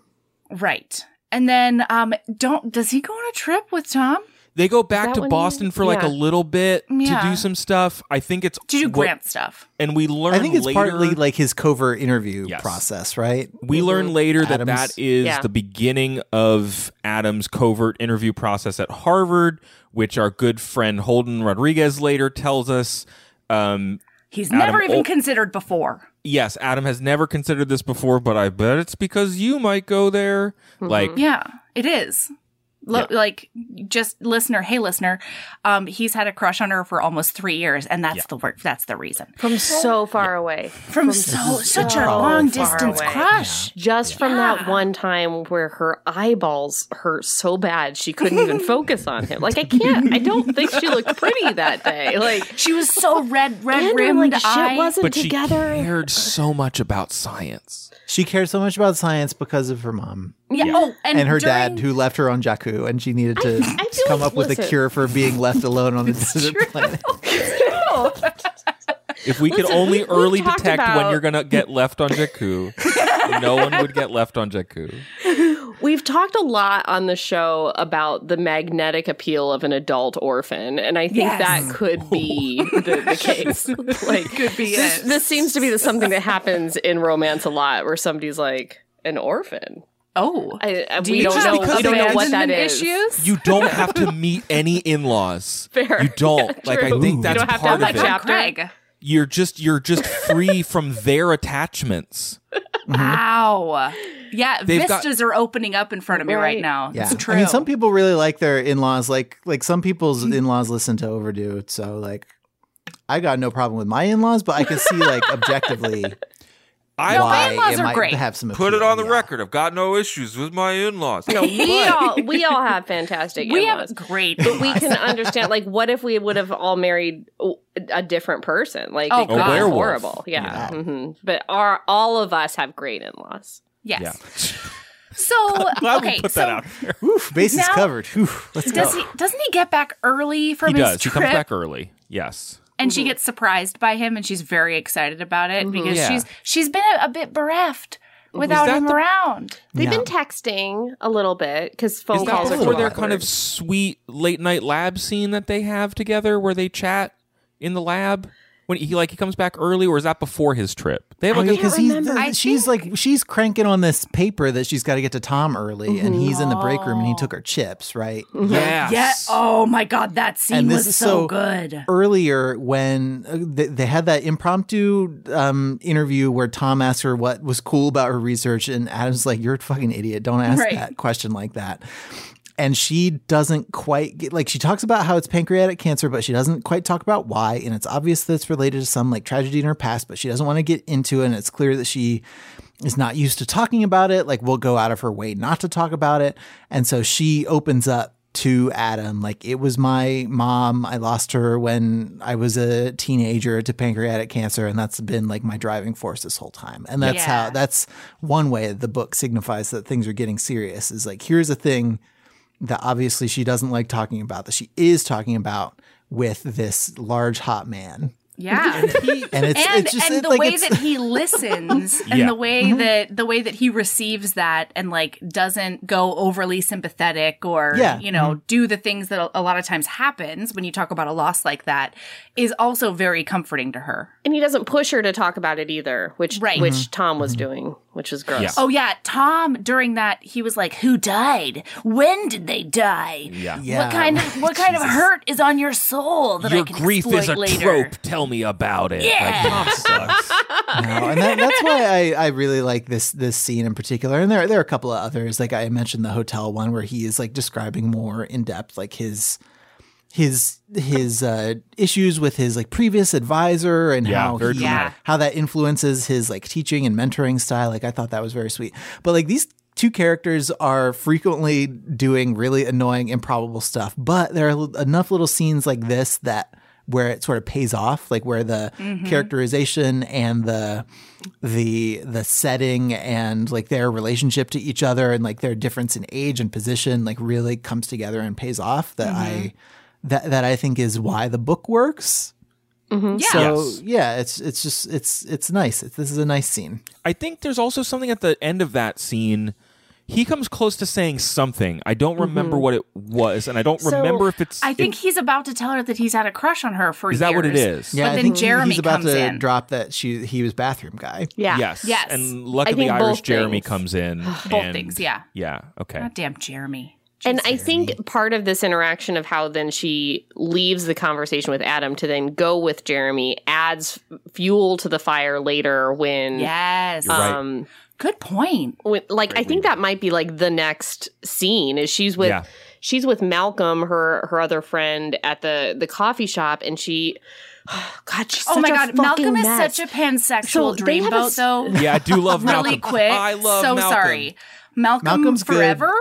Right. And then, um, don't, does he go on a trip with Tom? They go back to Boston he, for like yeah. a little bit yeah. to do some stuff. I think it's to do grant what, stuff, and we learn. I think it's later, partly like his covert interview yes. process, right? We mm-hmm. learn later Adam's, that that is yeah. the beginning of Adam's covert interview process at Harvard, which our good friend Holden Rodriguez later tells us um, he's Adam never even o- considered before. Yes, Adam has never considered this before, but I bet it's because you might go there. Mm-hmm. Like, yeah. It is. L- yeah. Like, just listener, hey, listener, um, he's had a crush on her for almost three years, and that's yeah. the word. That's the reason. From so far yeah. away. From, from so such so a long-distance crush. Yeah. Just yeah. from yeah. that one time where her eyeballs hurt so bad she couldn't even focus on him. Like, I can't. I don't think she looked pretty that day. Like, she was so red, red-rimmed. Like, shit wasn't but together. She cared so much about science. She cared so much about science because of her mom. Yeah. yeah. Oh, and, and her during... dad, who left her on Jakku, and she needed to I, I come like, up listen. with a cure for being left alone on the desert true. planet. If we listen, could only we, early detect about... when you're gonna get left on Jakku, no one would get left on Jakku. We've talked a lot on the show about the magnetic appeal of an adult orphan, and I think yes. that could be the, the case. Like, could be this, it. This seems to be the, something that happens in romance a lot, where somebody's like an orphan. Oh, I, I, do we don't know, we don't know what that is. Issues? You don't have to meet any in-laws. Fair. You don't. Yeah, like, I think Ooh. that's part of it. Craig. You're just you're just free from their attachments. Mm-hmm. Wow. Yeah, They've vistas got, are opening up in front of me right, right now. Yeah. It's true. I mean, some people really like their in-laws. Like, like some people's in-laws listen to Overdue. So, like, I got no problem with my in-laws, but I can see, like, objectively... I no, my in-laws are great. Have some Put it on the yeah. record. I've got no issues with my in-laws. No, we all we all have fantastic we in-laws. We have great but in-laws. We can understand, like, what if we would have all married a different person? Like, oh, it God. It's horrible. Yeah. yeah. Mm-hmm. But our, all of us have great in-laws. Yes. Yeah. So, glad okay. We put so that out there. Oof, base now, is covered. Oof, let's does go. He, doesn't he get back early from he his does. trip? He comes back early. Yes. And she gets surprised by him, and she's very excited about it mm-hmm. because yeah. she's she's been a, a bit bereft without him the, around. They've no. been texting a little bit because phone calls are awkward. Is that their kind of sweet late night lab scene that they have together, where they chat in the lab when he like he comes back early, or is that before his trip? They have like because oh, she's think. like she's cranking on this paper that she's got to get to Tom early, mm-hmm. and he's oh. in the break room, and he took her chips, right? Mm-hmm. Yes. Yeah. Oh my God, that scene and this was is so, so good. Earlier, when they, they had that impromptu um, interview where Tom asked her what was cool about her research, and Adam's like, "You're a fucking idiot. Don't ask right. that question like that." And she doesn't quite get, like, she talks about how it's pancreatic cancer, but she doesn't quite talk about why. And it's obvious that it's related to some, like, tragedy in her past, but she doesn't want to get into it. And it's clear that she is not used to talking about it. Like, will go out of her way not to talk about it. And so she opens up to Adam, like, it was my mom. I lost her when I was a teenager to pancreatic cancer. And that's been, like, my driving force this whole time. And that's yeah. how, that's one way the book signifies that things are getting serious, is like, here's a thing that obviously she doesn't like talking about, that she is talking about with this large hot man. Yeah. And, he, and, it's, and, it's just, and the like way that he listens and yeah. the way mm-hmm. that the way that he receives that and, like, doesn't go overly sympathetic or, yeah. you know, mm-hmm. do the things that a lot of times happens when you talk about a loss like that is also very comforting to her. And he doesn't push her to talk about it either, which right. which mm-hmm. Tom was mm-hmm. doing, which is gross. Yeah. Oh, yeah. Tom, during that, he was like, who died? When did they die? Yeah. yeah. What kind of what kind of hurt is on your soul that your I can exploit later? Your grief is a trope. Tell me about it. Yeah. Like, Tom sucks. No, and that, that's why I, I really like this this scene in particular. And there, there are a couple of others. Like, I mentioned the hotel one where he is, like, describing more in depth, like, his... his his uh, issues with his, like, previous advisor and yeah, how he, yeah. how that influences his, like, teaching and mentoring style. Like, I thought that was very sweet. But, like, these two characters are frequently doing really annoying, improbable stuff. But there are enough little scenes like this that where it sort of pays off, like where the mm-hmm. characterization and the the the setting and, like, their relationship to each other and, like, their difference in age and position, like, really comes together and pays off that mm-hmm. I – That that I think is why the book works. Mm-hmm. Yeah. So yes. yeah, it's it's just it's it's nice. It's, this is a nice scene. I think there's also something at the end of that scene. He comes close to saying something. I don't remember mm-hmm. what it was, and I don't so, remember if it's. I think it, he's about to tell her that he's had a crush on her for years. Is that years. what it is? Yeah. But I then think Jeremy he's about comes to in. drop that she he was bathroom guy. Yeah. Yes. Yes. And luckily, Irish Jeremy things. comes in. both and, things. Yeah. Yeah. Okay. Goddamn Jeremy. And I think part of this interaction of how then she leaves the conversation with Adam to then go with Jeremy adds fuel to the fire later when. Yes. Um, right. Good point. When, like, Great I think leader. that might be like the next scene is she's with yeah. she's with Malcolm, her her other friend at the, the coffee shop. And she. God, she's oh my god, Malcolm is mess. such a pansexual so dreamboat, though. Yeah, I do love Malcolm. Really quick. I love so Malcolm. Sorry. Malcolm Malcolm's forever?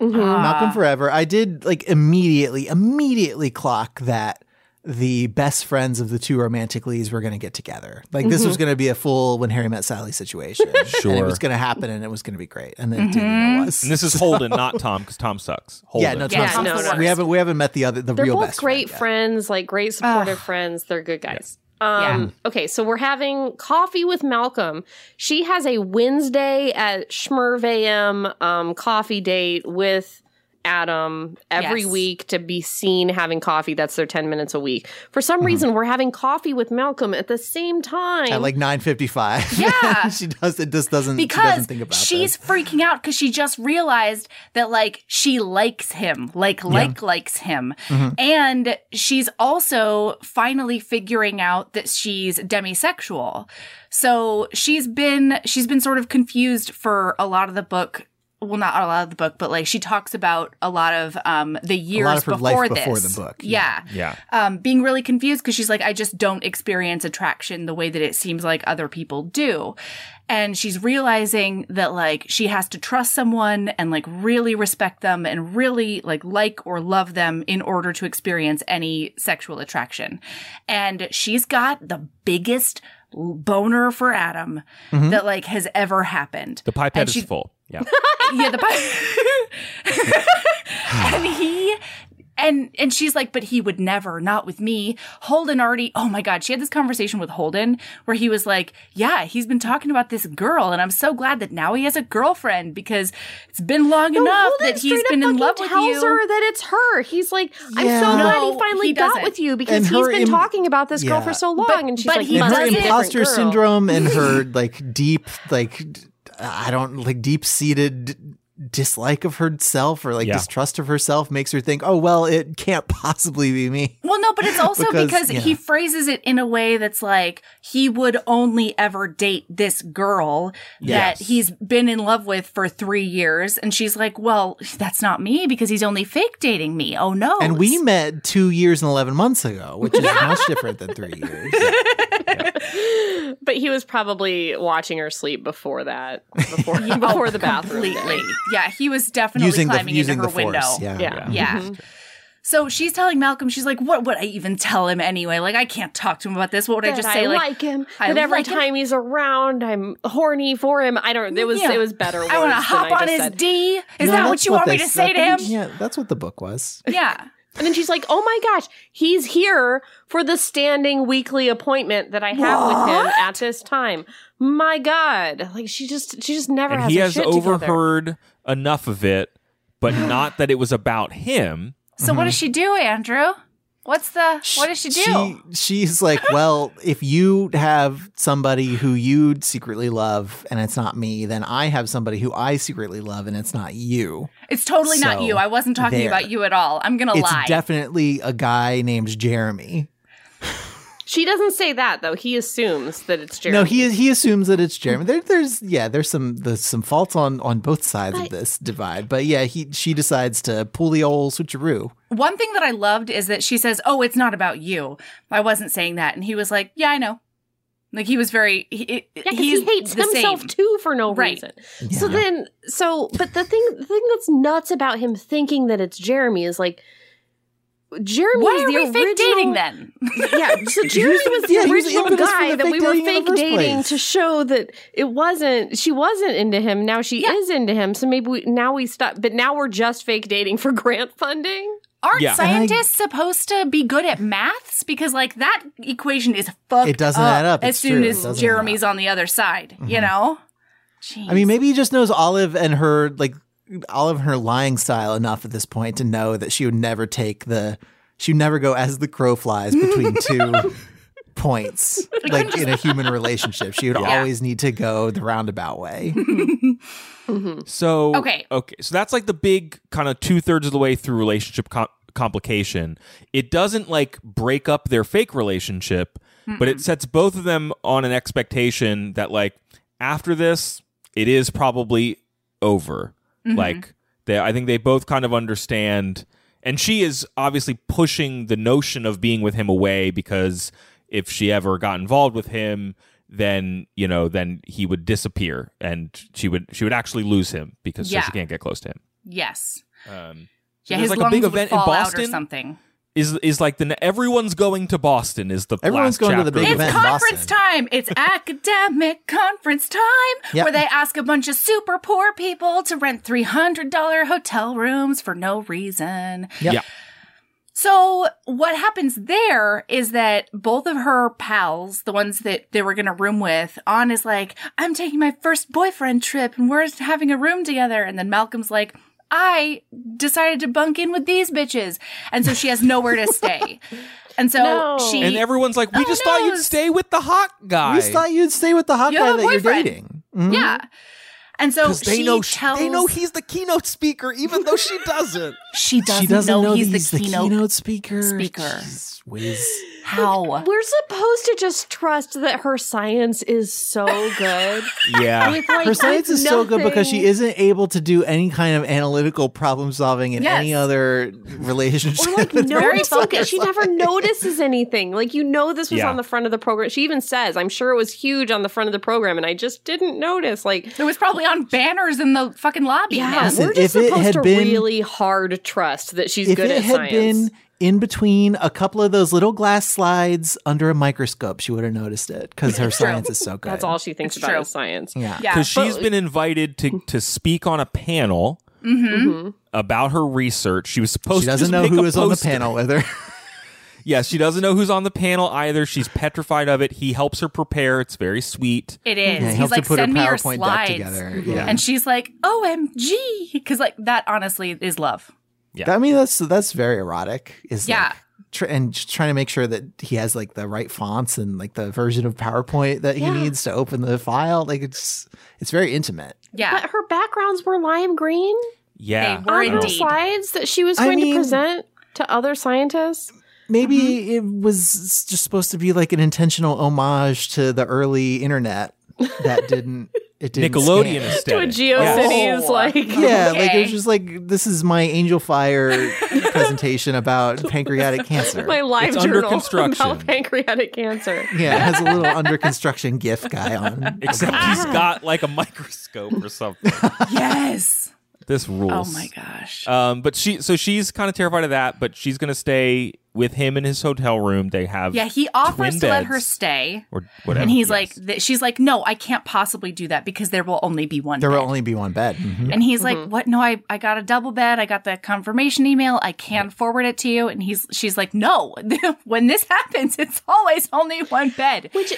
Mm-hmm. Uh, Malcolm forever. I did like immediately, immediately clock that the best friends of the two romantic leads were going to get together. Like mm-hmm. this was going to be a full When Harry Met Sally situation. Sure. And it was going to happen and it was going to be great. And then mm-hmm. it didn't, it was. And this is Holden, so. not Tom, because Tom sucks. Holden. Yeah, no, Tom yeah, sucks. No, no. We haven't, we haven't met the other, the They're real best They're both great friend friends, like great supportive Ugh. friends. They're good guys. Yeah. Um, yeah. Okay, so we're having coffee with Malcolm. She has a Wednesday at Schmerv A M um, coffee date with Adam every yes. week to be seen having coffee. That's their ten minutes a week. For some mm-hmm. reason, we're having coffee with Malcolm at the same time. At like nine fifty-five. Yeah. she does, it just doesn't, because she doesn't think about it. She's that. freaking out because she just realized that like she likes him, like, yeah. like, likes him. Mm-hmm. And she's also finally figuring out that she's demisexual. So she's been, she's been sort of confused for a lot of the book. Well, not a lot of the book, but like she talks about a lot of um, the years a lot of her before life this. Before the book, yeah, yeah, yeah. Um, being really confused because she's like, I just don't experience attraction the way that it seems like other people do, and she's realizing that like she has to trust someone and like really respect them and really like like or love them in order to experience any sexual attraction, and she's got the biggest boner for Adam mm-hmm. that like has ever happened. The pipette she- is full. Yeah. yeah, the pie. and he and and she's like, but he would never, not with me. Holden already, oh my God, she had this conversation with Holden where he was like, yeah, he's been talking about this girl, and I'm so glad that now he has a girlfriend because it's been long no, enough Holden that he's been in love with you. Tells her that it's her. He's like, yeah. I'm so glad no, he finally he got with you because and he's been Im- talking about this yeah. girl for so long, but, and she's but like, he and her imposter syndrome and her like deep like. I don't like deep-seated dislike of herself or like yeah. distrust of herself makes her think, oh, well, it can't possibly be me. Well, no, but it's also because, because yeah. he phrases it in a way that's like he would only ever date this girl yes. that he's been in love with for three years. And she's like, well, that's not me because he's only fake dating me. Oh, no. And we met two years and eleven months ago, which is much different than three years. Yeah. But he was probably watching her sleep before that, before yeah, before oh, the bathroom. Completely. Yeah, he was definitely using climbing the, into her window. Force. Yeah, yeah. yeah. yeah. Mm-hmm. So she's telling Malcolm, she's like, "What would I even tell him anyway? Like, I can't talk to him about this. What would that I just say? I like, like him. I that every like time him. he's around, I'm horny for him. I don't. It was yeah. it was better. I want to hop on his said. D. Is no, that what you what want me to say to him? Yeah, that's what the book was. Yeah." And then she's like, oh my gosh, he's here for the standing weekly appointment that I have what? with him at this time. My God. Like, she just she just never and has he has shit overheard together. Enough of it, but not that it was about him. So mm-hmm. what does she do, Andrew? What's the, what does she do? She, she's like, well, if you have somebody who you secretly love and it's not me, then I have somebody who I secretly love and it's not you. It's totally so not you. I wasn't talking there. about you at all. I'm going to lie. It's definitely a guy named Jeremy. She doesn't say that, though. He assumes that it's Jeremy. No, he he assumes that it's Jeremy. There, there's yeah, there's some there's some faults on, on both sides I, of this divide. But yeah, he she decides to pull the old switcheroo. One thing that I loved is that she says, oh, it's not about you. I wasn't saying that. And he was like, yeah, I know. Like, he was very he, – yeah, he hates himself, same. too, for no right. reason. Yeah. So then – so – but the thing the thing that's nuts about him thinking that it's Jeremy is like – Jeremy Why is the original. Why are we fake dating then? Yeah, so Jeremy was the yeah, original the guy the that we were fake dating place. to show that it wasn't. She wasn't into him. Now she yeah. is into him. So maybe we, now we stop. But now we're just fake dating for grant funding. Aren't yeah. scientists I, supposed to be good at maths? Because like that equation is fucked. It doesn't up add up. It's as soon true. as Jeremy's on the other side, mm-hmm. you know. Jeez. I mean, maybe he just knows Olive and her like. All of her lying style enough at this point to know that she would never take the, she would never go as the crow flies between two points, like in a human relationship. She would yeah. always need to go the roundabout way. Mm-hmm. So okay. okay, so that's like the big kind of two thirds of the way through relationship com- complication. It doesn't like break up their fake relationship, mm-mm. but it sets both of them on an expectation that like after this, it is probably over. Mm-hmm. Like they, I think they both kind of understand. And she is obviously pushing the notion of being with him away because if she ever got involved with him, then, you know, then he would disappear and she would she would actually lose him because yeah. so she can't get close to him. Yes. Um, so yeah, his like lungs a big would event fall in Boston out or something. Is is like the everyone's going to Boston is the everyone's last going chapter. To the big it's event. It's conference in time. It's academic conference time yep. where they ask a bunch of super poor people to rent three hundred dollar hotel rooms for no reason. Yep. Yeah. So what happens there is that both of her pals, the ones that they were going to room with, Anh is like, "I'm taking my first boyfriend trip and we're having a room together," and then Malcolm's like, I decided to bunk in with these bitches. And so she has nowhere to stay. And so no. she... And everyone's like, we oh, just no. thought you'd stay with the hot guy. We just thought you'd stay with the hot you guy that boyfriend. You're dating. Mm-hmm. Yeah. And so they she know she, tells... They know he's the keynote speaker, even though she doesn't. she, doesn't she doesn't know, know he's, he's the, the keynote, keynote speaker. speaker. Jeez, whiz. How? Like, we're supposed to just trust that her science is so good. Yeah. With, like, her science is nothing. So good because she isn't able to do any kind of analytical problem solving in yes. any other relationship. Or like no focus. She never notices anything. Like, you know this was yeah. on the front of the program. She even says, I'm sure it was huge on the front of the program and I just didn't notice. Like, it was probably on banners in the fucking lobby. Yeah, listen, we're just supposed to been, really hard trust that she's good at science. If it had been in between a couple of those little glass slides under a microscope, she would have noticed it because her science is so good. That's all she thinks it's about true. Is science. Yeah, because yeah. she's but, been invited to to speak on a panel mm-hmm. about her research. She was supposed. She doesn't to know who was on the panel with her. Yeah, she doesn't know who's on the panel either. She's petrified of it. He helps her prepare. It's very sweet. It is. Yeah, he He's like, put send her me your slides. Together. Yeah. And she's like, O M G. Because like that honestly is love. Yeah. I mean, that's that's very erotic. Is yeah. Like, tr- and trying to make sure that he has like the right fonts and like the version of PowerPoint that yeah. he needs to open the file. Like it's it's very intimate. Yeah. But her backgrounds were lime green. Yeah. They were on the slides that she was going I mean, to present to other scientists. Maybe mm-hmm. it was just supposed to be like an intentional homage to the early internet that didn't it didn't Nickelodeon aesthetic to a GeoCities oh. like yeah okay. like it was just like this is my Angel Fire presentation about pancreatic cancer. My live it's journal under construction. About pancreatic cancer. Yeah, it has a little under construction GIF guy on. Except he's got like a microscope or something. Yes. This rules. Oh my gosh. Um, but she, so she's kind of terrified of that, but she's going to stay with him in his hotel room. They have yeah. He offers to beds, let her stay, or whatever. And he's yes. like, th- she's like, no, I can't possibly do that because there will only be one. There bed. Will only be one bed. Mm-hmm. And he's mm-hmm. like, what? No, I, I got a double bed. I got the confirmation email. I can forward it to you. And he's, she's like, no. When this happens, it's always only one bed. Which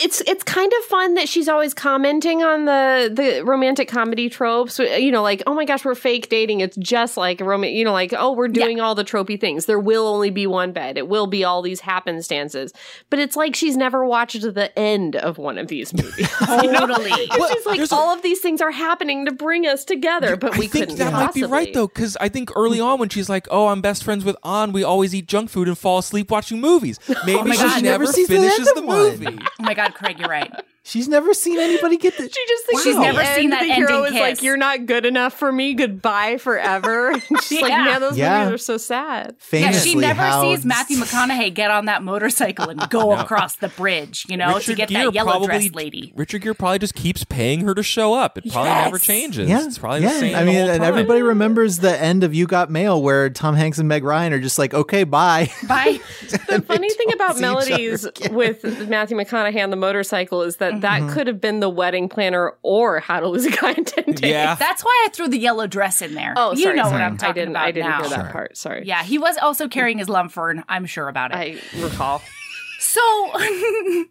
it's it's kind of fun that she's always commenting on the the romantic comedy tropes. You know, like, oh my. My gosh, we're fake dating. It's just like a romance, you know, like, oh, we're doing yeah. all the tropey things. There will only be one bed. It will be all these happenstances. But it's like she's never watched the end of one of these movies. Totally. You know? Well, she's like, all a- of these things are happening to bring us together, but we I couldn't think that possibly. Might be right, though, because I think early on when she's like, oh, I'm best friends with Anh. We always eat junk food and fall asleep watching movies. Maybe oh she God, never, never finishes the, the movie. Oh, my God, Craig, you're right. She's never seen anybody get that. She just thinks wow. she's never and seen that the ending hero is kiss. Like, you're not good enough for me. Goodbye forever. And she's yeah. like, man, those yeah. movies are so sad. Famously, yeah, she never how... sees Matthew McConaughey get on that motorcycle and go no. across the bridge, you know, Richard to get Gere that yellow-dressed lady. Richard Gere probably just keeps paying her to show up. It probably yes. never changes. Yeah. It's probably yeah. the same. I mean, the whole and time. Everybody remembers the end of You Got Mail where Tom Hanks and Meg Ryan are just like, okay, bye. Bye. The funny thing about melodies with Matthew McConaughey on the motorcycle is that that mm-hmm. could have been The Wedding Planner or How to Lose a Guy in ten Days. Yeah. That's why I threw the yellow dress in there. Oh, sorry, you know sorry. What I'm talking I didn't, about I didn't now. Hear that sure. part. Sorry. Yeah, he was also carrying his Lumfern. I'm sure about it. I recall. So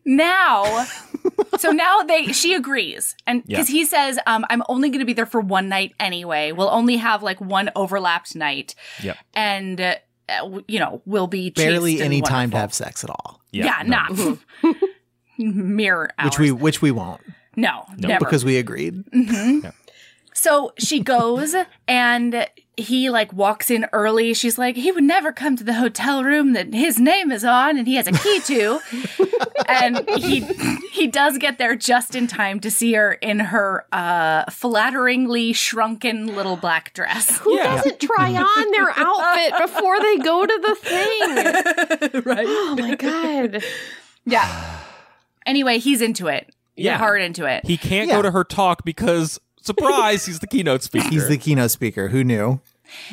now, so now they she agrees, and because yeah. he says, um, "I'm only going to be there for one night anyway. We'll only have like one overlapped night, yep. and uh, you know, we'll be barely any wonderful. Time to have sex at all." Yeah, yeah no. Nah. Mirror hours. Which we, which we won't. No, no, never. Because we agreed. Mm-hmm. Yeah. So she goes and he like walks in early. She's like, he would never come to the hotel room that his name is on and he has a key to. And he he does get there just in time to see her in her uh, flatteringly shrunken little black dress. Who yeah. doesn't try on their outfit before they go to the thing? Right. Oh, my God. Yeah. Anyway, he's into it. Yeah. Hard into it. He can't yeah. go to her talk because... Surprise, he's the keynote speaker. He's the keynote speaker. Who knew?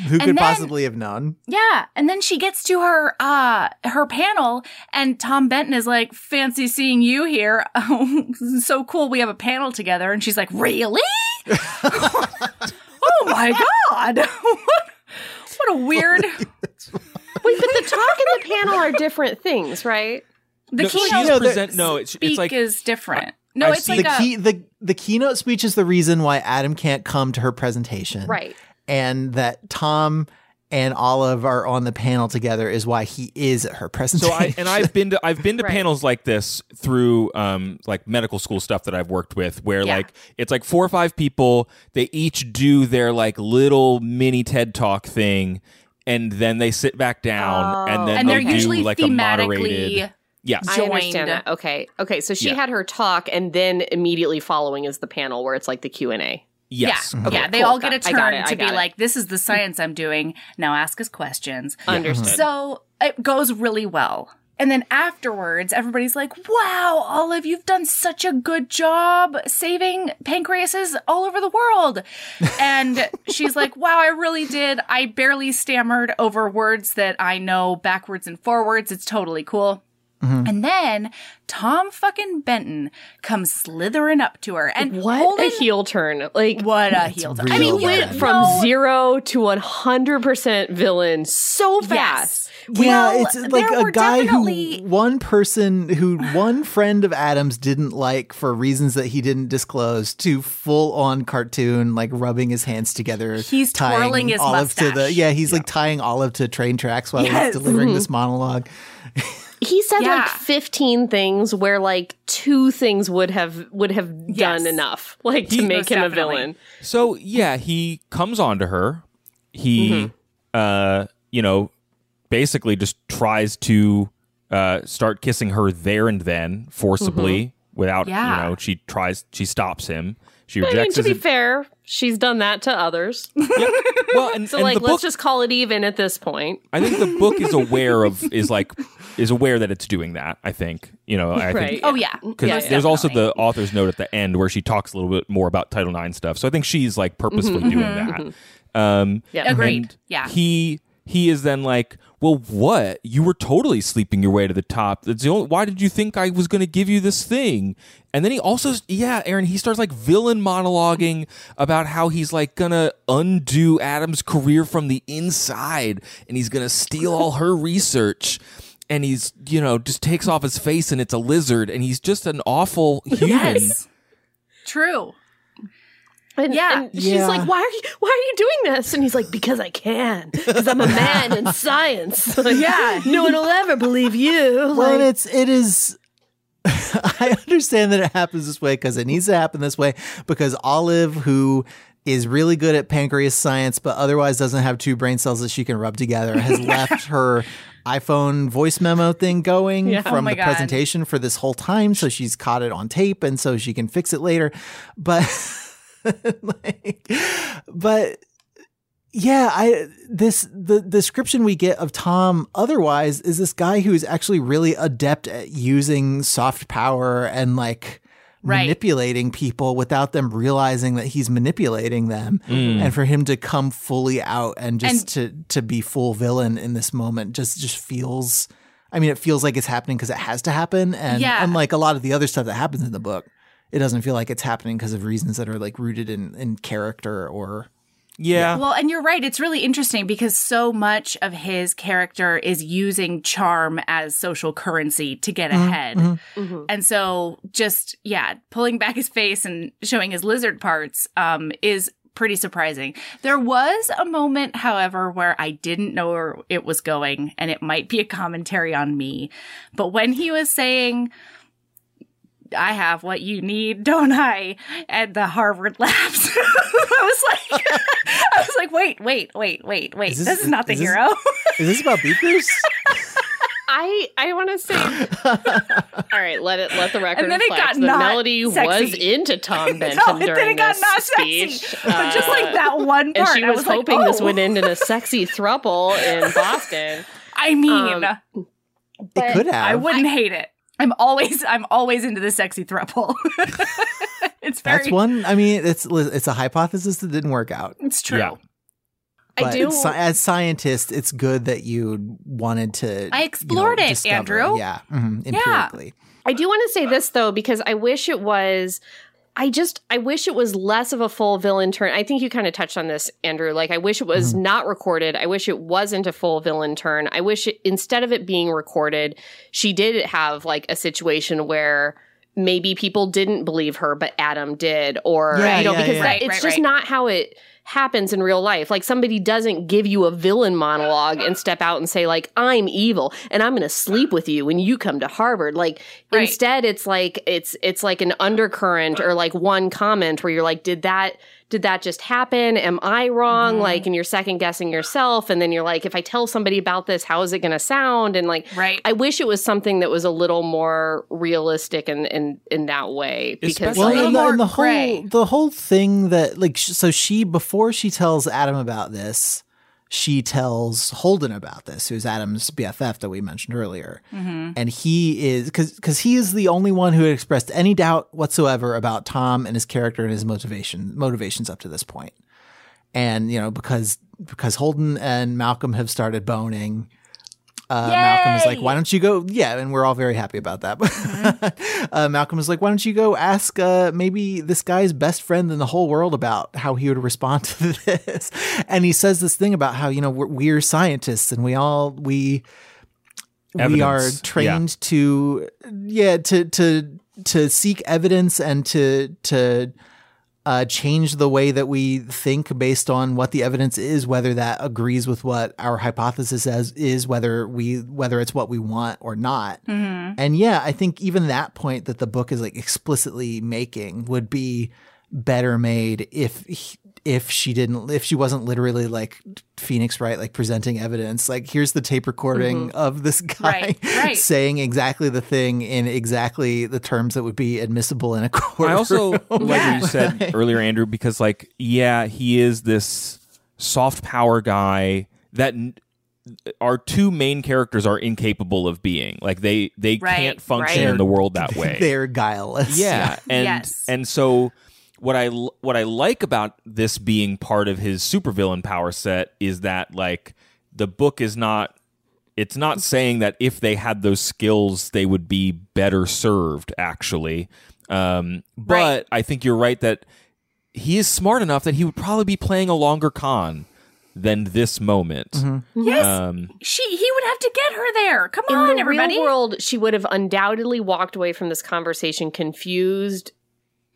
Who and could then, possibly have known? Yeah. And then she gets to her uh, her panel, and Tom Benton is like, fancy seeing you here. Oh, so cool. We have a panel together. And she's like, really? Oh, my God. What, what a weird. Wait, but the talk and the panel are different things, right? The no, keynote present- no, it's, speak it's like, is different. I- No, I've it's like the, a- key, the the keynote speech is the reason why Adam can't come to her presentation, right? And that Tom and Olive are on the panel together is why he is at her presentation. So I and I've been to I've been to right. panels like this through um like medical school stuff that I've worked with, where yeah. like it's like four or five people, they each do their like little mini TED Talk thing, and then they sit back down, oh. and then and they're they usually do like thematically- a moderated. Yeah, I understand that. Okay, okay. So she yeah. had her talk, and then immediately following is the panel where it's like the Q and A. Yes, yeah, okay, yeah. They cool. all get a turn it, to be it. Like, "This is the science I'm doing. Now ask us questions." Yeah. Understood. So it goes really well, and then afterwards, everybody's like, "Wow, Olive, you've done such a good job saving pancreases all over the world," and she's like, "Wow, I really did. I barely stammered over words that I know backwards and forwards. It's totally cool." Mm-hmm. And then Tom fucking Benton comes slithering up to her, and what Holden, a heel turn! Like what a heel turn! I mean, we went from no. zero to one hundred percent villain so fast. Yes. Well, yeah, it's like a guy who one person who one friend of Adam's didn't like for reasons that he didn't disclose. To full on cartoon, like rubbing his hands together, he's twirling his Olive mustache. To the, yeah, he's yeah. like tying Olive to train tracks while yes. he's delivering mm-hmm. this monologue. He said yeah. like fifteen things where like two things would have would have yes. done enough like he, to make him definitely. A villain. So yeah, he comes onto her. He, mm-hmm. uh, you know, basically just tries to uh, start kissing her there and then forcibly mm-hmm. without yeah. you know. She tries. She stops him. She rejects. I mean, to be ad- fair, she's done that to others. Yeah. Well, and so and like the book, let's just call it even at this point. I think the book is aware of is like. Is aware that it's doing that, I think. You know, I right. think. Oh, yeah. Because yeah, there's definitely. Also the author's note at the end where she talks a little bit more about Title nine stuff. So I think she's like purposefully mm-hmm, doing mm-hmm, that. Mm-hmm. Um, yeah. Agreed. Yeah. He he is then like, well, what? You were totally sleeping your way to the top. That's the only, why did you think I was going to give you this thing? And then he also, yeah, Erin, he starts like villain monologuing about how he's like going to undo Adam's career from the inside and he's going to steal all her research. And he's, you know, just takes off his face and it's a lizard. And he's just an awful human. Yes. True. And, yeah. and she's yeah. like, why are, you, why are you doing this? And he's like, because I can. Because I'm a man in science. Like, yeah. No one will ever believe you. Well, like, it's, it is... I understand that it happens this way because it needs to happen this way. Because Olive, who... is really good at pancreas science, but otherwise doesn't have two brain cells that she can rub together, has left her iPhone voice memo thing going yeah. from oh the God. presentation for this whole time. So she's caught it on tape and so she can fix it later. But, like, but yeah, I, this, the, the description we get of Tom otherwise is this guy who is actually really adept at using soft power and like, Right. manipulating people without them realizing that he's manipulating them mm. and for him to come fully out and just and to to be full villain in this moment just just feels I mean it feels like it's happening because it has to happen and yeah. unlike a lot of the other stuff that happens in the book it doesn't feel like it's happening because of reasons that are like rooted in in character or Yeah. Well, and you're right. It's really interesting because so much of his character is using charm as social currency to get mm-hmm. ahead. Mm-hmm. And so just, yeah, pulling back his face and showing his lizard parts um, is pretty surprising. There was a moment, however, where I didn't know where it was going, and it might be a commentary on me. But when he was saying, I have what you need, don't I? And the Harvard laughs. I was like, I was like, wait, wait, wait, wait, wait. Is this, this is not the is hero. This, is this about beakers? I I want to say, all right, let it let the record and then reflect it got that not Melody sexy. Was into Tom Benton no, during then it got this not speech, sexy. Uh, but just like that one part, and she was, I was hoping like, oh. this would end in a sexy throuple in Boston. I mean, um, it could have. I wouldn't I, hate it. I'm always I'm always into the sexy throuple. It's very that's one. I mean, it's it's a hypothesis that didn't work out. It's true. Yeah. But I do. As scientists, it's good that you wanted to. I explored you know, it, discover. Andrew. Yeah, mm-hmm, empirically. Yeah. I do want to say this though, because I wish it was. I just, I wish it was less of a full villain turn. I think you kind of touched on this, Andrew. Like, I wish it was mm-hmm. not recorded. I wish it wasn't a full villain turn. I wish it, instead of it being recorded, she did have like a situation where maybe people didn't believe her, but Adam did, or yeah, you know, yeah, because yeah. That, right, it's right, just right. not how it happens in real life. Like, somebody doesn't give you a villain monologue and step out and say like, I'm evil and I'm gonna sleep with you when you come to Harvard. Like right. instead it's like it's it's like an undercurrent or like one comment where you're like, did that did that just happen? Am I wrong? Mm-hmm. Like, and you're second guessing yourself, and then you're like, if I tell somebody about this, how is it gonna sound? And like right. I wish it was something that was a little more realistic and in, in, in that way. Because well, like, a little more and the whole gray. The whole thing that like sh- so she before Before she tells Adam about this, she tells Holden about this, who's Adam's B F F that we mentioned earlier. Mm-hmm. And he is, because because he is the only one who had expressed any doubt whatsoever about Tom and his character and his motivation motivations up to this point. And, you know, because because Holden and Malcolm have started boning. Uh, Malcolm is like, why don't you go? Yeah, and we're all very happy about that. Mm-hmm. uh, Malcolm is like, why don't you go ask uh, maybe this guy's best friend in the whole world about how he would respond to this? And he says this thing about how, you know, we're, we're scientists and we all we evidence. we are trained yeah. to yeah to to to seek evidence and to to. Uh, change the way that we think based on what the evidence is, whether that agrees with what our hypothesis as is, whether we whether it's what we want or not. Mm-hmm. And yeah, I think even that point that the book is like explicitly making would be better made if if she didn't if she wasn't literally like Phoenix Wright like presenting evidence like, here's the tape recording mm-hmm. of this guy right, right. saying exactly the thing in exactly the terms that would be admissible in a court. I also like what you said earlier, Andrew, because like yeah he is this soft power guy that n- our two main characters are incapable of being like they they right, can't function right. in the world that way. They're guileless. Yeah, yeah. and yes. and so What I what I like about this being part of his supervillain power set is that like the book is not it's not saying that if they had those skills they would be better served actually, um, but right. I think you're right that he is smart enough that he would probably be playing a longer con than this moment. Mm-hmm. Yes, um, she he would have to get her there. Come on, everybody. In the everybody. real world, she would have undoubtedly walked away from this conversation confused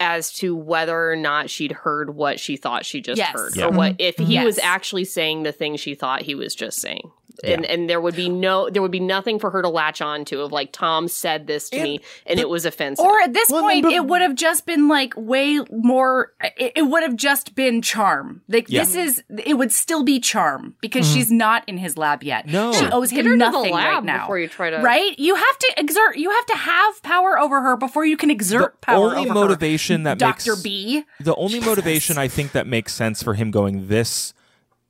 as to whether or not she'd heard what she thought she just yes. heard, yeah. or what if he yes. was actually saying the thing she thought he was just saying, yeah. and and there would be no, there would be nothing for her to latch on to of like, Tom said this to it, me and but, it was offensive. Or at this well, point, but, it would have just been like way more. It, it would have just been charm. Like yeah. this is, it would still be charm because mm-hmm. she's not in his lab yet. No, she owes him Get nothing right now. Before you try to, right? You have to exert. You have to have power over her before you can exert the power only over motivation. Her. That Doctor makes, B. The only Jesus. motivation I think that makes sense for him going this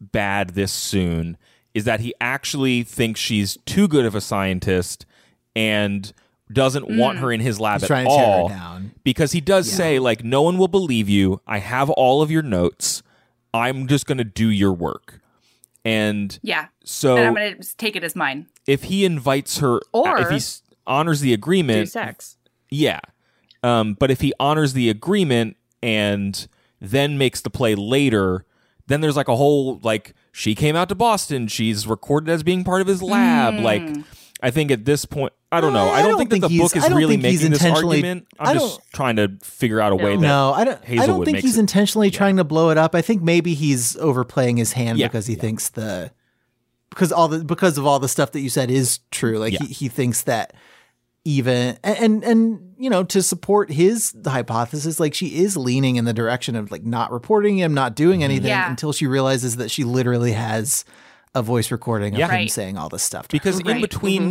bad this soon is that he actually thinks she's too good of a scientist and doesn't mm. want her in his lab He's at all. To tear her down. Because he does yeah. say, like, no one will believe you. I have all of your notes. I'm just going to do your work. And yeah, so and I'm going to take it as mine. If he invites her, or if he honors the agreement, do sex. Yeah. Um, but if he honors the agreement and then makes the play later, then there's like a whole, like, she came out to Boston. She's recorded as being part of his lab. Mm. Like, I think at this point, I don't know. I, I don't think, think that the book is really making this argument. I'm just trying to figure out a way that no, I don't. Hazelwood I don't think he's it, intentionally yeah. trying to blow it up. I think maybe he's overplaying his hand yeah, because he yeah. thinks the because all the because of all the stuff that you said is true. Like yeah. he, he thinks that even and, and and you know, to support his hypothesis, like she is leaning in the direction of like not reporting him, not doing anything yeah. until she realizes that she literally has a voice recording of yeah. him right. saying all this stuff. Because right. in between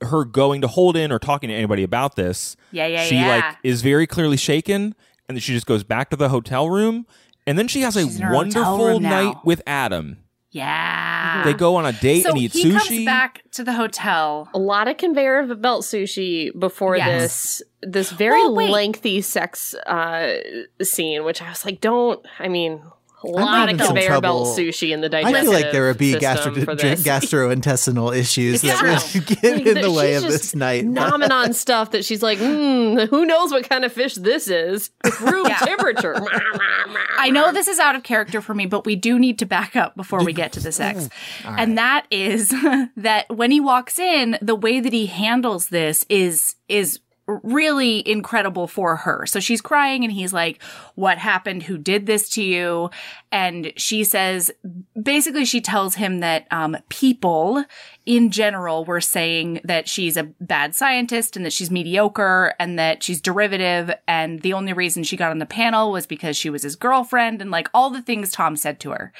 mm-hmm. her going to Holden or talking to anybody about this, yeah, yeah, she yeah. like is very clearly shaken, and then she just goes back to the hotel room, and then she has She's a wonderful night with Adam. Yeah. They go on a date so and eat he sushi. He comes back to the hotel. A lot of conveyor belt sushi before yes. this this very oh, lengthy sex uh, scene, which I was like, don't, I mean... A lot of conveyor belt sushi in the digestive I feel like there would be gastro- gastrointestinal issues yeah. that would get in the way of this night. Nomming on stuff that she's like, mm, who knows what kind of fish this is? Room yeah. temperature. I know this is out of character for me, but we do need to back up before we get to the sex. Right. And that is that when he walks in, the way that he handles this is is. really incredible for her. So she's crying and he's like, what happened? Who did this to you? And she says, basically she tells him that um, people in general were saying that she's a bad scientist and that she's mediocre and that she's derivative. And the only reason she got on the panel was because she was his girlfriend and like all the things Tom said to her.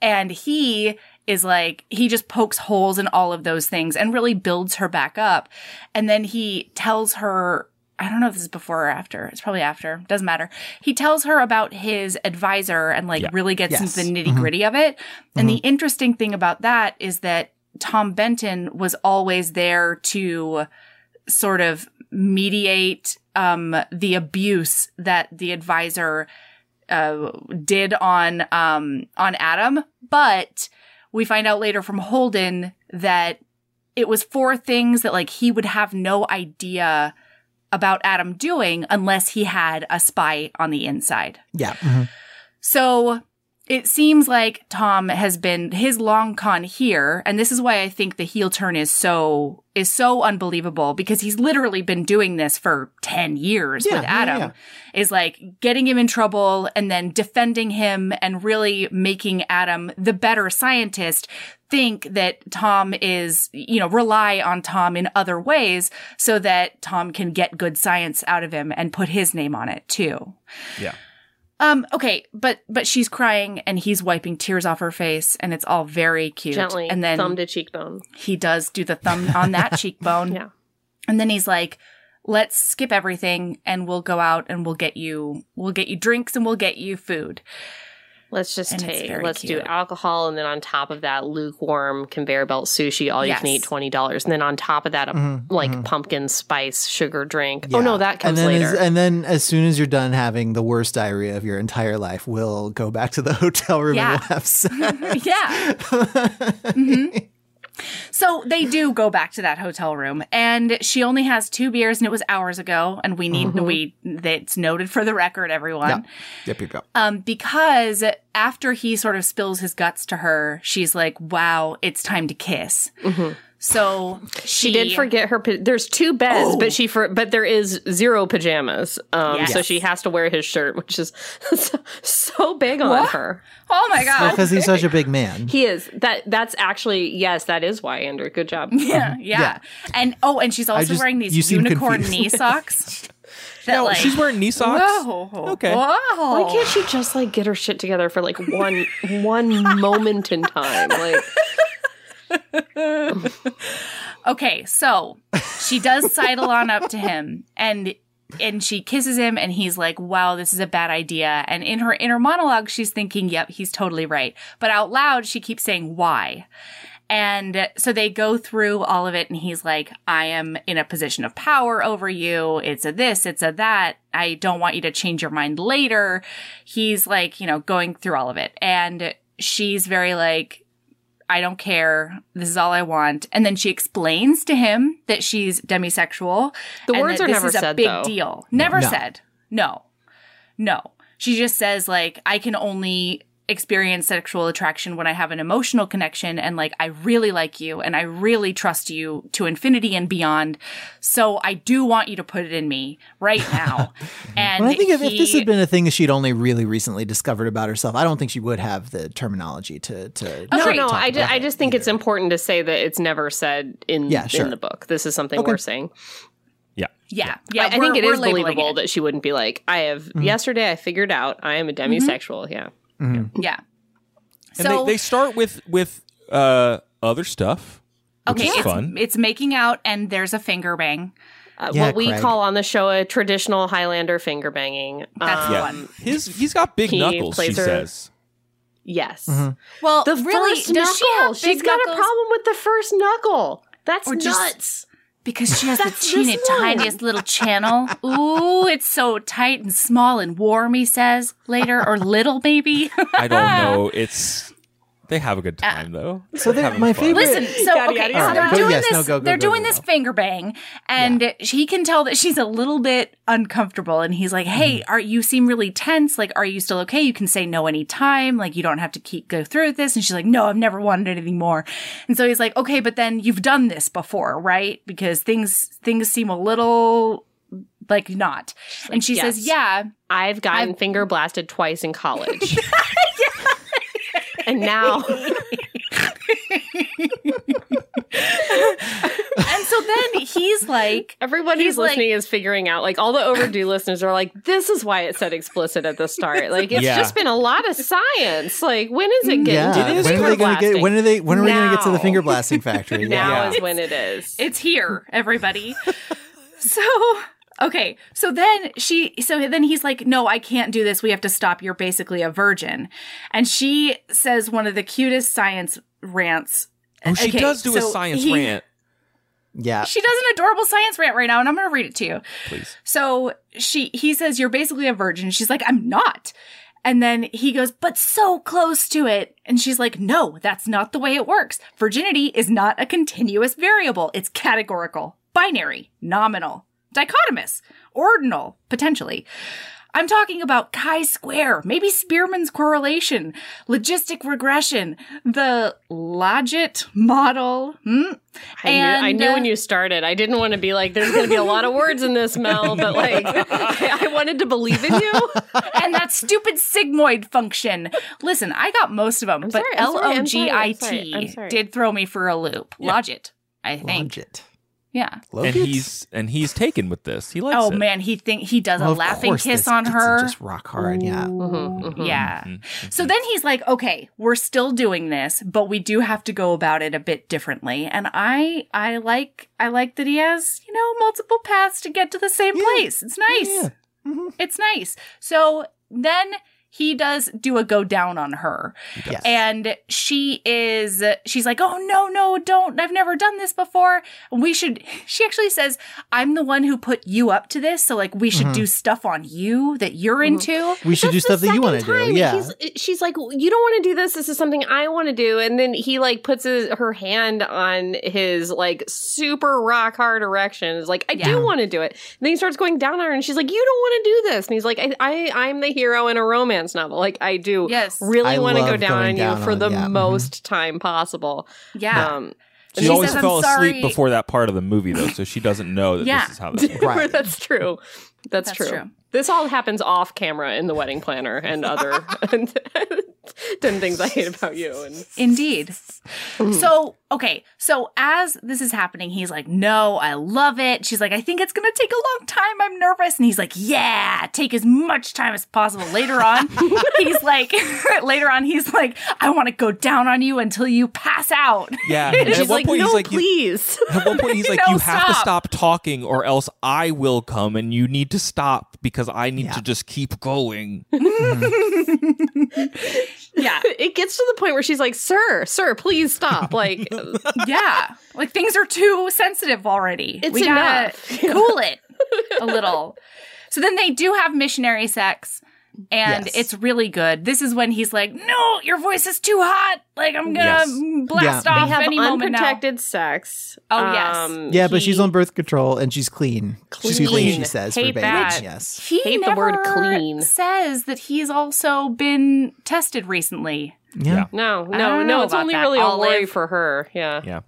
And he... is like, he just pokes holes in all of those things and really builds her back up. And then he tells her, I don't know if this is before or after. It's probably after. Doesn't matter. He tells her about his advisor and like yeah. really gets yes. into the nitty gritty mm-hmm. of it. And mm-hmm. the interesting thing about that is that Tom Benton was always there to sort of mediate um, the abuse that the advisor uh, did on um, on Adam. But... we find out later from Holden that it was four things that, like, he would have no idea about Adam doing unless he had a spy on the inside. Yeah. Mm-hmm. So it seems like Tom has been his long con here, and this is why I think the heel turn is so is so unbelievable, because he's literally been doing this for ten years yeah, with Adam, yeah, yeah. is like getting him in trouble and then defending him and really making Adam, the better scientist, think that Tom is, you know, rely on Tom in other ways so that Tom can get good science out of him and put his name on it too. Yeah. Um, okay, but but she's crying and he's wiping tears off her face and it's all very cute. Gently, and then thumb to cheekbone. He does do the thumb on that cheekbone. Yeah. And then he's like, let's skip everything and we'll go out and we'll get you we'll get you drinks and we'll get you food. Let's just and take let's cute. do alcohol and then on top of that lukewarm conveyor belt sushi, all you yes. can eat twenty dollars, and then on top of that a mm-hmm. like mm-hmm. pumpkin spice sugar drink. Yeah. Oh no, that comes and later. As, and then as soon as you're done having the worst diarrhea of your entire life, we'll go back to the hotel room yeah. and we'll have sex. yeah. mm-hmm. So they do go back to that hotel room, and she only has two beers, and it was hours ago, and we need mm-hmm. we that's noted for the record, everyone. Yep, yep, yep. Um, because after he sort of spills his guts to her, she's like, "Wow, it's time to kiss." Mm-hmm. So she, she did forget her. Pa- there's two beds, oh. but she for, but there is zero pajamas. Um, yes. So she has to wear his shirt, which is so, so big on what? her. Oh my god! Because he's such a big man. He is. That that's actually yes. That is why, Andrew. Good job. Yeah, yeah. yeah. And oh, and she's also just, wearing these unicorn confused. knee socks. That, no, like, she's wearing knee socks. Whoa, okay. Whoa. Why can't she just like get her shit together for like one one moment in time, like. Okay, so she does sidle on up to him and and she kisses him and he's like, wow, this is a bad idea. And in her inner monologue, she's thinking, yep, he's totally right. But out loud, she keeps saying, why? And so they go through all of it and he's like, I am in a position of power over you. It's a this, it's a that. I don't want you to change your mind later. He's like, you know, going through all of it. And she's very like, I don't care. This is all I want. And then she explains to him that she's demisexual. The words are never said, though. This is a big deal. Never said. No. No. She just says, like, I can only experience sexual attraction when I have an emotional connection and like, I really like you and I really trust you to infinity and beyond. So I do want you to put it in me right now. And well, I think he, if, if this had been a thing that she'd only really recently discovered about herself, I don't think she would have the terminology to, to no, no, I just, I just think either. It's important to say that it's never said in, yeah, sure. in the book. This is something okay. we're saying. Yeah. Yeah. Yeah. I, I think it is believable it. that she wouldn't be like, I have mm-hmm. yesterday, I figured out I am a demisexual. Mm-hmm. Yeah. Mm-hmm. Yeah. And so they, they start with with uh, other stuff. Which okay, is it's, fun. It's making out and there's a finger bang. Uh, yeah, what we Craig. call on the show a traditional Highlander finger banging. That's um, yeah. one. His he's got big he knuckles, she her. says. Yes. Mm-hmm. Well, the really, first knuckle. She have She's knuckles? got a problem with the first knuckle. That's or nuts. Because she has the teeny, tiniest little channel. Ooh, it's so tight and small and warm, he says later. Or little, maybe. I don't know. It's They have a good time, uh, though. So they're my fun. favorite. Listen, so, okay, so right. they're doing yes, this, no, go, go, they're go, doing go, this go. finger bang, and yeah. he can tell that she's a little bit uncomfortable, and he's like, hey, mm. are you seem really tense. Like, are you still okay? You can say no anytime. Like, you don't have to keep go through with this. And she's like, no, I've never wanted anything more. And so he's like, okay, but then you've done this before, right? Because things things seem a little... like not. She's and like, she yes. says, yeah. I've gotten I've... finger blasted twice in college. And now... And so then he's like... Everyone who's listening like, is figuring out, like, all the Overdue listeners are like, this is why it said explicit at the start. Like, it's yeah. just been a lot of science. Like, when is it getting yeah. to the when finger blasting? Get, when are, they, when are we going to get to the finger blasting factory? Yeah. Now yeah. is when it is. It's here, everybody. So... Okay, so then she, so then he's like, no, I can't do this. We have to stop. You're basically a virgin. And she says one of the cutest science rants. Oh, she okay, does do so a science he, rant. Yeah. She does an adorable science rant right now, and I'm going to read it to you. Please. So she, he says, you're basically a virgin. She's like, I'm not. And then he goes, but so close to it. And she's like, no, that's not the way it works. Virginity is not a continuous variable. It's categorical, binary, nominal. Dichotomous, ordinal, potentially. I'm talking about chi-square, maybe Spearman's correlation, logistic regression, the logit model. Hmm? I, and, knew, I knew uh, when you started. I didn't want to be like, there's going to be a lot of words in this, Mel, but like, I wanted to believe in you. And that stupid sigmoid function. Listen, I got most of them, I'm but sorry, L O G I T did throw me for a loop. Yeah. Logit, I think. Logit. Yeah, Love and it. he's and he's taken with this. He likes. Oh it. man, he think he does well, a laughing kiss on her. Just rock hard, yeah, mm-hmm, mm-hmm, yeah. Mm-hmm. So then he's like, "Okay, we're still doing this, but we do have to go about it a bit differently." And I, I like, I like that he has, you know, multiple paths to get to the same yeah. place. It's nice. Yeah, yeah. Mm-hmm. It's nice. So then. He does do a go down on her. Yes. And she is, she's like, oh, no, no, don't. I've never done this before. We should, she actually says, I'm the one who put you up to this. So, like, we should mm-hmm. do stuff on you that you're mm-hmm. into. We should do stuff that you want to do. Yeah. He's, she's like, you don't want to do this. This is something I want to do. And then he, like, puts his, her hand on his, like, super rock hard erection. Is like, I yeah. do want to do it. And then he starts going down on her. And she's like, you don't want to do this. And he's like, I, I, I'm the hero in a romance novel. Like, I do yes. really want to go down on down you for on, the yeah. most mm-hmm. time possible. Yeah. Um, she, she always says, fell asleep before that part of the movie, though, so she doesn't know that yeah. this is how this works. Right. That's true. That's, That's true. true. This all happens off camera in The Wedding Planner and other and ten Things I Hate About You. And Indeed. Mm. So, okay. So as this is happening, he's like, no, I love it. She's like, I think it's going to take a long time. I'm nervous. And he's like, yeah, take as much time as possible. Later on, he's like, later on, he's like, I want to go down on you until you pass out. Yeah. And and she's like, point, no, like, please. You, at one point, he's like, no, you have stop. to stop talking or else I will come and you need to stop because I need yeah. to just keep going. Yeah. It gets to the point where she's like, sir, sir, please stop. Like, yeah. Like, things are too sensitive already. It's we enough. Gotta cool it a little. So then they do have missionary sex. And yes. It's really good. This is when he's like, no, your voice is too hot. Like, I'm going to yes. blast yeah. off they have any moment now. Unprotected sex. Oh, yes. Um, yeah, he, but she's on birth control and she's clean. Clean. She's clean, she says. Hate for that. Baby. Yes. He Hate never the word clean. Says that he's also been tested recently. Yeah. yeah. No, no, no. It's only that. Really Olive. A worry for her. Yeah. Yeah.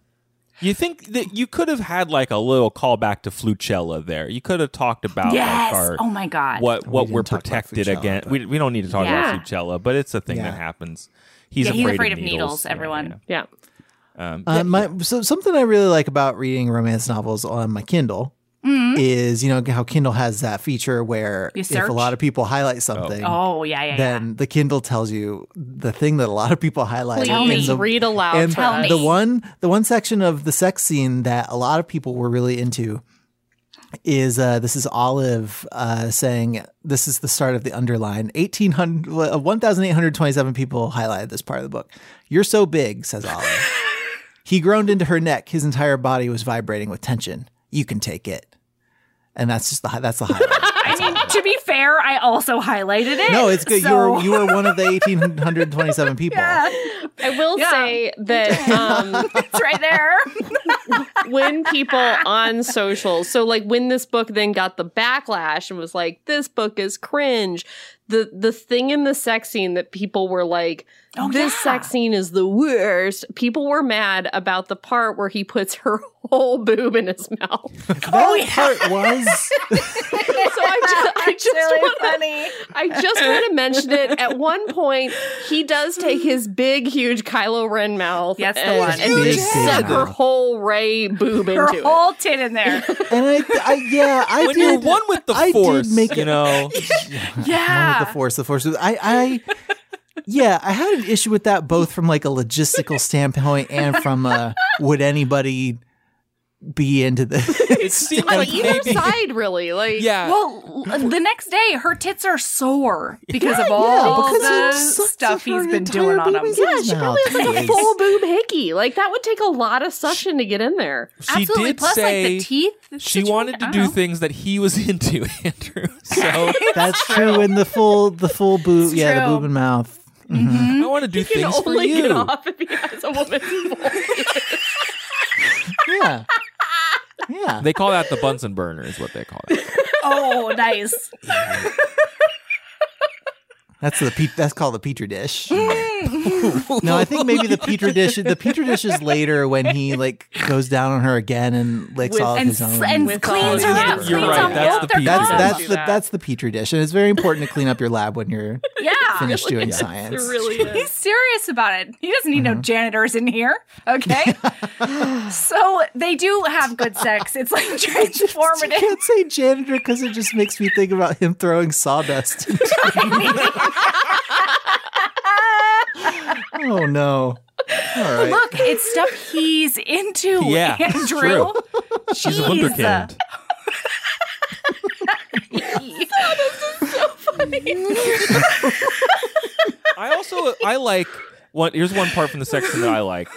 You think that you could have had like a little callback to Flucella there. You could have talked about yes! like our, oh my God. what what we we're protected against. We we don't need to talk yeah. about Flucella, but it's a thing yeah. that happens. He's, yeah, afraid, he's afraid of, of needles, needles everyone. Yeah. yeah. Um, uh, my, so something I really like about reading romance novels on my Kindle mm-hmm. is, you know, how Kindle has that feature where if a lot of people highlight something, oh, oh yeah, yeah, then yeah. the Kindle tells you the thing that a lot of people highlight. Tell me, the, read aloud. And Tell the, me. the one, the one section of the sex scene that a lot of people were really into is uh, this is Olive uh, saying this is the start of the underline. eighteen hundred, one thousand eight hundred twenty-seven people highlighted this part of the book. You're so big, says Olive. He groaned into her neck. His entire body was vibrating with tension. You can take it. And that's just the that's the highlight. That's I mean, to be fair, I also highlighted it. No, it's good. So. You were you were one of the eighteen hundred twenty-seven people. Yeah. I will yeah. say that um, it's right there. When people on social, so like when this book then got the backlash and was like, this book is cringe. The the thing in the sex scene that people were like, oh, this yeah. sex scene is the worst. People were mad about the part where he puts her whole boob in his mouth. That oh, yeah. part was. So I just, I just really want to mention it. At one point, he does take his big, huge Kylo Ren mouth. That's and, the one. And they suck her whole Rey boob her into it. Her whole tit in there. And I, I yeah, I when did. When you're one with the I force, did make you know. Yeah. yeah. The force, the force. I, I, yeah, I had an issue with that both from like a logistical standpoint and from a, would anybody be into this? It seems like either maybe. Side, really. Like, yeah. Well, the next day, her tits are sore because yeah, of all yeah, because the stuff he's been doing on them. Yeah, she probably has like a full boob hickey. Like that would take a lot of suction she, to get in there. She Absolutely. Did Plus, say like, the teeth. The she situation. Wanted to do things that he was into, Andrew. So that's true. In the full, the full boob, it's yeah, true. The boob and mouth. Mm-hmm. Mm-hmm. I want to do he things for you. He can only get off if he has a woman's Yeah. Yeah, they call that the Bunsen burner is what they call it. Oh, nice. Yeah. That's the pe- that's called the Petri dish. No, I think maybe the Petri dish. The Petri dish is later when he like goes down on her again and licks with, all of and, his own and cleans her up. You're right. That's the Petri. That's that's the, that's the Petri dish, and it's very important to clean up your lab when you're yeah, finished really doing is. Science. It really is. He's serious about it. He doesn't need mm-hmm. no janitors in here. Okay, so they do have good sex. It's like transformative. I can't say janitor because it just makes me think about him throwing sawdust. Oh no! All right. Look, it's stuff he's into. Yeah, Andrew. She's a wunderkind. This is so funny. I also I like one. Here's one part from the section that I liked.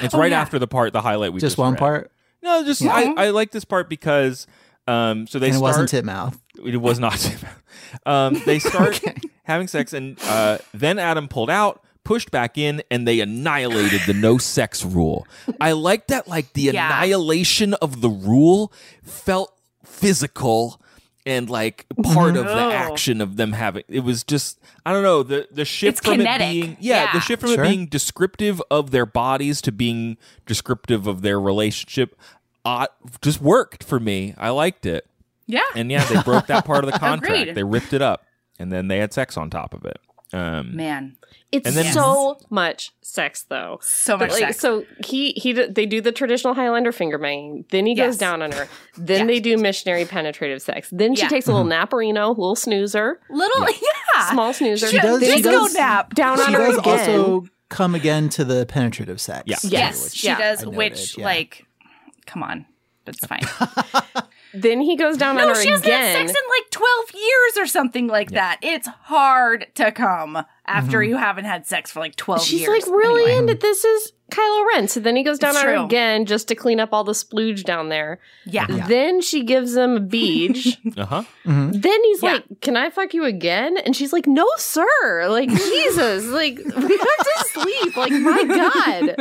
It's oh, right yeah. after the part, the highlight we just, just one read. Part. No, just yeah. I, I like this part because um. So they and it start, wasn't Titmouth. It was not Titmouth. Um, they start okay. having sex, and uh, then Adam pulled out, pushed back in, and they annihilated the no sex rule. I like that, like the yeah. annihilation of the rule felt physical and like part no. of the action of them having. It was just I don't know the the shift it's from kinetic. It being yeah, yeah. the shift from sure. it being descriptive of their bodies to being descriptive of their relationship. Uh, just worked for me. I liked it. Yeah. And yeah, they broke that part of the contract. Agreed. They ripped it up. And then they had sex on top of it. Um, Man. It's then- so much sex, though. So much like, sex. So he, he, they do the traditional Highlander finger banging. Then he yes. goes down on her. Then yes. they do missionary penetrative sex. Then yeah. she takes a little mm-hmm. naparino, little snoozer. Little, yeah. yeah. Small snoozer. She does, then she does, go nap. Down on her again. She does also come again to the penetrative sex. Yeah. Yes, yes. Which, she yeah. does, noted, which, yeah. like, come on. It's fine. Then he goes down no, on her again. No, she hasn't had sex in like twelve years or something like yeah. that. It's hard to come after mm-hmm. you haven't had sex for like twelve She's years. She's like really anyway. Into this is Kylo Ren. So then he goes down it's on true. her again just to clean up all the splooge down there. Yeah. yeah. Then she gives him a beach. uh-huh. Mm-hmm. Then he's yeah. like, can I fuck you again? And she's like, no, sir. Like, Jesus. Like, we have to sleep. Like, my God.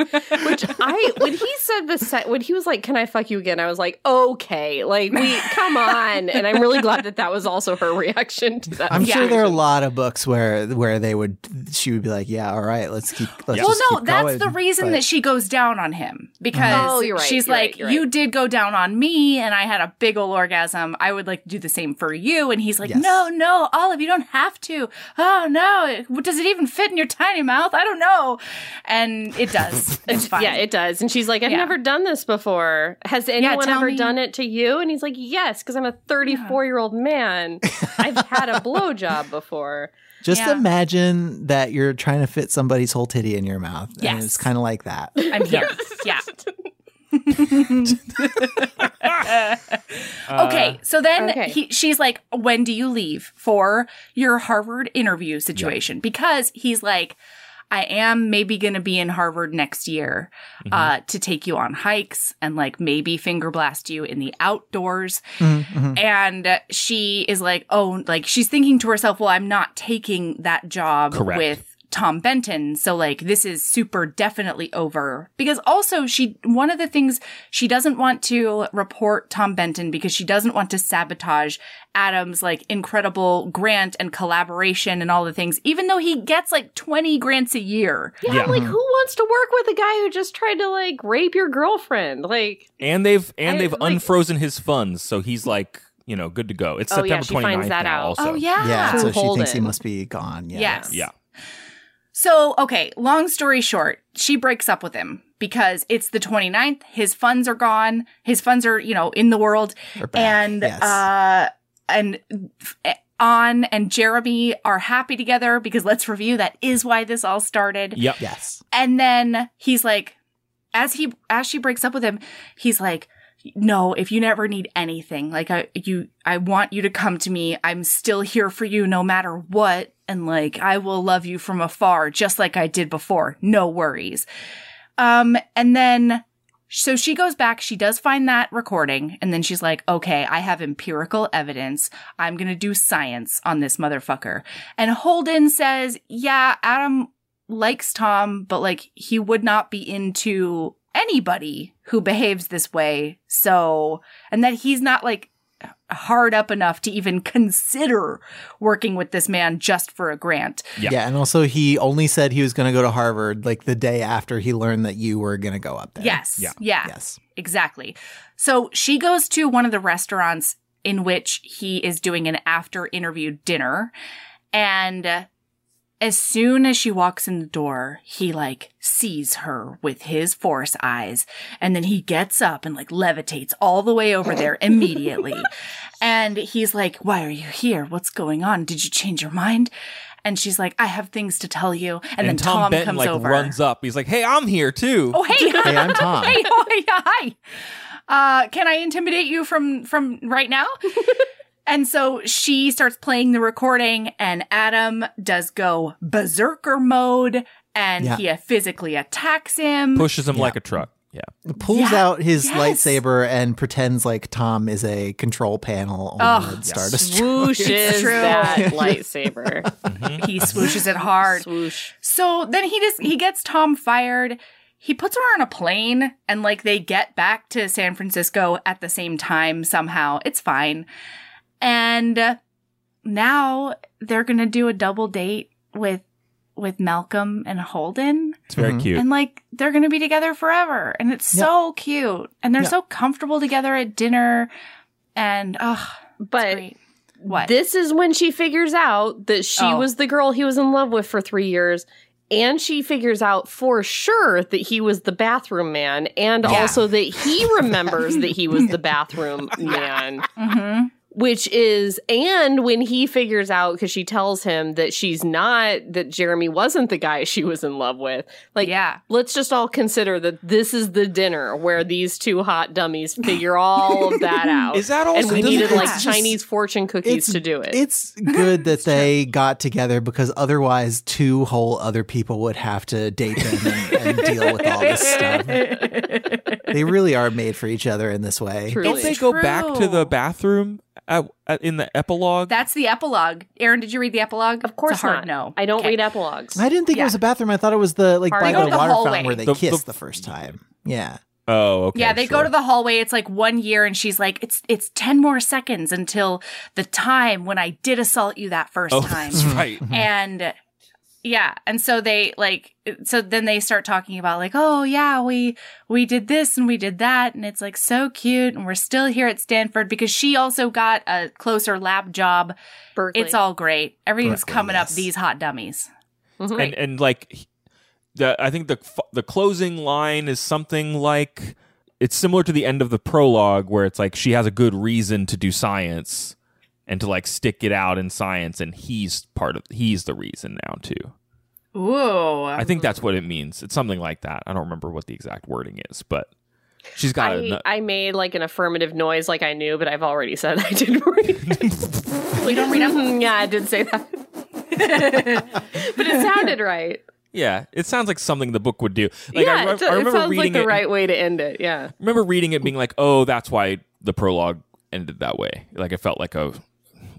Which I, when he said the set, when he was like, can I fuck you again? I was like, okay. Like, we, come on. And I'm really glad that that was also her reaction to that. I'm yeah. sure there are a lot of books where, where they would, she would be like, yeah, all right, let's keep, let's well, just no, keep going. Well, no, that's the reason but- that she goes down on him because oh, right, she's like, right, right. you did go down on me and I had a big old orgasm. I would like to do the same for you. And he's like, yes. no, no, Olive, you don't have to. Oh, no. Does it even fit in your tiny mouth? I don't know. And it does. It's fine. Yeah, it does. And she's like, I've yeah. never done this before. Has anyone yeah, ever me. done it to you? And he's like, yes, because I'm a thirty-four-year-old yeah. man. I've had a blowjob before. Just yeah. imagine that you're trying to fit somebody's whole titty in your mouth. Yes. And it's kind of like that. I'm here. yeah. okay. So then okay. He, she's like, when do you leave for your Harvard interview situation? Yeah. Because he's like, I am maybe going to be in Harvard next year mm-hmm. uh, to take you on hikes and like maybe finger blast you in the outdoors. Mm-hmm. And she is like, oh, like she's thinking to herself, well, I'm not taking that job Correct. with Tom Benton. So like this is super definitely over because also she one of the things she doesn't want to report Tom Benton because she doesn't want to sabotage Adam's like incredible grant and collaboration and all the things, even though he gets like twenty grants a year. Yeah, yeah. like who wants to work with a guy who just tried to like rape your girlfriend? Like and they've and I, they've like, unfrozen his funds, so he's like, you know, good to go. It's oh, September yeah, she twenty-ninth finds that now out. Also. Oh yeah, yeah. So she thinks he must be gone. Yeah. Yes. Yeah. So, okay, long story short, she breaks up with him because it's the twenty-ninth. His funds are gone. His funds are, you know, in the world. They're back. And, yes. uh, and Anh and Jeremy are happy together because let's review. That is why this all started. Yep. Yes. And then he's like, as he, as she breaks up with him, he's like, no, if you never need anything, like I, you, I want you to come to me. I'm still here for you no matter what. And like, I will love you from afar, just like I did before. No worries. Um, and then, so she goes back. She does find that recording. And then she's like, okay, I have empirical evidence. I'm going to do science on this motherfucker. And Holden says, yeah, Adam likes Tom, but like, he would not be into anybody who behaves this way. So, and that he's not like hard up enough to even consider working with this man just for a grant. Yeah. yeah and also he only said he was going to go to Harvard like the day after he learned that you were going to go up there. Yes. Yeah. yeah. Yes. Exactly. So she goes to one of the restaurants in which he is doing an after interview dinner. And as soon as she walks in the door, he like sees her with his force eyes, and then he gets up and like levitates all the way over there immediately. And he's like, why are you here? What's going on? Did you change your mind? And she's like, I have things to tell you. And, and then Tom, Tom Benton, comes like, over. runs up. He's like, hey, I'm here too. Oh, hey. Hey, I'm Tom. Hey, oh, yeah, hi. Uh, can I intimidate you from, from right now? And so she starts playing the recording, and Adam does go berserker mode, and yeah. he physically attacks him. Pushes him yeah. like a truck. Yeah. Pulls yeah. out his yes. lightsaber and pretends like Tom is a control panel on oh, the Star Destroyer. Swooshes that lightsaber. mm-hmm. He swooshes it hard. Swoosh. So then he just he gets Tom fired. He puts her on a plane, and like they get back to San Francisco at the same time somehow. It's fine. And now they're going to do a double date with with Malcolm and Holden. It's very mm-hmm. cute. And like they're going to be together forever. And it's yeah. so cute. And they're yeah. so comfortable together at dinner. And oh, but great. What? This is when she figures out that she oh. was the girl he was in love with for three years. And she figures out for sure that he was the bathroom man. And yeah. also that he remembers that he was the bathroom man. Mm-hmm. Which is, and when he figures out, because she tells him that she's not, that Jeremy wasn't the guy she was in love with. Like, yeah, let's just all consider that this is the dinner where these two hot dummies figure all of that out. Is that all? And we needed like just, Chinese fortune cookies to do it. It's good that they got together, because otherwise two whole other people would have to date them and, and deal with all this stuff. They really are made for each other in this way. Truly. Don't they go True. back to the bathroom? Uh, in the epilogue? That's the epilogue. Erin, did you read the epilogue? Of course hard not. No. I don't okay. read epilogues. I didn't think yeah. it was a bathroom. I thought it was the like hard by the, the water fountain where they the, kissed the, the first time. Yeah. Oh, okay. Yeah, they sure. go to the hallway. It's like one year, and she's like, it's it's ten more seconds until the time when I did assault you that first oh, time. That's right. And yeah, and so they like, so then they start talking about like, oh yeah, we we did this and we did that, and it's like so cute, and we're still here at Stanford because she also got a closer lab job. Berkeley. It's all great. Everything's Berkeley, coming yes. up. These hot dummies. Mm-hmm. And and like, the, I think the the closing line is something like, it's similar to the end of the prologue where it's like she has a good reason to do science and to like stick it out in science, and he's part of he's the reason now too. Ooh. I think that's what it means. It's something like that. I don't remember what the exact wording is, but she's got I, a, I made like an affirmative noise like I knew, but I've already said I didn't read it. We don't read them? Yeah, I did say that. But it sounded right. Yeah, it sounds like something the book would do. Like, yeah, I, I, it, I remember it sounds reading like the right and, way to end it, yeah. I remember reading it being like, oh, that's why the prologue ended that way. Like it felt like a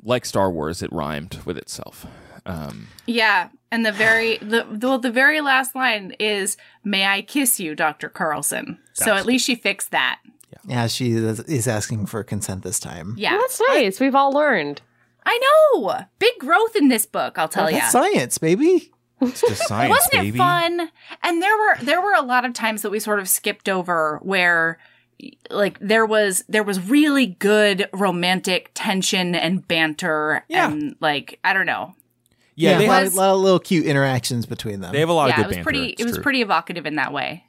like Star Wars, it rhymed with itself. Um, yeah, and the very the, the the very last line is "May I kiss you, Doctor Carlsen?" So at least she fixed that. Yeah, yeah, she is asking for consent this time. Yeah, well, that's nice. I, We've all learned. I know, big growth in this book. I'll tell well, you, science, baby. It's just science, Wasn't baby. Wasn't it fun? And there were there were a lot of times that we sort of skipped over where. Like there was, there was really good romantic tension and banter, yeah. and like I don't know, yeah, yeah they had a lot of little cute interactions between them. They have a lot yeah, of good it was banter. Pretty, it true. was pretty evocative in that way.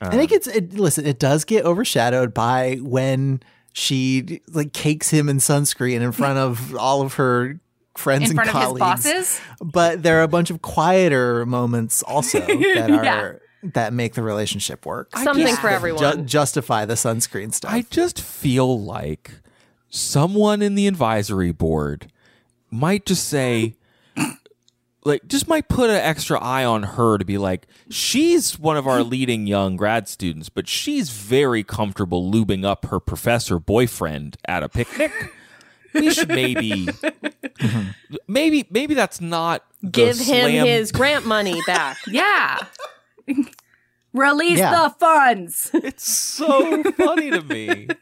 Um, I think it's it, listen, it does get overshadowed by when she like cakes him in sunscreen in front of all of her friends in and colleagues, of his bosses. But there are a bunch of quieter moments also that are. Yeah. That make the relationship work. Something just, for everyone. Ju- justify the sunscreen stuff. I just feel like someone in the advisory board might just say, like, just might put an extra eye on her to be like, she's one of our leading young grad students, but she's very comfortable lubing up her professor boyfriend at a picnic. We should maybe, mm-hmm. maybe, maybe that's not give the him slam- his grant money back. Yeah. Release yeah. the funds. It's so funny to me. uh.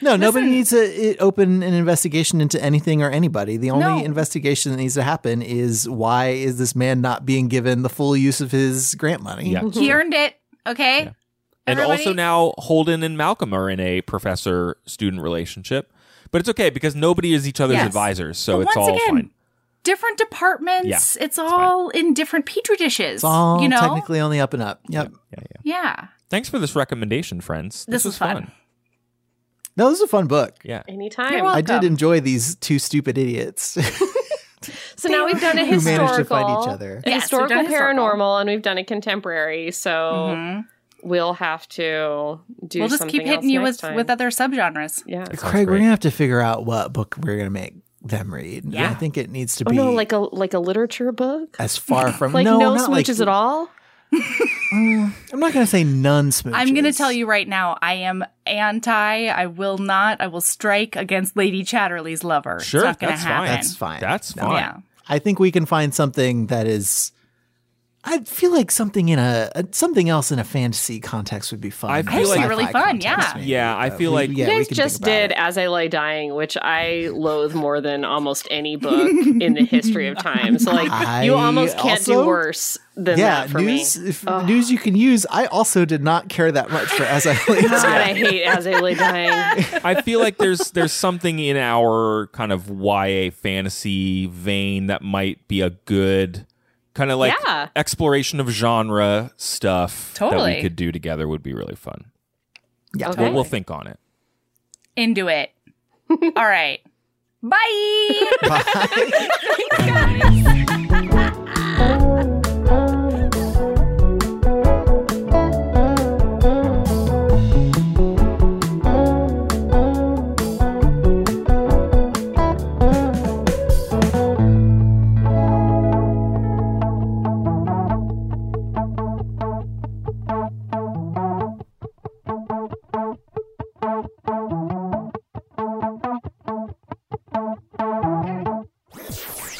No, Listen, nobody needs to open an investigation into anything or anybody. The only no. investigation that needs to happen is why is this man not being given the full use of his grant money? Yeah. He earned it. Okay. Yeah. And also now Holden and Malcolm are in a professor-student relationship. But it's okay because nobody is each other's yes. advisors, so but it's all again, fine. Different departments. Yeah, it's all fine. In different petri dishes. It's all you know? Technically only up and up. Yep. Yeah, yeah, yeah. yeah. Thanks for this recommendation, friends. This, this was fun. fun. No, this is a fun book. Yeah. Anytime. I did enjoy these two stupid idiots. So now we've done a historical, managed to find each other. Yes, historical paranormal, historical. And we've done a contemporary. So mm-hmm. we'll have to do. We'll just keep hitting you with time. with other subgenres. Yeah. Craig, we're gonna have to figure out what book we're gonna make. Them read. Yeah. I think it needs to be oh, no, like a like a literature book. As far from like no, no not smooches like, at all. um, I'm not going to say none smooches. I'm going to tell you right now. I am anti. I will not. I will strike against Lady Chatterley's lover. Sure, it's not going to happen. Fine. That's fine. That's fine. No, yeah. I think we can find something that is. I feel like something in a, a something else in a fantasy context would be fun. I feel like really fun, context, yeah. Maybe. Yeah, I feel uh, like we, yeah, you guys just did it. As I Lay Dying, which I loathe more than almost any book in the history of time. So like I you almost can't also, do worse than yeah, that for news, me. If, oh. News you can use. I also did not care that much for As I Lay Dying. God, I hate As I Lay Dying. I feel like there's there's something in our kind of Y A fantasy vein that might be a good. Kind of like yeah. exploration of genre stuff totally. That we could do together would be really fun. Yeah, okay. we'll, we'll think on it. into it. All right. Bye. Bye. Thanks, guys.